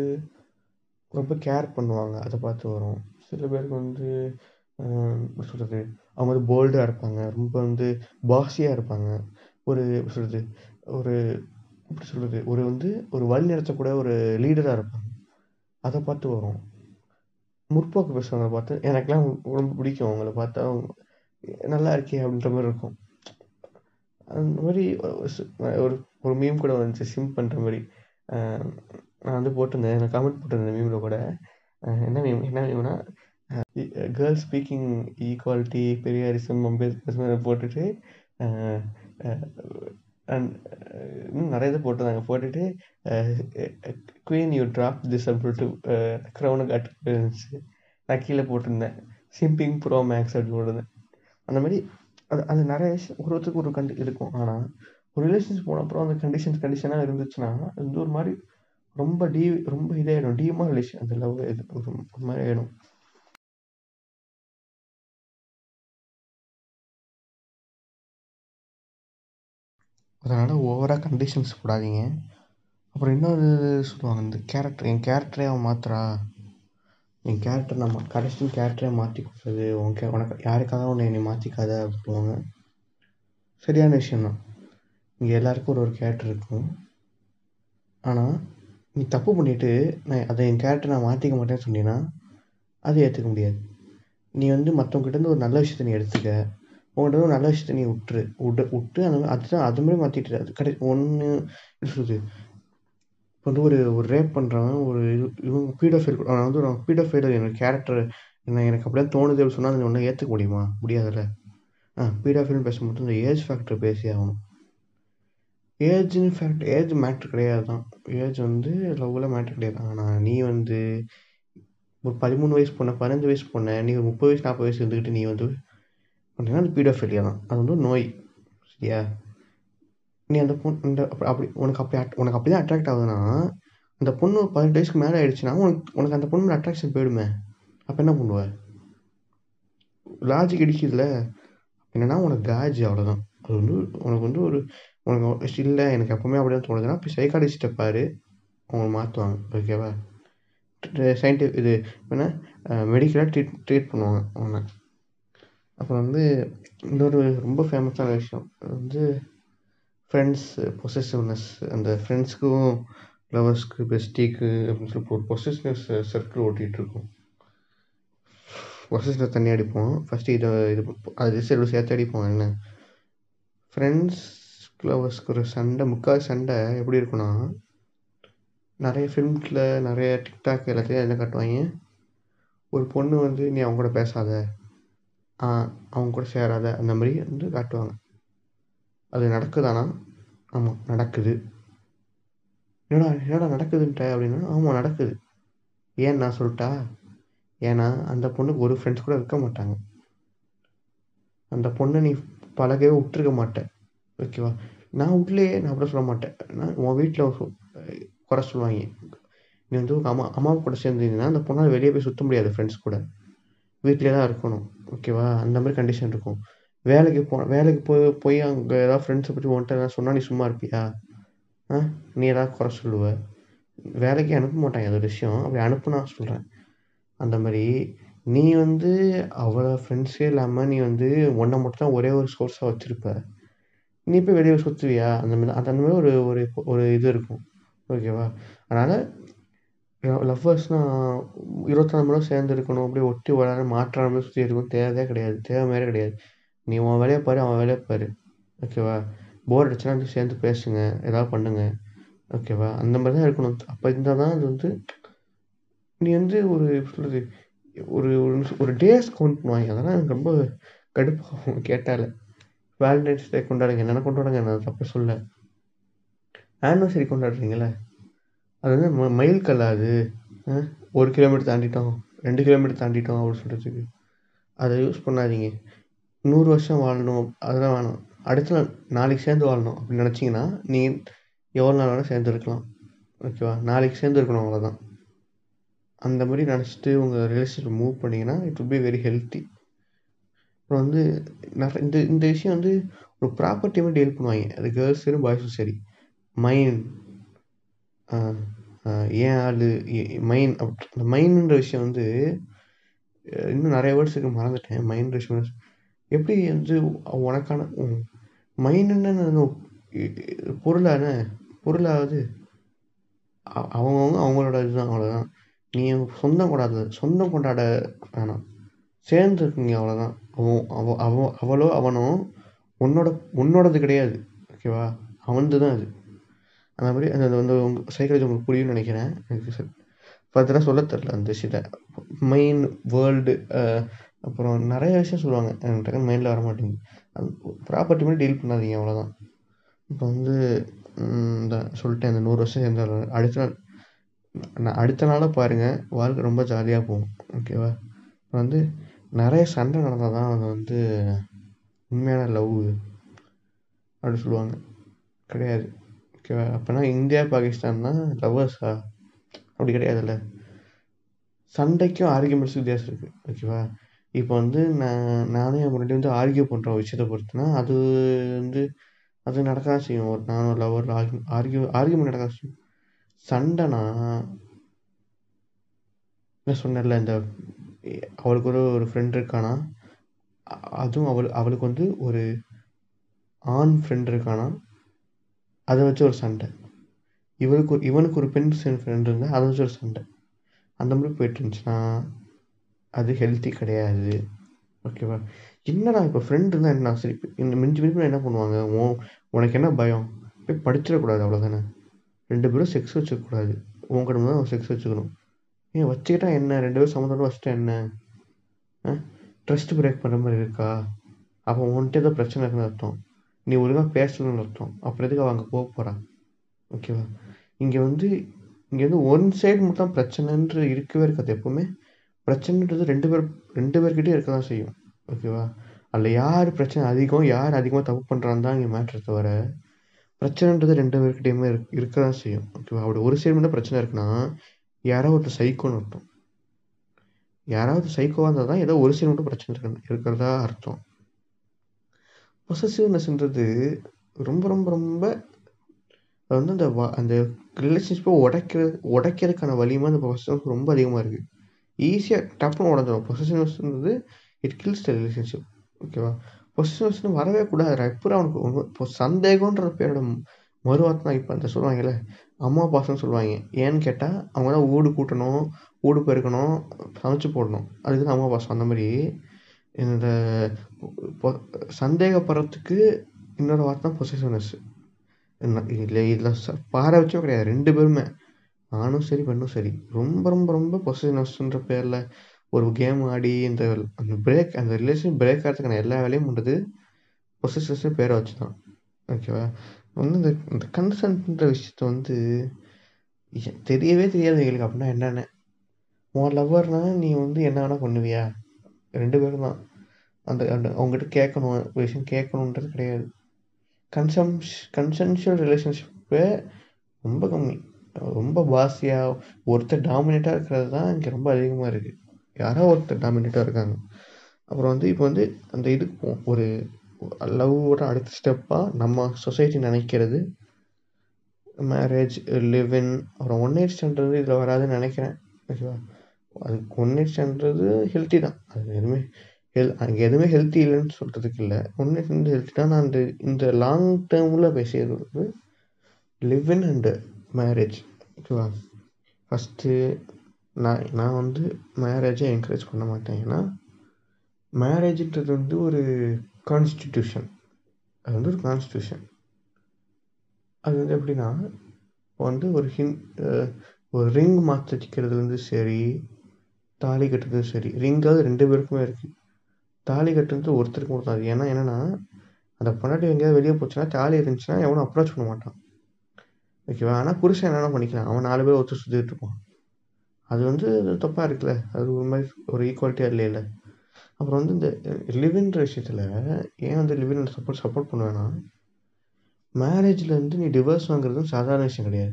ரொம்ப கேர் பண்ணுவாங்க, அதை பார்த்து வரும். சில பேருக்கு வந்து எப்படி சொல்கிறது, அவங்க வந்து போல்டாக இருப்பாங்க, ரொம்ப வந்து பாசியாக இருப்பாங்க. ஒரு எப்படி சொல்கிறது, ஒரு எப்படி சொல்கிறது, ஒரு வந்து ஒரு வழி நடத்தக்கூட ஒரு லீடராக இருப்பாங்க, அதை பார்த்து வரும். முற்போக்கு பேசுகிறவங்களை பார்த்து எனக்கெல்லாம் ரொம்ப பிடிக்கும், அவங்கள பார்த்தா நல்லா இருக்கே அப்படின்ற மாதிரி இருக்கும். அந்த மாதிரி ஒரு ஒரு மீம் கூட வந்துச்சு, சிம் பண்ணுற மாதிரி. நான் வந்து போட்டிருந்தேன், நான் காமெண்ட் போட்டிருந்தேன் மீமில் கூட. என்ன மீம் என்ன மீம்னா, girls speaking equality Periyarism Ambedkar போட்டுட்டு இன்னும் நிறைய இதை போட்டிருந்தாங்க. போட்டுட்டு குவீன் யூ ட்ராப் திஸ் அப்படின்ட்டு க்ரௌனை காட்டு இருந்துச்சு. நான் கீழே போட்டிருந்தேன் சிம்பிங் ப்ரோ மேக்ஸ் அப்படின்னு போட்டிருந்தேன். அந்த மாதிரி அது அது நிறைய விஷயம் ஒருத்தருக்கு ஒரு கண்டி இருக்கும். ஆனால் ஒரு ரிலேஷன்ஷிப் போன அப்புறம் அந்த கண்டிஷன்ஸ் கண்டிஷனாக இருந்துச்சுன்னா அது வந்து ஒரு மாதிரி ரொம்ப டீ ரொம்ப இதாகிடும், டீமாக ரிலேஷன் அந்த லவ் இது ஒரு மாதிரி ஆகிடும். அதனால் ஓவராக கண்டிஷன்ஸ் போடாதீங்க. அப்புறம் இன்னொரு சொல்லுவாங்க, இந்த கேரக்டர் என் கேரக்டரே அவன் மாற்றுறா, என் கேரக்டர் நம்ம கடைசியும் கேரக்டரே மாற்றி கொடுத்தது, உன் கே உனக்கு யாருக்காக உன்னை என்னை மாற்றிக்காத அப்படின்வாங்க. சரியான விஷயந்தான். இங்கே எல்லாேருக்கும் ஒரு ஒரு கேரக்டர் இருக்கும். ஆனால் நீ தப்பு பண்ணிவிட்டு நான் அதை என் கேரக்டர் நான் மாற்றிக்க மாட்டேன்னு சொன்னீங்கன்னா அதை ஏற்றுக்க முடியாது. நீ வந்து மற்றவங்ககிட்டருந்து ஒரு நல்ல விஷயத்த நீ எடுத்துக்க, உங்கள்கிட்ட ஒரு நல்ல விஷயத்த நீ விட்டுரு விட விட்டு அந்த மாதிரி அதுதான் அது மாதிரி மாற்றிட்டு அது கடை ஒன்று சொல்லுது. இப்போ வந்து ஒரு ஒரு ரேப் பண்ணுறவன் ஒரு இவங்க பீடோஃபைல் நான் வந்து நான் பீடோஃபைல் என்னோடய கேரக்டர் என்ன எனக்கு அப்படியே தோணுது அப்படின்னு சொன்னால் அது ஒன்றும் ஏற்றுக்க முடியுமா? முடியாதுல்ல. ஆ பீடோஃபைல்னு பேசும்போது இந்த ஏஜ் ஃபேக்டர் பேசி ஆகணும். ஏஜ்னு ஃபேக்ட் ஏஜ் மேட்ரு கிடையாது தான், ஏஜ் வந்து லவ்வில் மேட்ரு கிடையாது. ஆனால் நீ வந்து ஒரு பதிமூணு வயசு பொண்ண பதினஞ்சு வயசு பொண்ண நீ ஒரு முப்பது வயசு நாற்பது வயசு இருந்துக்கிட்டு நீ வந்து அப்படின்னா அது பீடோஃபைலியா தான். அது வந்து நோய் சரியா. நீ அந்த பொண்ணு அப்படி அப்படி உனக்கு அப்படி உனக்கு அப்படி தான் அட்ராக்ட் ஆகுதுன்னா அந்த பொண்ணு ஒரு பதினெட்டு வயசுக்கு மேலே ஆயிடுச்சுன்னா உனக்கு உனக்கு அந்த பொண்ணு மேலே அட்ராக்ஷன் போயிடுமே. அப்போ என்ன பண்ணுவ? லாஜிக் அடிக்குதுல. என்னென்னா உனக்கு காஜ் அவ்வளோதான். அது வந்து உனக்கு வந்து ஒரு உனக்கு இல்லை எனக்கு எப்போவுமே அப்படின்னு தோணுதுன்னா இப்போ சைக்காலஜிஸ்ட்டை பாரு, அவங்க மாற்றுவாங்க. ஓகேவா? சயின்டிஃபிக் இது என்ன மெடிக்கலாக ட்ரீட் ட்ரீட் பண்ணுவாங்க அவனை. அப்புறம் வந்து இன்னொரு ரொம்ப ஃபேமஸான விஷயம் வந்து ஃப்ரெண்ட்ஸ் பொசசிவ்னஸ். அந்த ஃப்ரெண்ட்ஸுக்கும் லவர்ஸ்க்கு பெஸ்டிக்கு அப்படின்னு சொல்லி ஒரு பொசசிவ்னஸ் சர்க்கிள் ஓட்டிகிட்ருக்கும். பொசசிவ்னஸ் தண்ணி அடிப்போம் ஃபஸ்ட்டு, இதை இது அது சைடு சேர்த்து அடிப்போம். என்ன ஃப்ரெண்ட்ஸ் லவர்ஸ்க்கு ஒரு சண்டை, முக்கால் சண்டை எப்படி இருக்குன்னா நிறைய ஃபிலிம்ஸில் நிறைய டிக்டாக் எல்லாத்தையும் எல்லாம் காட்டுவாங்க. ஒரு பொண்ணு வந்து நீ அவங்க கூட பேசாத, அவங்க கூட சேராத, அந்த மாதிரி வந்து காட்டுவாங்க. அது நடக்குதானா? ஆமாம் நடக்குது. என்னடா என்னடா நடக்குதுன்ட்ட அப்படின்னா ஆமாம் நடக்குது. ஏன் நான் சொல்லிட்டா? ஏன்னா அந்த பொண்ணுக்கு ஒரு ஃப்ரெண்ட்ஸ் கூட இருக்க மாட்டாங்க. அந்த பொண்ணை நீ பழகவே விட்டுருக்க மாட்டேன். ஓகேவா? நான் வீட்லையே நான் அப்படி சொல்ல மாட்டேன். நான் உன் வீட்டில் குறை சொல்லுவாங்க. நீ வந்து அம்மா அம்மாவை கூட சேர்ந்துருந்தீங்கன்னா அந்த பொண்ணால் வெளியே போய் சுற்ற முடியாது, ஃப்ரெண்ட்ஸ் கூட வீட்டிலே தான் இருக்கணும். ஓகேவா? அந்த மாதிரி கண்டிஷன் இருக்கும். வேலைக்கு போ வேலைக்கு போய் போய் அங்கே ஏதாவது ஃப்ரெண்ட்ஸை பற்றி ஒன்ட்டு எதாவது சொன்னால் நீ சும்மா இருப்பியா? ஆ நீ ஏதாவது குறை சொல்லுவ. வேலைக்கு அனுப்ப மாட்டாங்க. அது ஒரு விஷயம். அப்படி அனுப்புனா சொல்கிறேன். அந்த மாதிரி நீ வந்து அவ்வளோ ஃப்ரெண்ட்ஸே இல்லாமல் நீ வந்து ஒன்றை மட்டும் தான் ஒரே ஒரு சோர்ஸாக வச்சுருப்ப. நீ போய் வெளியே சுற்றுவியா? அந்த மாதிரி அந்த மாதிரி ஒரு ஒரு ஒரு இது இருக்கும். ஓகேவா? அதனால் லவ்வர்ஸ்னால் இருபத்தாலு மணி சேர்ந்து இருக்கணும், அப்படியே ஒட்டி வளர மாற்றான மாதிரி சுற்றி இருக்கணும். தேவையே கிடையாது, தேவை மாதிரி கிடையாது. நீ உன் வேலையை பாரு, அவன் வேலையை பாரு. ஓகேவா? போர் அடிச்சுன்னா வந்து சேர்ந்து பேசுங்க, ஏதாவது பண்ணுங்க. ஓகேவா? அந்த மாதிரி தான் இருக்கணும். அப்போ இருந்தால் தான் அது வந்து நீ வந்து ஒரு சொல்கிறது ஒரு ஒரு டேஸ் கவுண்ட் பண்ணுவாங்க. அதெல்லாம் எனக்கு ரொம்ப கடுப்பாகும் கேட்டால. வேலண்டைன்ஸ் டே கொண்டாடுங்க, என்னென்ன கொண்டாடுங்க, நான் தப்ப சொல்ல. ஆனிவர்சரி கொண்டாடுறீங்களே, அது வந்து ம மயில் கல்லாது ஒரு கிலோமீட்டர் தாண்டிட்டோம், ரெண்டு கிலோமீட்டர் தாண்டிட்டோம் அப்படின்னு சொல்கிறதுக்கு அதை யூஸ் பண்ணாதீங்க. நூறு வருஷம் வாழணும் அதெல்லாம் வேணும். அடுத்த நாளைக்கு சேர்ந்து வாழணும் அப்படின்னு நினச்சிங்கன்னா நீங்கள் எவ்வளோ நாள் வேணால் சேர்ந்துருக்கலாம். ஓகேவா? நாளைக்கு சேர்ந்துருக்கணும், அவ்வளோதான். அந்த மாதிரி நினச்சிட்டு உங்கள் ரிலேஷன்ஷிப் மூவ் பண்ணிங்கன்னா it will be very healthy. அப்புறம் வந்து நிறைய இந்த இந்த விஷயம் வந்து ஒரு ப்ராப்பர்ட்டியுமே டீல் பண்ணுவாங்க. அது கேர்ள்ஸ் சரி பாய்ஸும் சரி. மைண்ட் ஏன் ஆளு மைண்ட் அப்படி அந்த மைண்டுன்ற விஷயம் வந்து இன்னும் நிறைய வேர்ட்ஸுக்கு மறந்துட்டேன். மைண்ட் விஷயம் எப்படி வந்து உனக்கான மைண்டுன்னு பொருளான பொருளாவது அவங்கவுங்க அவங்களோட இதுதான், அவ்வளோதான். நீ சொந்தம் கொண்டாடு, சொந்தம் கொண்டாட வேணாம், சேர்ந்து இருக்குங்க அவ்வளோதான். அவன் அவ அவ அவளோ அவனும் உன்னோட உன்னோடது கிடையாது. ஓகேவா? அவனது தான் அது. அந்த மாதிரி அந்த வந்து உங்கள் சைக்காலஜி உங்களுக்கு புரியும்னு நினைக்கிறேன். எனக்கு சார் ஃபர்தராக சொல்ல தெரில அந்த விஷயத்த. மெயின் வேர்ல்டு அப்புறம் நிறைய விஷயம் சொல்லுவாங்க, எனக்கு டக்குன்னு மைண்டில் வர மாட்டேங்குது. அது ப்ராப்பர்ட்டி மாதிரி டீல் பண்ணாதீங்க, அவ்வளோதான். இப்போ வந்து இந்த சொல்லிட்டேன், இந்த நூறு வருஷம் சேர்ந்து அடுத்த நாள் நான் அடுத்த நாளாக பாருங்கள், வாழ்க்கை ரொம்ப ஜாலியாக போகும். ஓகேவா? இப்போ வந்து நிறைய சண்டை நடந்தால் தான் அது வந்து உண்மையான லவ் அப்படின்னு சொல்லுவாங்க. கிடையாது. ஓகேவா? அப்போனா இந்தியா பாகிஸ்தான்னா லவ்வர்ஸா? அப்படி கிடையாதுல்ல. சண்டைக்கும் ஆர்கியூமெண்ட்ஸுக்கும் வித்தியாசம் இருக்குது. ஓகேவா? இப்போ வந்து நான் நானும் என் முன்னாடி வந்து ஆர்கியூ பண்ணுற விஷயத்தை பொறுத்துனா அது வந்து அது நடக்க தான் செய்யும். ஒரு நானும் லவ்வர் ஆர்கியூ ஆர்கியூ ஆர்கியூமெண்ட் நடக்க தான் செய்யும். சண்டைனா நான் சொன்னேன்ல, இந்த அவளுக்கு ஒரு ஒரு ஃப்ரெண்ட் இருக்கானா, அதுவும் அவள் அவளுக்கு வந்து ஒரு ஆண் ஃப்ரெண்ட் இருக்கானா, அதை வச்சு ஒரு சண்டை. இவளுக்கு ஒரு இவனுக்கு ஒரு பெண் ஃப்ரெண்ட் இருந்தால் அதை வச்சு ஒரு சண்டை. அந்த மாதிரி போயிட்டு இருந்துச்சுன்னா அது ஹெல்த்தி கிடையாது. ஓகேவா? என்னடா இப்போ ஃப்ரெண்டு இருந்தால் என்ன சரி இந்த மிஞ்சி மிஞ்சி என்ன பண்ணுவாங்க? ஓ உனக்கு என்ன பயம், போய் படிச்சிடக்கூடாது, அவ்வளோதானே. ரெண்டு பேரும் செக்ஸ் வச்சுக்கக்கூடாது. உன் கடமை தான் செக்ஸ் வச்சுக்கணும். ஏன் வச்சுக்கிட்டா என்ன? ரெண்டு பேரும் சம்மந்தம் வச்சுட்டா என்ன? ஆ ட்ரஸ்ட் பிரேக் பண்ணுற மாதிரி இருக்கா? அப்போ உன்கிட்ட ஏதோ பிரச்சனை இருக்குன்னு அர்த்தம். நீ ஒழுங்காக பேசணும்னு அர்த்தம். அப்புறம் எதுக்கு அவங்க போக போகிறான்? ஓகேவா? இங்கே வந்து இங்கே வந்து ஒன் சைடு மட்டும் தான் பிரச்சனைன்ற இருக்கவே இருக்காது. எப்போவுமே பிரச்சனைன்றது ரெண்டு பேர் ரெண்டு பேர்கிட்டே இருக்க தான் செய்யும். ஓகேவா? அதில் யார் பிரச்சனை அதிகம், யார் அதிகமாக தப்பு பண்ணுறான்னு தான் இங்கே மேட்ரு. தவிர பிரச்சனைன்றது ரெண்டு பேருக்கிட்டையுமே இருக்கு இருக்க தான் செய்யும். ஓகேவா? அவட ஒரு சைடு மட்டும் பிரச்சனை இருக்குன்னா யாராவது ஒருத்தர் சைக்கோன்னு அர்த்தம். யாராவது சைக்கோவாக இருந்தால் தான் ஏதோ ஒரு சைடு மட்டும் பிரச்சனை இருக்கு இருக்கிறதா அர்த்தம். பொசசிவ்னஸ்ன்றது ரொம்ப ரொம்ப ரொம்ப அது வந்து அந்த அந்த ரிலேஷன்ஷிப்பை உடைக்கிறது உடைக்கிறதுக்கான வலிமை அந்த பொசசிவ்னஸ் ரொம்ப அதிகமாக இருக்குது. ஈஸியாக டப்புன்னு உடஞ்சிடும். பொசசிவ்னஸ்ன்றது இட் கில்ஸ் த ரிலேஷன்ஷிப். ஓகேவா? பொசிஷன் வரவே கூடாது. எப்பறம் அவனுக்கு இப்போ சந்தேகன்ற பேரோட மறுவார்த்தை இப்போ அந்த சொல்லுவாங்கல்ல அம்மா பாசம்னு சொல்லுவாங்க. ஏன்னு கேட்டால் அவங்க தான் ஊடு கூட்டணும், ஊடு பெருக்கணும், சமைச்சு போடணும், அதுக்கு தான் அம்மா பாசம். அந்த மாதிரி இந்த சந்தேகப்படுறதுக்கு இன்னொரு வார்த்தை தான் பொசிஷனஸ். இல்லை இதில் பாறை வச்சோ கிடையாது. ரெண்டு பேருமே ஆணும் சரி பெண்ணும் சரி ரொம்ப ரொம்ப ரொம்ப பொசிஷனஸ்ன்ற பேரில் ஒரு கேம் ஆடி இந்த அந்த பிரேக் அந்த ரிலேஷன் பிரேக் ஆகிறதுக்கான எல்லா வேலையும் பண்ணுறது பொசிஷன் பேரை வச்சு தான். ஓகேவா? வந்து இந்த இந்த கன்சன்ட்ன்ற விஷயத்த வந்து தெரியவே தெரியாது எங்களுக்கு. அப்படின்னா என்னென்ன உன் லவ்வர்னா நீ வந்து என்ன வேணால் பண்ணுவியா? ரெண்டு பேரும் தான் அந்த அவங்ககிட்ட கேட்கணும் விஷயம் கேட்கணுன்றது கிடையாது. கன்சம்ஷ் கன்சென்ஷுவல் ரிலேஷன்ஷிப்பே ரொம்ப கம்மி. ரொம்ப பாசியாக ஒருத்தர் டாமினேட்டாக இருக்கிறது தான் இங்கே ரொம்ப அதிகமாக இருக்குது. யாரோ ஒருத்தர் டாமினேட்டாக இருக்காங்க. அப்புறம் வந்து இப்போ வந்து அந்த இதுக்கு போவோம். ஒரு லவ்வோட அடுத்த ஸ்டெப்பாக நம்ம சொசைட்டி நினைக்கிறது மேரேஜ், லிவ்இன், அப்புறம் ஒன் நைட் ஸ்டாண்ட்றது இதில் வராதுன்னு நினைக்கிறேன். ஓகேவா? அதுக்கு ஒன் நைட் ஸ்டாண்ட்றது ஹெல்த்தி தான். அது எதுவுமே ஹெல் அங்கே எதுவுமே ஹெல்த்தி இல்லைன்னு சொல்கிறதுக்கு இல்லை. ஒன் நைட் ஸ்டாண்ட் ஹெல்த்தி தான். நான் அந்த இந்த லாங் டேர்மில் பேசியது வந்து லிவ்இன் அண்டு மேரேஜ். ஓகேவா? ஃபஸ்ட்டு நான் நான் வந்து மேரேஜை என்கரேஜ் பண்ண மாட்டேன். ஏன்னா மேரேஜுன்றது வந்து ஒரு கான்ஸ்டிடியூஷன். அது வந்து ஒரு கான்ஸ்டியூஷன். அது வந்து எப்படின்னா இப்போ வந்து ஒரு ஹின் ஒரு ரிங் மாற்றிக்கிறதுலேருந்து சரி, தாலி கட்டுறதும் சரி. ரிங்காவது ரெண்டு பேருக்குமே இருக்குது. தாலி கட்டுறது ஒருத்தருக்கு மட்டும் தான். ஏன்னா என்னென்னா அந்த பொண்டாட்டி எங்கேயாவது வெளியே போச்சுன்னா தாலி இருந்துச்சுன்னா எவனும் அப்ரோச் பண்ண மாட்டான். ஓகேவா? ஆனால் புருஷன் என்னென்ன பண்ணிக்கலாம், அவன் நாலு பேர் ஒருத்தர் சுற்றிட்டு இருப்பான். அது வந்து தப்பாக இருக்குல்ல. அது ஒரு மாதிரி ஒரு ஈக்குவாலிட்டியாக இல்லையில. அப்புறம் வந்து இந்த லிவ்இன்ற விஷயத்தில் ஏன் வந்து லிவ்இன் சப்போர்ட் சப்போர்ட் பண்ணுவேன்னா மேரேஜ்லேருந்து நீ டிவோர்ஸ் வாங்குறதும் சாதாரண விஷயம் கிடையாது.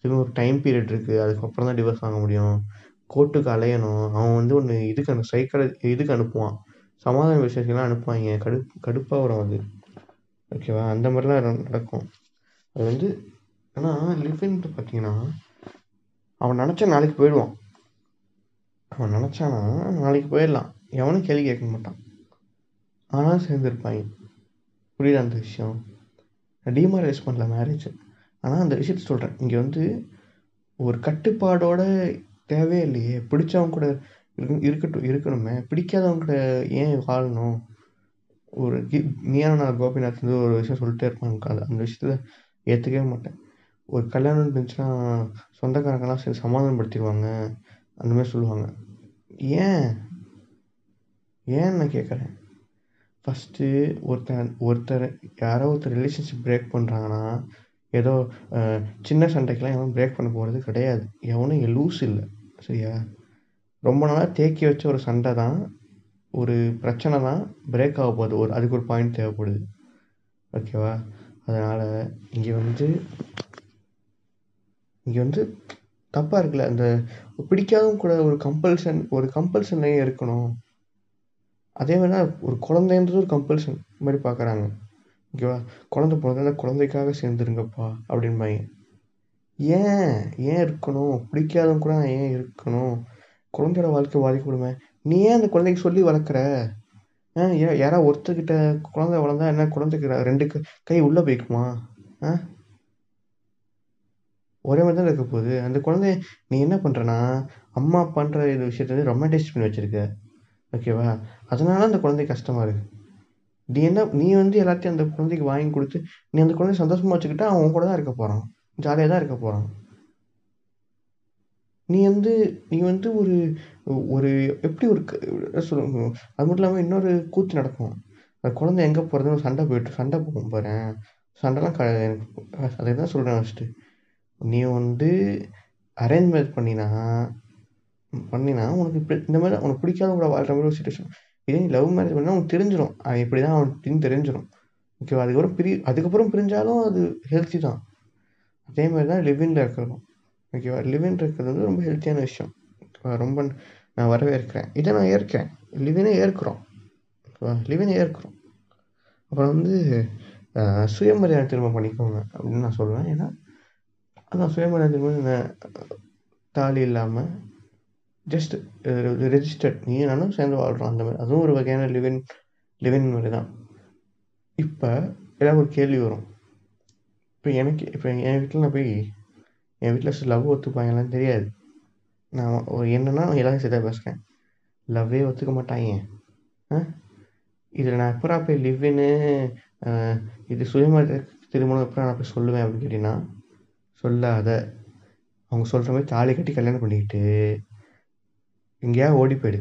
அதுவும் ஒரு டைம் பீரியட் இருக்குது. அதுக்கப்புறம் தான் டிவோர்ஸ் வாங்க முடியும். கோர்ட்டுக்கு அலையணும். அவன் வந்து ஒன்று இதுக்கு அந்த சைக்கால இதுக்கு அனுப்புவான். சமாதான விஷயத்துக்கெல்லாம் அனுப்புவாங்க. கடு கடுப்பாக வரும் அது. ஓகேவா? அந்த மாதிரிலாம் நடக்கும். அது வந்து ஆனால் லிவ்இன்ட்டு பார்த்தீங்கன்னா அவன் நினச்சா நாளைக்கு போயிடுவான். அவன் நினச்சானா நாளைக்கு போயிடலாம். எவனும் கேள்வி கேட்க மாட்டான். ஆனால் சேர்ந்துருப்பாங்க. புரியுது அந்த விஷயம்? டீமாரலைஸ் பண்ணல மேரேஜ். ஆனால் அந்த விஷயத்த சொல்கிறேன். இங்கே வந்து ஒரு கட்டுப்பாடோட தேவையே இல்லையே. பிடிச்சவங்க கூட இருக்கட்டும் இருக்கணுமே. பிடிக்காதவங்க கூட ஏன் வாழணும்? ஒரு கி நீயான கோபிநாத் வந்து ஒரு விஷயம் சொல்லிட்டே இருப்பாங்க. அந்த விஷயத்தில் ஏற்றுக்கவே மாட்டேன். ஒரு கல்யாணம் இருந்துச்சுன்னா சொந்தக்காரங்கெல்லாம் சரி சமாதானப்படுத்திடுவாங்க அந்த மாதிரி சொல்லுவாங்க. ஏன் ஏன் நான் கேட்குறேன். ஃபஸ்ட்டு ஒருத்தன் ஒருத்தர் யாரோ ஒருத்தர் ரிலேஷன்ஷிப் பிரேக் பண்ணுறாங்கன்னா ஏதோ சின்ன சண்டைக்கெலாம் எவனும் பிரேக் பண்ண போகிறது கிடையாது. எவனும் இங்கே லூஸ் இல்லை. சரியா? ரொம்ப நாளாக தேக்கி வச்ச ஒரு சண்டை தான் ஒரு பிரச்சனை தான் பிரேக் ஆக போகுது. ஒரு அதுக்கு ஒரு பாயிண்ட் தேவைப்படுது. ஓகேவா? அதனால் இங்கே வந்து இங்கே வந்து தப்பாக இருக்குல்ல. அந்த பிடிக்காதவங்க கூட ஒரு கம்பல்ஷன் ஒரு கம்பல்ஷன்லேயே இருக்கணும். அதே மாதிரி தான் ஒரு குழந்தைன்றது ஒரு கம்பல்ஷன் மாதிரி பார்க்குறாங்க. ஓகேவா? குழந்தை போனது அந்த குழந்தைக்காக சேர்ந்துருங்கப்பா அப்படின்பாங்க. ஏன் ஏன் இருக்கணும்? பிடிக்காதவங்க கூட ஏன் இருக்கணும்? குழந்தையோட வாழ்க்கை பாதிக்கப்படுமே. நீ ஏன் அந்த குழந்தைக்கு சொல்லி வளர்க்குற? ஆ ஏன் யாராவது ஒருத்தர்கிட்ட குழந்தை வளர்ந்தா என்ன குழந்தைக்கு ரெண்டு கை உள்ளே போய்க்குமா? ஆ ஒரே மாதிரி தான் இருக்க போகுது. அந்த குழந்தைய நீ என்ன பண்ணுறனா அம்மா பண்ணுற இது விஷயத்த வந்து ரொமான்டைஸ் பண்ணி வச்சுருக்க. ஓகேவா? அதனால அந்த குழந்தை கஷ்டமாக இருக்குது. நீ என்ன நீ வந்து எல்லாத்தையும் அந்த குழந்தைக்கு வாங்கி கொடுத்து நீ அந்த குழந்தைய சந்தோஷமாக வச்சுக்கிட்டா அவன் கூட தான் இருக்க போகிறான். ஜாலியாக தான் இருக்க போகிறான். நீ வந்து நீ வந்து ஒரு ஒரு எப்படி ஒரு சொல்லுங்க. அது மட்டும் இல்லாமல் இன்னொரு கூத்து நடக்கும். அந்த குழந்தை எங்கே போகிறதுன்னு சண்டை போய்ட்டு சண்டை போகும் பாரு. சண்டைலாம் க எனக்கு அதை தான் சொல்கிறேன். ஃபஸ்ட்டு நீ வந்து அரேஞ்ச் மேரேஜ் பண்ணினா பண்ணினா உனக்கு இப்படி இந்த மாதிரி உனக்கு பிடிக்காத கூட வாழ்கிற மாதிரி ஒரு சுச்சுவேஷன். இதே நீ லவ் மேரேஜ் பண்ணினா உனக்கு தெரிஞ்சிடும். இப்படி தான் அவனுக்கு தெரிஞ்சிடும். ஓகேவா. அதுக்கப்புறம் பிரி அதுக்கப்புறம் பிரிஞ்சாலும் அது ஹெல்த்தி தான். அதே மாதிரி தான் லிவ்இன்ல இருக்கிறதும் ஓகேவா. லிவ்இன் இருக்கிறது வந்து ரொம்ப ஹெல்த்தியான விஷயம் ஓகேவா. ரொம்ப நான் வரவேற்கிறேன், இதை நான் ஏற்கிறேன். லிவ்இனே ஏற்கிறோம் ஓகேவா, லிவ்இனே ஏற்கிறோம். அப்புறம் வந்து சுயமரியாதை திரும்ப பண்ணிக்கோங்க அப்படின்னு நான் சொல்லுவேன். ஏன்னா அதான் சுயமரியாதை திரும்ப தாலி இல்லாமல் ஜஸ்ட் ரெஜிஸ்டர்ட் நீ நானும் சேர்ந்து வாழ்கிறோம் அந்த மாதிரி, அதுவும் ஒரு வகையான லிவ்இன் லிவ்இன் மாதிரி தான். இப்போ எல்லாரும் ஒரு கேள்வி வரும், இப்போ எனக்கு இப்போ என் வீட்டில் நான் போய் என் வீட்டில் லவ் ஒத்துப்பாங்கலாம் தெரியாது. நான் ஒரு என்னன்னா எல்லாரும் சேர்த்தா பேசுகிறேன், லவ்வே ஒத்துக்க மாட்டாங்க. ஆ இதில் நான் எப்போ போய் லிவ்இன்னு இது சுயமரியாதை திருமணம் எப்போ நான் போய் சொல்லுவேன் அப்படின்னு கேட்டிங்கன்னா, சொல்லாத. அவங்க சொல்கிற மாதிரி தாலி கட்டி கல்யாணம் பண்ணிக்கிட்டு எங்கேயா ஓடி போயிடு,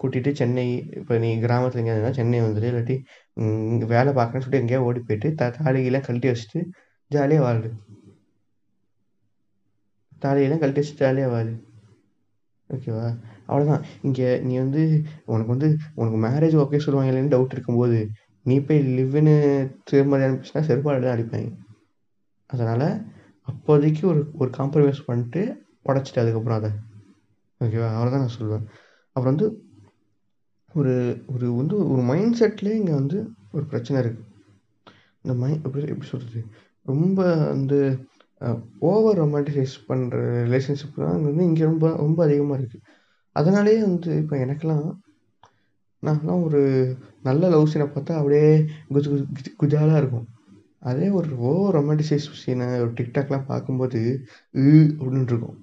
கூட்டிகிட்டு சென்னை, இப்போ நீ கிராமத்தில் எங்கேயா இருந்தால் சென்னை வந்துட்டு, இல்லாட்டி வேலை பார்க்குறேன்னு சொல்லிட்டு எங்கேயா ஓடி போயிட்டு த தாலிகெல்லாம் கழட்டி வச்சுட்டு ஜாலியாக வாழு. தாலிகெல்லாம் கழட்டி வச்சுட்டு ஜாலியாக வாழு ஓகேவா, அவ்வளோதான். இங்கே நீ வந்து உனக்கு வந்து உனக்கு மேரேஜ் ஓகே சொல்லுவாங்க இல்லைன்னு டவுட் இருக்கும்போது நீ போய் லிவ்னு திருமதியான பேசினா செருப்பாடு தான் அடிப்பாங்க. அதனால் அப்போதைக்கு ஒரு ஒரு காம்ப்ரமைஸ் பண்ணிட்டு உடச்சிட்டு அதுக்கப்புறம் அதை ஓகேவா, அவரை தான் நான் சொல்லுவேன். அப்புறம் வந்து ஒரு ஒரு வந்து ஒரு மைண்ட் செட்லேயே இங்கே வந்து ஒரு பிரச்சனை இருக்குது. இந்த மைண்ட் எப்படி எப்படி சொல்கிறது, ரொம்ப வந்து ஓவர் ரொமான்டிசைஸ் பண்ணுற ரிலேஷன்ஷிப் தான் இங்கே வந்து இங்கே ரொம்ப ரொம்ப அதிகமாக இருக்குது. அதனாலேயே வந்து இப்போ எனக்கெல்லாம் நான்லாம் ஒரு நல்ல லவ் சீனை பார்த்தா அப்படியே குஜு குஜு குஜாலாக இருக்கும். அதே ஒரு ஓவர் ரொமான்டிசைஸ் சீனை ஒரு டிக்டாக்லாம் பார்க்கும்போது அப்படின்னு இருக்கும்,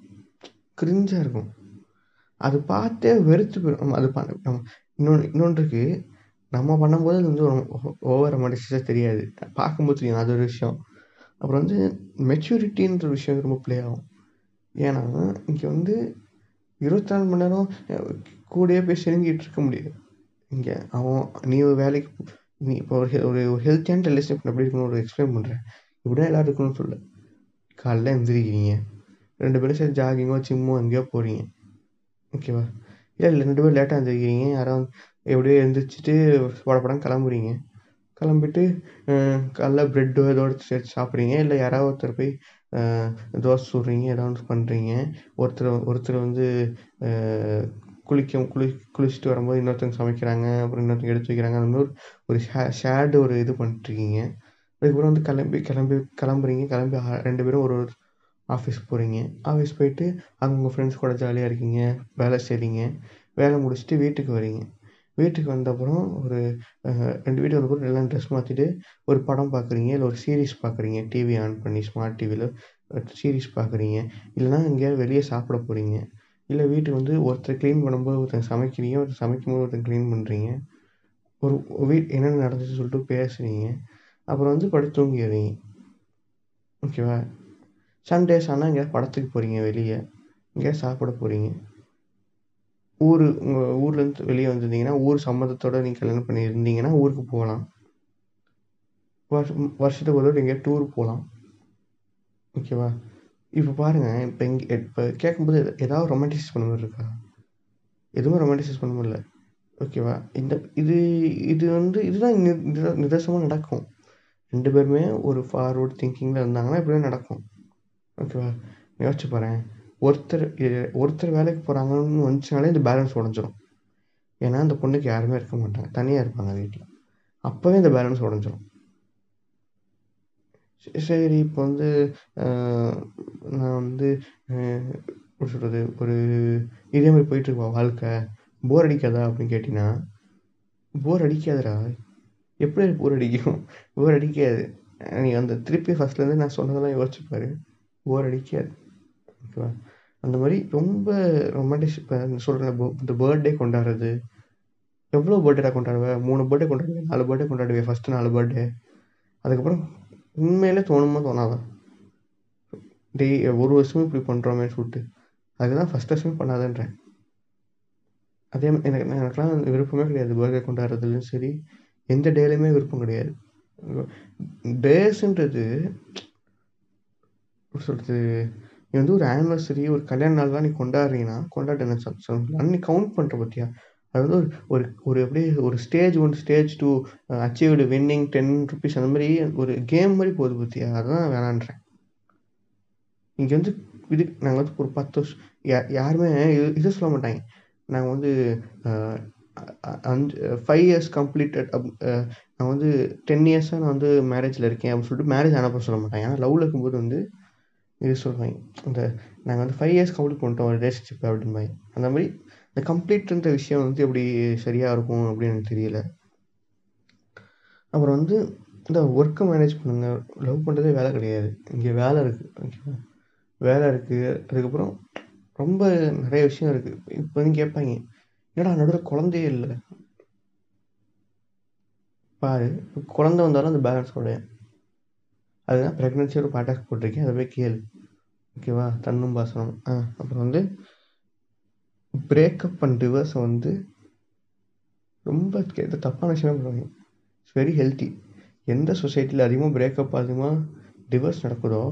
கிரிஞ்சாக இருக்கும். அது பார்த்தே வெறுத்து போயிடும். அது பண்ண நம்ம இன்னொன்று இன்னொன்று இருக்குது, நம்ம பண்ணும்போது அது வந்து ஓவர் ரொமான்டிசைஸாக தெரியாது, பார்க்கும்போது தெரியும். அது ஒரு விஷயம். அப்புறம் வந்து மெச்சூரிட்டின்ற விஷயம் ரொம்ப ப்ளே ஆகும். ஏன்னா இங்கே வந்து இருபத்தி நாலு மணி நேரம் கூடயே போய் செருங்கிட்டு இருக்க முடியாது. இங்கே அவன் நீ ஒரு வேலைக்கு நீ இப்போ ஒரு ஒரு ஹெல்த்தியான ரிலேஷன் எப்படி இருக்கணும் ஒரு எக்ஸ்பிளைன் பண்ணுறேன். இப்படின்னா எல்லாம் இருக்கணும்னு சொல்ல, காலைல எழுந்திரிக்கிறீங்க, ரெண்டு பேரும் சரி ஜாகிங்கோ ஜிம்மோ எங்கேயோ போகிறீங்க ஓகேவா. இல்லை இல்லை ரெண்டு பேரும் லேட்டாக எழுந்திரிக்கிறீங்க, யாராவது எப்படியோ எழுந்திரிச்சிட்டு படப்படம் கிளம்புறீங்க. கிளம்பிட்டு காலைல ப்ரெட்டோ ஏதோடு சேர்த்து சாப்பிட்றீங்க. இல்லை யாராவது ஒருத்தர் போய் தோசை சுடுறீங்க, ஏதாவது பண்ணுறீங்க. ஒருத்தர் ஒருத்தர் வந்து குளிக்க குளி குளிச்சுட்டு வரும்போது இன்னொருத்தங்க சமைக்கிறாங்க, அப்புறம் இன்னொருத்தங்க எடுத்து வைக்கிறாங்க. அந்த மாதிரி ஒரு ஷே ஷேர்டு ஒரு இது பண்ணிட்டுருக்கீங்க. அதுக்கப்புறம் வந்து கிளம்பி கிளம்பி கிளம்புறீங்க கிளம்பி ரெண்டு பேரும் ஒரு ஆஃபீஸ் போகிறீங்க. ஆஃபீஸ் போயிட்டு அங்கே உங்கள் ஃப்ரெண்ட்ஸ் கூட ஜாலியாக இருக்கீங்க, வேலை செய்கிறீங்க. வேலை முடிச்சுட்டு வீட்டுக்கு வரீங்க. வீட்டுக்கு வந்தப்புறம் ஒரு ரெண்டு வீட்டுக்கு வந்தப்பறம் எல்லாம் ட்ரெஸ் மாற்றிட்டு ஒரு படம் பார்க்குறீங்க, இல்லை ஒரு சீரீஸ் பார்க்குறீங்க. டிவி ஆன் பண்ணி ஸ்மார்ட் டிவியில் சீரீஸ் பார்க்குறீங்க. இல்லைனா எங்கேயாவது வெளியே சாப்பிட போகிறீங்க. இல்லை வீட்டுக்கு வந்து ஒருத்தர் க்ளீன் பண்ணும்போது ஒருத்தர் சமைக்கிறீங்க, ஒருத்தர் சமைக்கும்போது ஒருத்தர் க்ளீன் பண்ணுறீங்க. ஒரு வீட் என்னென்ன நடந்துச்சு சொல்லிட்டு பேசுகிறீங்க. அப்புறம் வந்து படுத்து தூங்கிடுறீங்க ஓகேவா. சண்டேஸ் ஆனால் எங்கேயாவது படத்துக்கு போகிறீங்க, வெளியே எங்கேயாவது சாப்பிட போகிறீங்க. ஊர் உங்கள் ஊர்லேருந்து வெளியே வந்துருந்தீங்கன்னா ஊர் சம்மந்தத்தோடு நீங்கள் கல்யாணம் பண்ணியிருந்தீங்கன்னா ஊருக்கு போகலாம். வருஷம் வருஷத்துக்கு ஒரு எங்கேயா டூர் போகலாம் ஓகேவா. இப்போ பாருங்கள், இப்போ இங்கே இப்போ கேட்கும்போது ஏதாவது ரொமான்டிசைஸ் பண்ண மாதிரி இருக்கா? எதுவுமே ரொமான்டிசைஸ் பண்ண முடியல ஓகேவா. இந்த இது இது வந்து இதுதான் நித நிதர்சனமாக நடக்கும். ரெண்டு பேருமே ஒரு ஃபார்வர்டு திங்கிங்கில் இருந்தாங்கன்னா இப்படியே நடக்கும் ஓகேவா. யோசிச்சு பாரு, ஒருத்தர் ஒருத்தர் வேலைக்கு போகிறாங்கன்னு வந்துச்சுனாலே இந்த பேலன்ஸ் உடஞ்சிடும். ஏன்னா அந்த பொண்ணுக்கு யாருமே இருக்க மாட்டாங்க, தனியாக இருப்பாங்க வீட்டில். அப்போவே இந்த பேலன்ஸ் உடஞ்சிடும். சரி இப்போ வந்து நான் வந்து எப்படி சொல்கிறது, ஒரு இதே மாதிரி போயிட்டுருப்பா வாழ்க்கை, போர் அடிக்காதா அப்படின்னு கேட்டிங்கன்னா, போர் அடிக்காதுடா. எப்படி போர் அடிக்கும்? போர் அடிக்காது. நீங்கள் அந்த திருப்பி ஃபஸ்ட்லேருந்து நான் சொன்னதெல்லாம் யோசிச்சுப்பாரு, போர் அடிக்காது ஓகேவா. அந்த மாதிரி ரொம்ப ரொமான்டிக் சொல்கிறேன். இந்த பர்த்டே கொண்டாடுறது, எவ்வளோ பர்த்டேடா கொண்டாடுவேன்? மூணு பர்த்டே கொண்டாடுவேன், நாலு பர்த்டே கொண்டாடுவேன். ஃபஸ்ட்டு நாலு பர்த்டே, அதுக்கப்புறம் உண்மையிலே தோணுமா தோணாதான், டெய் ஒரு வருஷமும் இப்படி பண்ணுறோமே சொல்லிட்டு, அதுக்கு தான் ஃபஸ்ட் வருஷமே பண்ணாதன்றேன். அதே எனக்கு எனக்குலாம் விருப்பமே கிடையாது பர்த்டே கொண்டாடுறதுலையும் சரி, எந்த டேலையுமே விருப்பம் கிடையாது. டேஸுன்றது சொல்கிறது, நீ வந்து ஒரு ஆனிவர்சரி ஒரு கல்யாண நாள்லாம் நீ கொண்டாடுறீங்கன்னா கொண்டாடுறேன்னு சொல்லி கவுண்ட் பண்ணுற பற்றியா, அது வந்து ஒரு ஒரு ஒரு அப்படியே ஒரு stage one stage two achieved winning ten rupees அந்த மாதிரி ஒரு கேம் மாதிரி போகுது பற்றி. அதான் வேணான்றேன். இங்கே வந்து இது நாங்கள் வந்து ஒரு பத்து வருஷம் யா யாருமே இது இதை சொல்ல மாட்டாங்க. நாங்கள் வந்து அஞ்சு ஃபைவ் இயர்ஸ் கம்ப்ளீட்டட் அப் நான் வந்து டென் இயர்ஸாக நான் வந்து மேரேஜில் இருக்கேன் அப்படின்னு சொல்லிட்டு மேரேஜ் ஆனப்போ சொல்ல மாட்டாங்க. ஆனால் லவ்வில் இருக்கும்போது வந்து இது சொல்லுவாங்க, இந்த நாங்கள் வந்து ஃபைவ் இயர்ஸ் கம்ப்ளீட் பண்ணிட்டோம் ரிலேஷன்ஷிப் அப்படின்பாங்க. அந்த மாதிரி இந்த கம்ப்ளீட்ன்ற விஷயம் வந்து எப்படி சரியாக இருக்கும் அப்படின்னு எனக்கு தெரியல. அப்புறம் வந்து இந்த ஒர்க்கை மேனேஜ் பண்ணுங்க. லவ் பண்ணுறதே வேலை கிடையாது, இங்கே வேலை இருக்குது, ஓகேவா, வேலை இருக்குது. அதுக்கப்புறம் ரொம்ப நிறைய விஷயம் இருக்குது. இப்போ வந்து கேட்பாங்க, ஏன்னா நடுவில் குழந்தையே இல்லை பாரு, குழந்தை வந்தாலும் அந்த பேலன்ஸ் கிடையாது. அதுதான் ப்ரெக்னன்சியோட பாட்டாக்ஸ் போட்டிருக்கேன், அதை போய் கேளு, ஓகேவா. தன்னும் பாசனம். ஆ அப்புறம் வந்து பிரேக்கப் அண்ட் டிவர்ஸை வந்து ரொம்ப தப்பான விஷயமே பண்ணுவாங்க. It's very healthy. எந்த சொசைட்டியில் அதிகமாக பிரேக்கப் அதிகமாக டிவர்ஸ் நடக்குதோ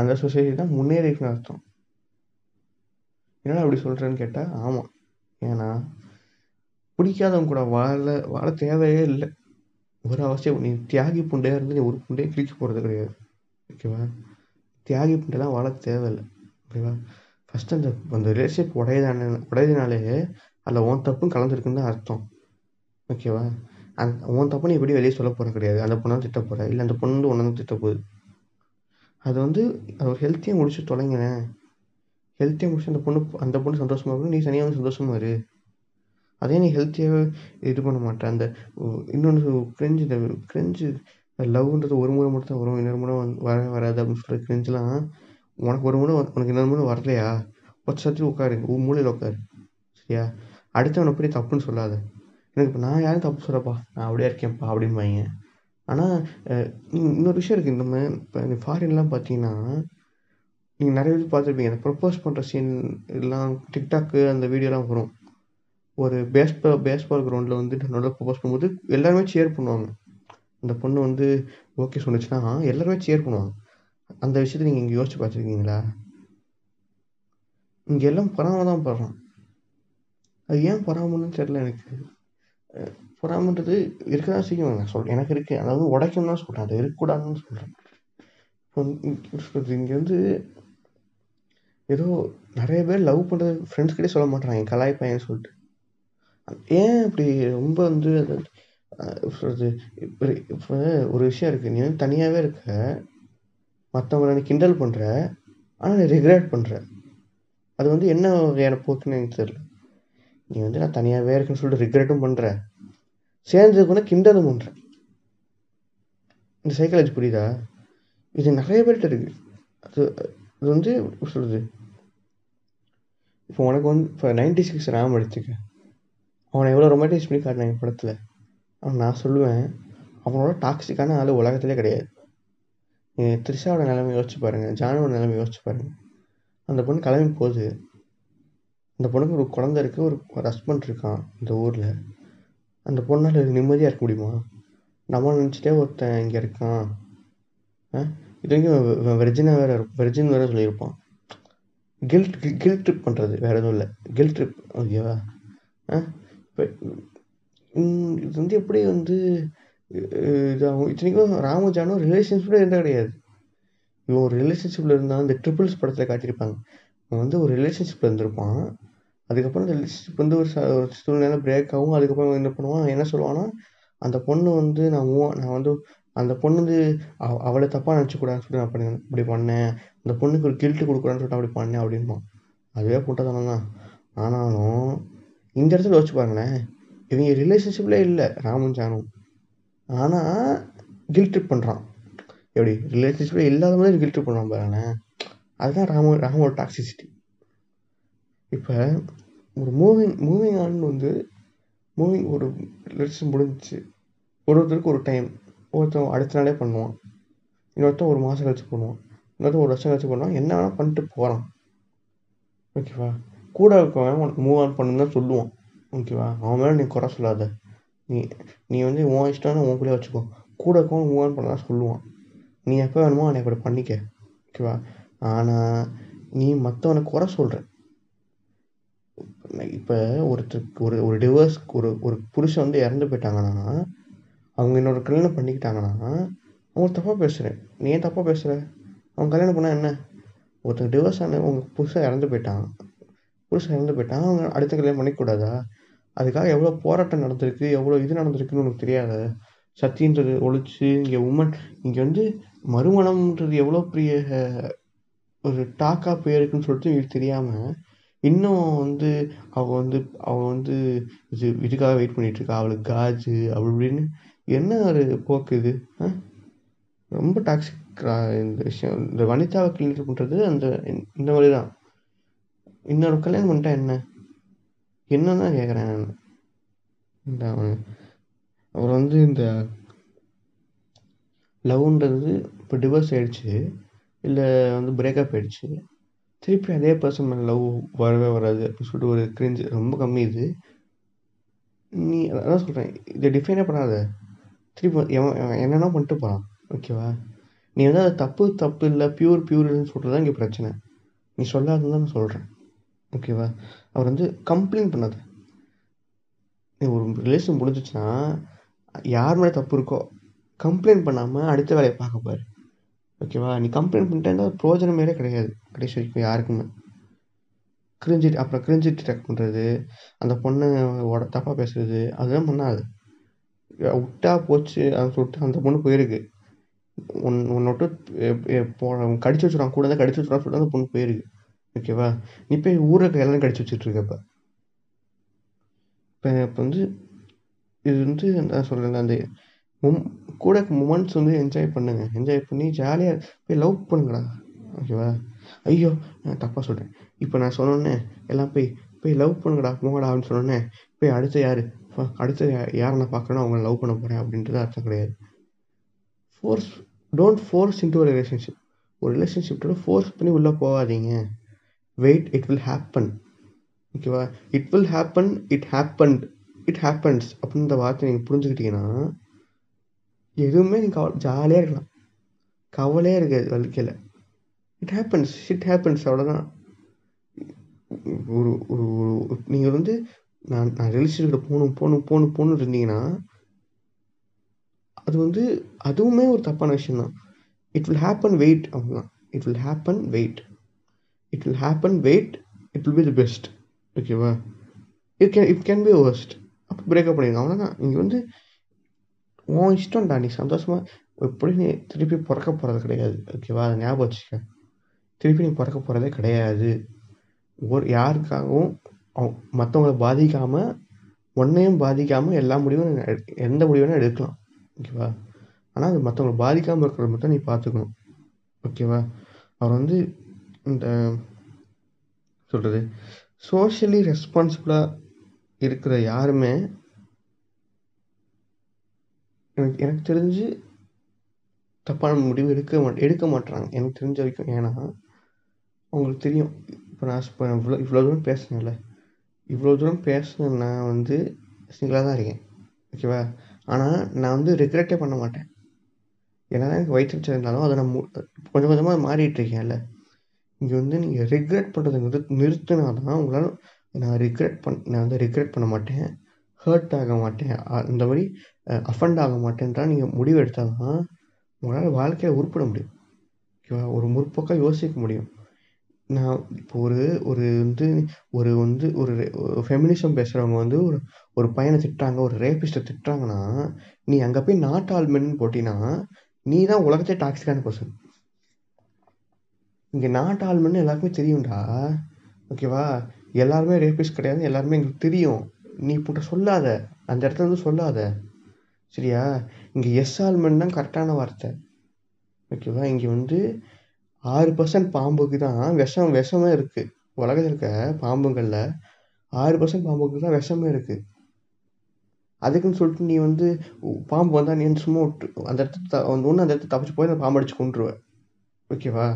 அந்த சொசைட்டி தான் முன்னேறிக்குன்னு அர்த்தம். என்னடா அப்படி சொல்கிறேன்னு கேட்டால் ஆமாம், ஏன்னா பிடிக்காதவங்க கூட வாழ வாழ தேவையே இல்லை. ஒரு அவசியம் நீ தியாகி புண்டையாக இருந்து நீ ஒரு புண்டையை கிழிச்சு போகிறது கிடையாது, ஓகேவா. தியாகி புண்டைலாம் வாழ தேவையில்லை, ஓகேவா. ஃபஸ்ட்டு அந்த அந்த ரிலேஷன்ஷிப் உடையதான உடையதுனாலே அதில் உன் தப்பும் கலந்துருக்குன்னு தான் அர்த்தம், ஓகேவா. அந் உன் தப்பு நீ எப்படி வெளியே சொல்ல போகிறது கிடையாது. அந்த பொண்ணு திட்ட போகிற இல்லை, அந்த பொண்ணு ஒன்று வந்து திட்ட போகுது. அது வந்து அது ஒரு ஹெல்த்தியாக முடிச்சு தொலைங்கினேன். ஹெல்த்தியாக முடிச்சு அந்த பொண்ணு அந்த பொண்ணு சந்தோஷமாக இருக்கும், நீ தனியாக வந்து சந்தோஷமாக இரு. அதே நீ ஹெல்த்தியாக இது பண்ண மாட்டேன். அந்த இன்னொன்று கிரிஞ்சு, இந்த கிரிஞ்சு லவ்ன்றது ஒரு முறை மட்டும் தான் வரும், இன்னொரு முறை வர வராது அப்படின்னு சொல்கிற கிரிஞ்செலாம் உனக்கு ஒரு முறை உனக்கு இன்னொரு முறை வரலையா ஒச்சத்தில் உட்காரு, மூலையில் உட்காரு, சரியா. அடுத்தவனை போய் தப்புன்னு சொல்லாத. எனக்கு இப்போ நான் யாரும் தப்பு சொல்லப்பா, நான் அப்படியே இருக்கேன்ப்பா அப்படின்பாங்க. ஆனால் இன்னொரு விஷயம் இருக்குது. இந்த மாதிரி இப்போ இந்த ஃபாரின்லாம் பார்த்தீங்கன்னா நீங்கள் நிறைய பேர் பார்த்துருப்பீங்க, அந்த ப்ரப்போஸ் பண்ணுற சீன் எல்லாம் டிக்டாக்கு அந்த வீடியோலாம் வரும். ஒரு பேஸ்பால் பேஸ்பால் கிரவுண்டில் வந்து நல்லா ப்ரப்போஸ் பண்ணும்போது எல்லாருமே சேர் பண்ணுவாங்க. அந்த பொண்ணு வந்து ஓகே சொன்னிச்சுன்னா எல்லாருமே சேர் பண்ணுவாங்க. அந்த விஷயத்தை நீங்கள் இங்கே யோசிச்சு பார்த்துருக்கீங்களா? இங்கே எல்லாம் பொறாமல் தான் படுறோம். அது ஏன் பொறாமல்னு தெரியல எனக்கு. பொறாமன்றது இருக்க தான் செய்யும், நான் சொல்கிறேன் எனக்கு இருக்குது. அதாவது உடைக்கணும்னு தான் சொல்கிறேன், அது இருக்கக்கூடாதுன்னு சொல்கிறேன். இப்போ இங்கே வந்து ஏதோ நிறைய பேர் லவ் பண்ணுறது ஃப்ரெண்ட்ஸ் கிட்டே சொல்ல மாட்டேறாங்க, கலாய் பையன்னு சொல்லிட்டு. ஏன் அப்படி ரொம்ப வந்து அது இப்போ ஒரு விஷயம் இருக்குது. நீ வந்து தனியாகவே இருக்க, மற்றவங்களை நீ கிண்டல் பண்ணுற, ஆனால் நீ ரெகுலேட் பண்ணுற. அது வந்து என்ன வகையான போக்குன்னு எனக்கு தெரியல. நீ வந்து நான் தனியாகவே இருக்குன்னு சொல்லிட்டு ரெகுலேட்டும் பண்ணுற, சேர்ந்ததுக்குன்னா கிண்டலும் பண்ணுற. இந்த சைக்காலஜி புரியுதா? இது நிறைய பேர்கிட்ட இருக்குது. அது அது வந்து சொல்லுது. இப்போ உனக்கு வந்து இப்போ நைன்டி சிக்ஸ் ராம் எடுத்துக்க, அவனை எவ்வளோ ரொமான்டைஸ் பண்ணி காட்டினாங்க படத்தில். அவன் நான் சொல்லுவேன், அவனோட டாக்ஸிக்கான ஆள் உலகத்துலேயே கிடையாது. நீங்கள் த்ரிஷாவோட நிலைமை யோசிச்சு பாருங்கள், ஜானோட நிலைமை யோசிச்சு பாருங்கள். அந்த பொண்ணு கிளம்பி போகுது, அந்த பொண்ணுக்கு ஒரு குழந்த இருக்குது, ஒரு ஒரு ஹஸ்பண்ட் இருக்கான் இந்த ஊரில். அந்த பொண்ணால் நிம்மதியாக இருக்க முடியுமா? நம்ம நினச்சிட்டே ஒருத்தன் இங்கே இருக்கான், இது வரைக்கும் வெர்ஜினா வேறு வெர்ஜின் வேறு சொல்லியிருப்பான். கில்ட் கில்ட் ட்ரிப் பண்ணுறது வேறு எதுவும் இல்லை, கில்ட் ட்ரிப், ஓகேவா. இப்போ இது வந்து எப்படி வந்து இதாகும்? இத்தனைக்கும் ராமஜானும் ரிலேஷன்ஷிப்பில் இருந்தால் கிடையாது. இவன் ஒரு ரிலேஷன்ஷிப்பில் இருந்தால் இந்த ட்ரிபிள்ஸ் படத்தில் காட்டியிருப்பாங்க, அவன் வந்து ஒரு ரிலேஷன்ஷிப்பில் இருந்திருப்பான். அதுக்கப்புறம் அந்த ரிலேஷன்ஷிப் வந்து ஒரு சூழ்நிலை பிரேக் ஆகும். அதுக்கப்புறம் என்ன பண்ணுவான், என்ன சொல்லுவான்னா, அந்த பொண்ணு வந்து நான் நான் வந்து அந்த பொண்ணு வந்து அவ அவளை தப்பாக நினச்சிக்கூடாதுன்னு சொல்லிட்டு நான் பண்ணேன், இப்படி பண்ணேன். அந்த பொண்ணுக்கு ஒரு கில்ட்டு கொடுக்கூடாதுன்னு சொல்லிட்டு அப்படி பண்ணேன் அப்படின்பான். அதுவே போட்டதானே தான். ஆனாலும் இந்த இடத்துல யோசிச்சு பாருங்களேன், இவங்க ரிலேஷன்ஷிப்லேயே இல்லை ராமன் ஜானும், ஆனால் கில்ட் ட்ரிப் பண்ணுறான். எப்படி ரிலேஷன்ஷிப்பில் இல்லாத மாதிரி கில்ட் ட்ரிப் பண்ணுறான் பாருங்களேன். அதுதான் ராம ராமோட டாக்ஸிசிட்டி. இப்போ ஒரு மூவிங் மூவிங் ஆன்னு வந்து மூவிங் ஒரு ரிலேஷன் முடிஞ்சிச்சு. ஒரு ஒருத்தருக்கு ஒரு டைம், ஒருத்தன் அடுத்த நாளே பண்ணுவான், இன்னொருத்தன் ஒரு மாதம் கழிச்சு பண்ணுவான், இன்னொருத்தன் ஒரு வருஷம் கழிச்சு பண்ணுவான். என்ன வேணால் பண்ணிட்டு போகிறான், ஓகேவா. கூட இருக்கவன் உனக்கு மூவ் ஆன் பண்ணு தான் சொல்லுவான், ஓகேவா. அவன் மேலே நீ குறை சொல்லாத, நீ நீ வந்து உன் இஷ்டம்னா உன் கூட வச்சுக்கோ. கூட இருக்கவன் மூவ் ஆன் பண்ண தான் சொல்லுவான், நீ எப்போ வேணுமோ அவனை அப்படி பண்ணிக்க, ஓகேவா. ஆனால் நீ மற்றவனை குறை சொல்கிற, இப்போ ஒருத்தருக்கு ஒரு ஒரு டிவோர்ஸ் ஒரு ஒரு புருஷன் வந்து இறந்து போயிட்டாங்கன்னா, அவங்க என்னோட கல்யாணம் பண்ணிக்கிட்டாங்கன்னா, அவங்க தப்பாக பேசுகிறேன், நீ ஏன் தப்பாக பேசுகிற, அவங்க கல்யாணம் பண்ணால் என்ன? ஒருத்தங்க டிவோர்ஸ் ஆன அவங்க புருஷன் இறந்து போயிட்டான், புருஷன் இறந்து போயிட்டான், அவங்க அடுத்த கல்யாணம் பண்ணிக்கூடாதா? அதுக்காக எவ்வளோ போராட்டம் நடந்திருக்கு, எவ்வளோ இது நடந்திருக்குன்னு உனக்கு தெரியாது. சத்தின்றது ஒழிச்சு இங்கே உமன் இங்கே வந்து மறுமணம்ன்றது எவ்வளோ பெரிய ஒரு டாக்காக போயிருக்குன்னு சொல்லிட்டு இவங்களுக்கு தெரியாமல் இன்னும் வந்து அவள் வந்து அவள் வந்து இது இதுக்காக வெயிட் பண்ணிகிட்ருக்கா, அவளுக்கு காஜு அப்படி இப்படின்னு என்ன ஒரு போக்குது. ஆ ரொம்ப டாக்ஸிக்ரா இந்த விஷயம். இந்த வனிதாவை கிளியர் பண்ணுறது அந்த இந்த மாதிரி தான். இன்னொரு கல்யாணம் பண்ணிட்டா என்ன என்னன்னு தான் கேட்குறேன் நான். இந்த அப்புறம் வந்து இந்த லவ்ன்றது இப்போ டிவோர்ஸ் ஆகிடுச்சு இல்லை வந்து பிரேக்கப் ஆகிடுச்சு, திருப்பி அதே பர்சன் மேலே லவ் வரவே வராது அப்படின்னு சொல்லிட்டு ஒரு கிரிஞ்சு ரொம்ப கம்மி. இது நீ அதான் சொல்கிறேன், இதை டிஃபைனே பண்ணாத. திருப்பி எவன் என்னென்னா பண்ணிட்டு போகிறான், ஓகேவா? நீ வந்து அது தப்பு தப்பு இல்லை பியூர் பியூர் இல்லைன்னு சொல்கிறது தான் இங்கே பிரச்சனை. நீ சொல்லாதுன்னு தான் நான் சொல்கிறேன், ஓகேவா? அவர் வந்து கம்ப்ளைண்ட் பண்ணாத. நீ ஒரு ரிலேஷன் முடிஞ்சிச்சுன்னா யார் மேலே தப்பு இருக்கோ கம்ப்ளைண்ட் பண்ணாமல் அடுத்த வேலையை பார்க்க பாரு, ஓகேவா? நீ கம்ப்ளைண்ட் பண்ணிட்டேன்னா பிரோஜனம் மேலே கிடையாது கடைசி வரைக்கும் யாருக்குமே. கிரிஞ்சிட்டு அப்புறம் கிரிஞ்சிட்டு அட்டாக் பண்ணுறது, அந்த பொண்ணை உட தப்பாக பேசுறது, அதெல்லாம் பண்ணாது. விட்டா போச்சு அதை சொல்லிட்டு அந்த பொண்ணு போயிருக்கு. ஒன் ஒன்னொட்டு போ கடிச்சு வச்சுடுறான், கூட தான் கடிச்சு வச்சுடான்னு சொல்லிட்டு அந்த பொண்ணு போயிருக்கு, ஓகேவா? நீ போய் ஊரை கையெல்லாம் கடிச்சு வச்சுட்ருக்கப்போ இப்போ இப்போ வந்து இது வந்து நான் சொல்கிறேன், அந்த மும் கூட மூமெண்ட்ஸ் வந்து என்ஜாய் பண்ணுங்க, என்ஜாய் பண்ணி ஜாலியாக போய் லவ் பண்ணுங்கடா, ஓகேவா? ஐயோ நான் தப்பாக சொல்கிறேன், இப்போ நான் சொன்னோன்னே எல்லாம் போய் போய் லவ் பண்ணுங்கடா போங்கடா அப்படின்னு சொன்னோன்னே போய் அடுத்த யார் அடுத்த யார் நான் பார்க்குறேன்னா அவங்கள லவ் பண்ண போகிறேன் அப்படின்றது அர்த்தம் கிடையாது. ஃபோர்ஸ் டோன்ட் ஃபோர்ஸ் இன்ட்டு ஒரு ரிலேஷன்ஷிப். ஒரு ரிலேஷன்ஷிப்டோட ஃபோர்ஸ் பண்ணி உள்ளே போகாதீங்க. வெயிட், இட் வில் ஹேப்பன், ஓகேவா? It will happen, it happened, it happens அப்படின்ற வார்த்தை நீங்கள் புரிஞ்சுக்கிட்டீங்கன்னா எதுவுமே நீங்கள் கவலை ஜாலியாக இருக்கலாம், கவலையாக இருக்காது வாழ்க்கையில். இட் ஹேப்பன்ஸ், இட் ஹேப்பன்ஸ், அவ்வளோதான். ஒரு ஒரு நீங்கள் வந்து நான் நான் ரிலேஷன்ஷிப்பில் போகணும் போகணும் போகணும் போகணுன்னு இருந்தீங்கன்னா அது வந்து அதுவுமே ஒரு தப்பான விஷயந்தான். இட் வில் ஹேப்பன், வெயிட், அவ்வளோதான். It will happen, wait, it will happen, wait, it will be the best, ஓகேவா? It can it can be worst. அப்போ பிரேக்கப் பண்ணிடுங்க, அவ்வளோதான். இங்கே வந்து உன் இஷ்டம்டா, நீ சந்தோஷமாக எப்படி நீ திருப்பி பிறக்க போகிறது கிடையாது, ஓகேவா? அதை ஞாபகம் வச்சுக்க. திருப்பி நீ பிறக்க போகிறதே கிடையாது. ஒரு யாருக்காகவும் மற்றவங்களை பாதிக்காமல் ஒன்றையும் பாதிக்காமல் எல்லா முடிவும் எந்த முடிவும் எடுக்கலாம், ஓகேவா? ஆனால் அது மற்றவங்களை பாதிக்காமல் இருக்கிறத மட்டும் நீ பார்த்துக்கணும், ஓகேவா? அவர் வந்து இந்த சொல்கிறது சோஷியலி ரெஸ்பான்சிபிளாக இருக்கிற யாருமே எனக்கு எனக்கு தெரிஞ்சு தப்பான முடிவு எடுக்க மாட் எடுக்க மாட்டுறாங்க எனக்கு தெரிஞ்ச வரைக்கும். ஏன்னா அவங்களுக்கு தெரியும், இப்போ நான் இப்போ இவ்வளோ இவ்வளோ தூரம் பேசுனேன்ல, இவ்வளோ தூரம் பேசுனேன், நான் வந்து சிங்கிளாக தான் இருக்கேன், ஓகேவா? ஆனால் நான் வந்து ரெக்ரெட்டே பண்ண மாட்டேன். ஏன்னா எனக்கு வயிற்று இருந்தாலும் அதை நான் கொஞ்சம் கொஞ்சமாக மாறிட்டுருக்கேன்ல. இங்கே வந்து நீங்கள் ரெக்ரெட் பண்ணுறதை நிறு நிறுத்தினா தான் உங்களால் நான் ரிக்ரெட் பண் நான் வந்து ரிக்ரெட் பண்ண மாட்டேன், ஹர்ட் ஆக மாட்டேன், இந்த மாதிரி அஃபண்ட் ஆக மாட்டேன்றா நீங்கள் முடிவு எடுத்தால் தான் உங்களால் வாழ்க்கையில் உருப்பிட முடியும், ஓகேவா? ஒரு முற்போக்காக யோசிக்க முடியும். நான் இப்போ ஒரு ஒரு வந்து ஒரு வந்து ஒரு ஃபெமினிசம் பேசுகிறவங்க வந்து ஒரு ஒரு பையனை திட்டுறாங்க, ஒரு ரேபிஸ்ட்டை திட்டுறாங்கன்னா நீ அங்கே போய் நாட் ஆல் மென்னு போட்டினா நீ தான் உலகத்தையே டாக்ஸிக்கான பர்சன். இங்கே நாட் ஆல் மென்னு எல்லாருக்குமே தெரியும்டா, ஓகேவா? எல்லாருமே ரேபிஸ்ட் கிடையாது, எல்லாருமே எங்களுக்கு தெரியும். நீ இப்போ சொல்லாத, அந்த இடத்துல வந்து சொல்லாத, சரியா? இங்கே எஸ் ஆல் மென் தான் கரெக்டான வார்த்தை, ஓகேவா? இங்கே வந்து ஆறு பர்சன்ட் பாம்புக்கு தான் விஷம் விஷமே இருக்குது. உலகத்தில் இருக்க பாம்புங்களில் ஆறு பர்சன்ட் பாம்புக்கு தான் விஷமே இருக்குது. அதுக்குன்னு சொல்லிட்டு நீ வந்து பாம்பு வந்தால் நீ வந்து சும்மா விட்டு அந்த இடத்துல ஒன்று அந்த இடத்துல தப்பிச்சு போய் அந்த பாம்பு அடிச்சு கொண்டுருவேன், ஓகேவா?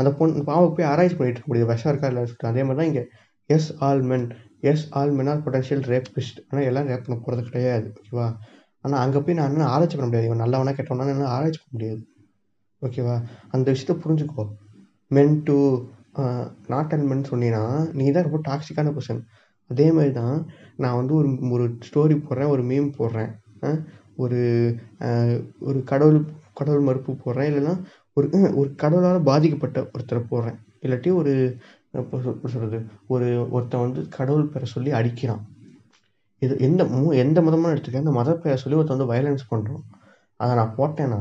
அந்த பொண்ணு பாம்புக்கு போய் ஆராய்ச்சி பண்ணிகிட்டு இருக்க முடியாது விஷம் இருக்கா இல்லைன்னு சொல்லிட்டு. அதே மாதிரி தான் இங்கே yes all men yes all men are potential rapist, ஆனால் எல்லாம் ரேப் பண்ண போகிறது கிடையாது, ஓகேவா? ஆனால் அங்கே போய் நான் என்ன ஆராய்ச்சி பண்ண முடியாது, இவன் நல்லவனா கெட்டவனா என்ன ஆராய்ச்சி பண்ண முடியாது, ஓகேவா? அந்த விஷயத்த புரிஞ்சுக்கோ. Men do not and men சொன்னீங்கன்னா நீ தான் ரொம்ப டாக்ஸிக்கான பர்சன். அதே மாதிரி தான் நான் வந்து ஒரு ஒரு ஸ்டோரி போடுறேன், ஒரு மீம் போடுறேன், ஒரு ஒரு கடவுள் கடவுள் மறுப்பு போடுறேன், இல்லைன்னா ஒரு ஒரு கடவுளால் பாதிக்கப்பட்ட ஒருத்தரை போடுறேன், இல்லாட்டி ஒரு இப்போ சொல்கிறது ஒரு ஒருத்தன் வந்து கடவுள் பேரை சொல்லி அடிக்கிறான். இது எந்த மூ எந்த மதமாக எடுத்துக்க அந்த மத பேரை சொல்லி ஒருத்தன் வந்து வயலன்ஸ் பண்ணுறான். அதை நான் போட்டேன்னா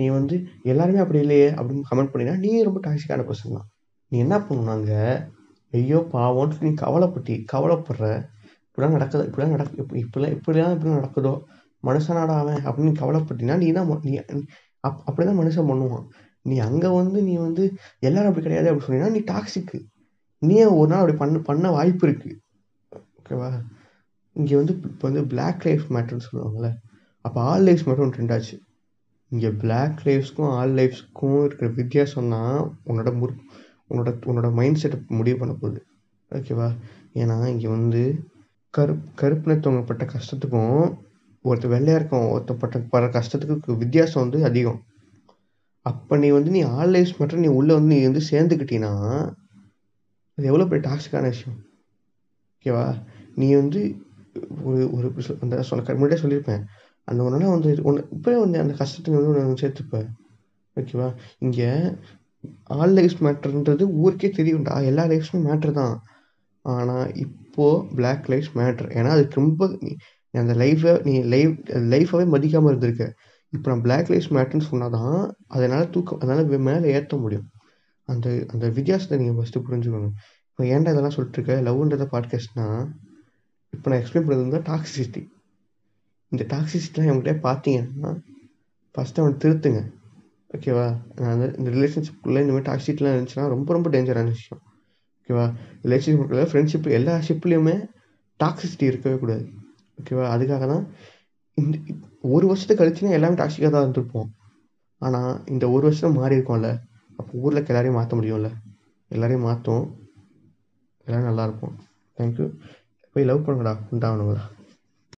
நீ வந்து எல்லாருமே அப்படி இல்லையே அப்படின்னு கமெண்ட் பண்ணினா நீ ரொம்ப டாக்ஸிக்கான பர்சன் தான். நீ என்ன பண்ணுனாங்க ஐயோ பாவோன்ட்டு நீ கவலைப்பட்டி கவலைப்படுற, இப்படிலாம் நடக்குது, இப்படிலாம் நடக்கு இப்படி இப்படிலாம் இப்படிலாம் இப்படிலாம் நடக்குதோ மனுஷனாடா அவன் அப்படின்னு கவலைப்பட்டினா நீ தான் நீ அப் அப்படி தான் மனுஷன் பண்ணுவான். நீ அங்கே வந்து நீ வந்து எல்லாரும் அப்படி கிடையாது அப்படின்னு சொன்னீங்கன்னா நீ டாக்ஸிக்கு. நீ ஒரு நாள் அப்படி பண்ண பண்ண வாய்ப்பு இருக்குது, ஓகேவா? இங்கே வந்து இப்போ வந்து பிளாக் லைஃப் மேட்டர்னு சொல்லுவாங்கள்ல, அப்போ ஆல் லைஃப்ஸ் மேட்டர் ஒன்று ரெண்டாச்சு. இங்கே பிளாக் லைஃப்ஸ்க்கும் ஆல் லைஃப்ஸ்க்கும் இருக்கிற வித்தியாசம்னா உன்னோட முர் உன்னோட உன்னோட மைண்ட் செட்டை முடிவு பண்ண போகுது, ஓகேவா? ஏன்னா இங்கே வந்து கருப் கருப்பினத்தவங்கப்பட்ட கஷ்டத்துக்கும் ஒருத்தர் வெள்ளையாக இருக்கும் ஒருத்தப்பட்ட படுற கஷ்டத்துக்கு வித்தியாசம் வந்து அதிகம். அப்போ நீ வந்து நீ ஆல் லைஃப்ஸ் மேட்டர் நீ உள்ளே வந்து நீ வந்து சேர்ந்துக்கிட்டீன்னா அது எவ்வளோ பெரிய டாக்ஸிக்கான விஷயம், ஓகேவா? நீ வந்து ஒரு ஒரு அந்த சொல்ல முன்னாடியே சொல்லியிருப்பேன், அந்த ஒன்றுனா வந்து ஒன்று இப்போயே வந்து அந்த கஷ்டத்துக்கு வந்து ஒன்று சேர்த்துப்பேன், ஓகேவா? இங்கே ஆல் லைஃப்ஸ் மேட்ருன்றது ஊருக்கே தெரியும்டா, எல்லா லைஃப்ஸுமே மேட்ரு தான். ஆனால் இப்போது பிளாக் லைஃப்ஸ் மேட்ரு, ஏன்னா அதுக்கு ரொம்ப அந்த லைஃபை நீ லைஃப் லைஃபாகவே மதிக்காமல் இருந்திருக்க. இப்போ நான் பிளாக் லைஃப்ஸ் மேட்ருன்னு சொன்னால் தான் அதனால் தூக்கம் அதனால் மேலே ஏற்ற முடியும். அந்த அந்த வித்தியாசத்தை நீங்கள் ஃபஸ்ட்டு புரிஞ்சுக்கோங்க. இப்போ ஏன்டா இதெல்லாம் சொல்லிட்டுருக்க லவ்ன்றதை பாட்காஸ்ட்னால் இப்போ நான் எக்ஸ்பிளைன் பண்ணுறது வந்து டாக்ஸிசிட்டி. இந்த டாக்ஸிசிட்டிலாம் என்கிட்ட பார்த்தீங்கன்னா ஃபஸ்ட்டு அவனை திருத்துங்க, ஓகேவா? நான் வந்து இந்த ரிலேஷன்ஷிப்புக்குள்ளே இந்தமாதிரி டாக்ஸிசிட்டிலாம் இருந்துச்சுன்னா ரொம்ப ரொம்ப டேஞ்சரான விஷயம், ஓகேவா? ரிலேஷன்ஷிப்புக்குள்ளே ஃப்ரெண்ட்ஷிப் எல்லா ஷிப்லேயுமே டாக்ஸிசிட்டி இருக்கவே கூடாது, ஓகேவா? அதுக்காக தான் இந்த ஒரு வருஷத்தை கழிச்சுன்னா எல்லாமே டாக்ஸிக்காக தான் இருந்திருப்போம். ஆனால் இந்த ஒரு வருஷம் மாறி இருக்கோம்ல, அப்போ ஊரில் எல்லோரையும் மாற்ற முடியும்ல, எல்லோரையும் மாற்றும், எல்லோரும் நல்லாயிருக்கும். தேங்க்யூ. போய் லவ் பண்ணுங்கடா, உண்டாகணுங்களா?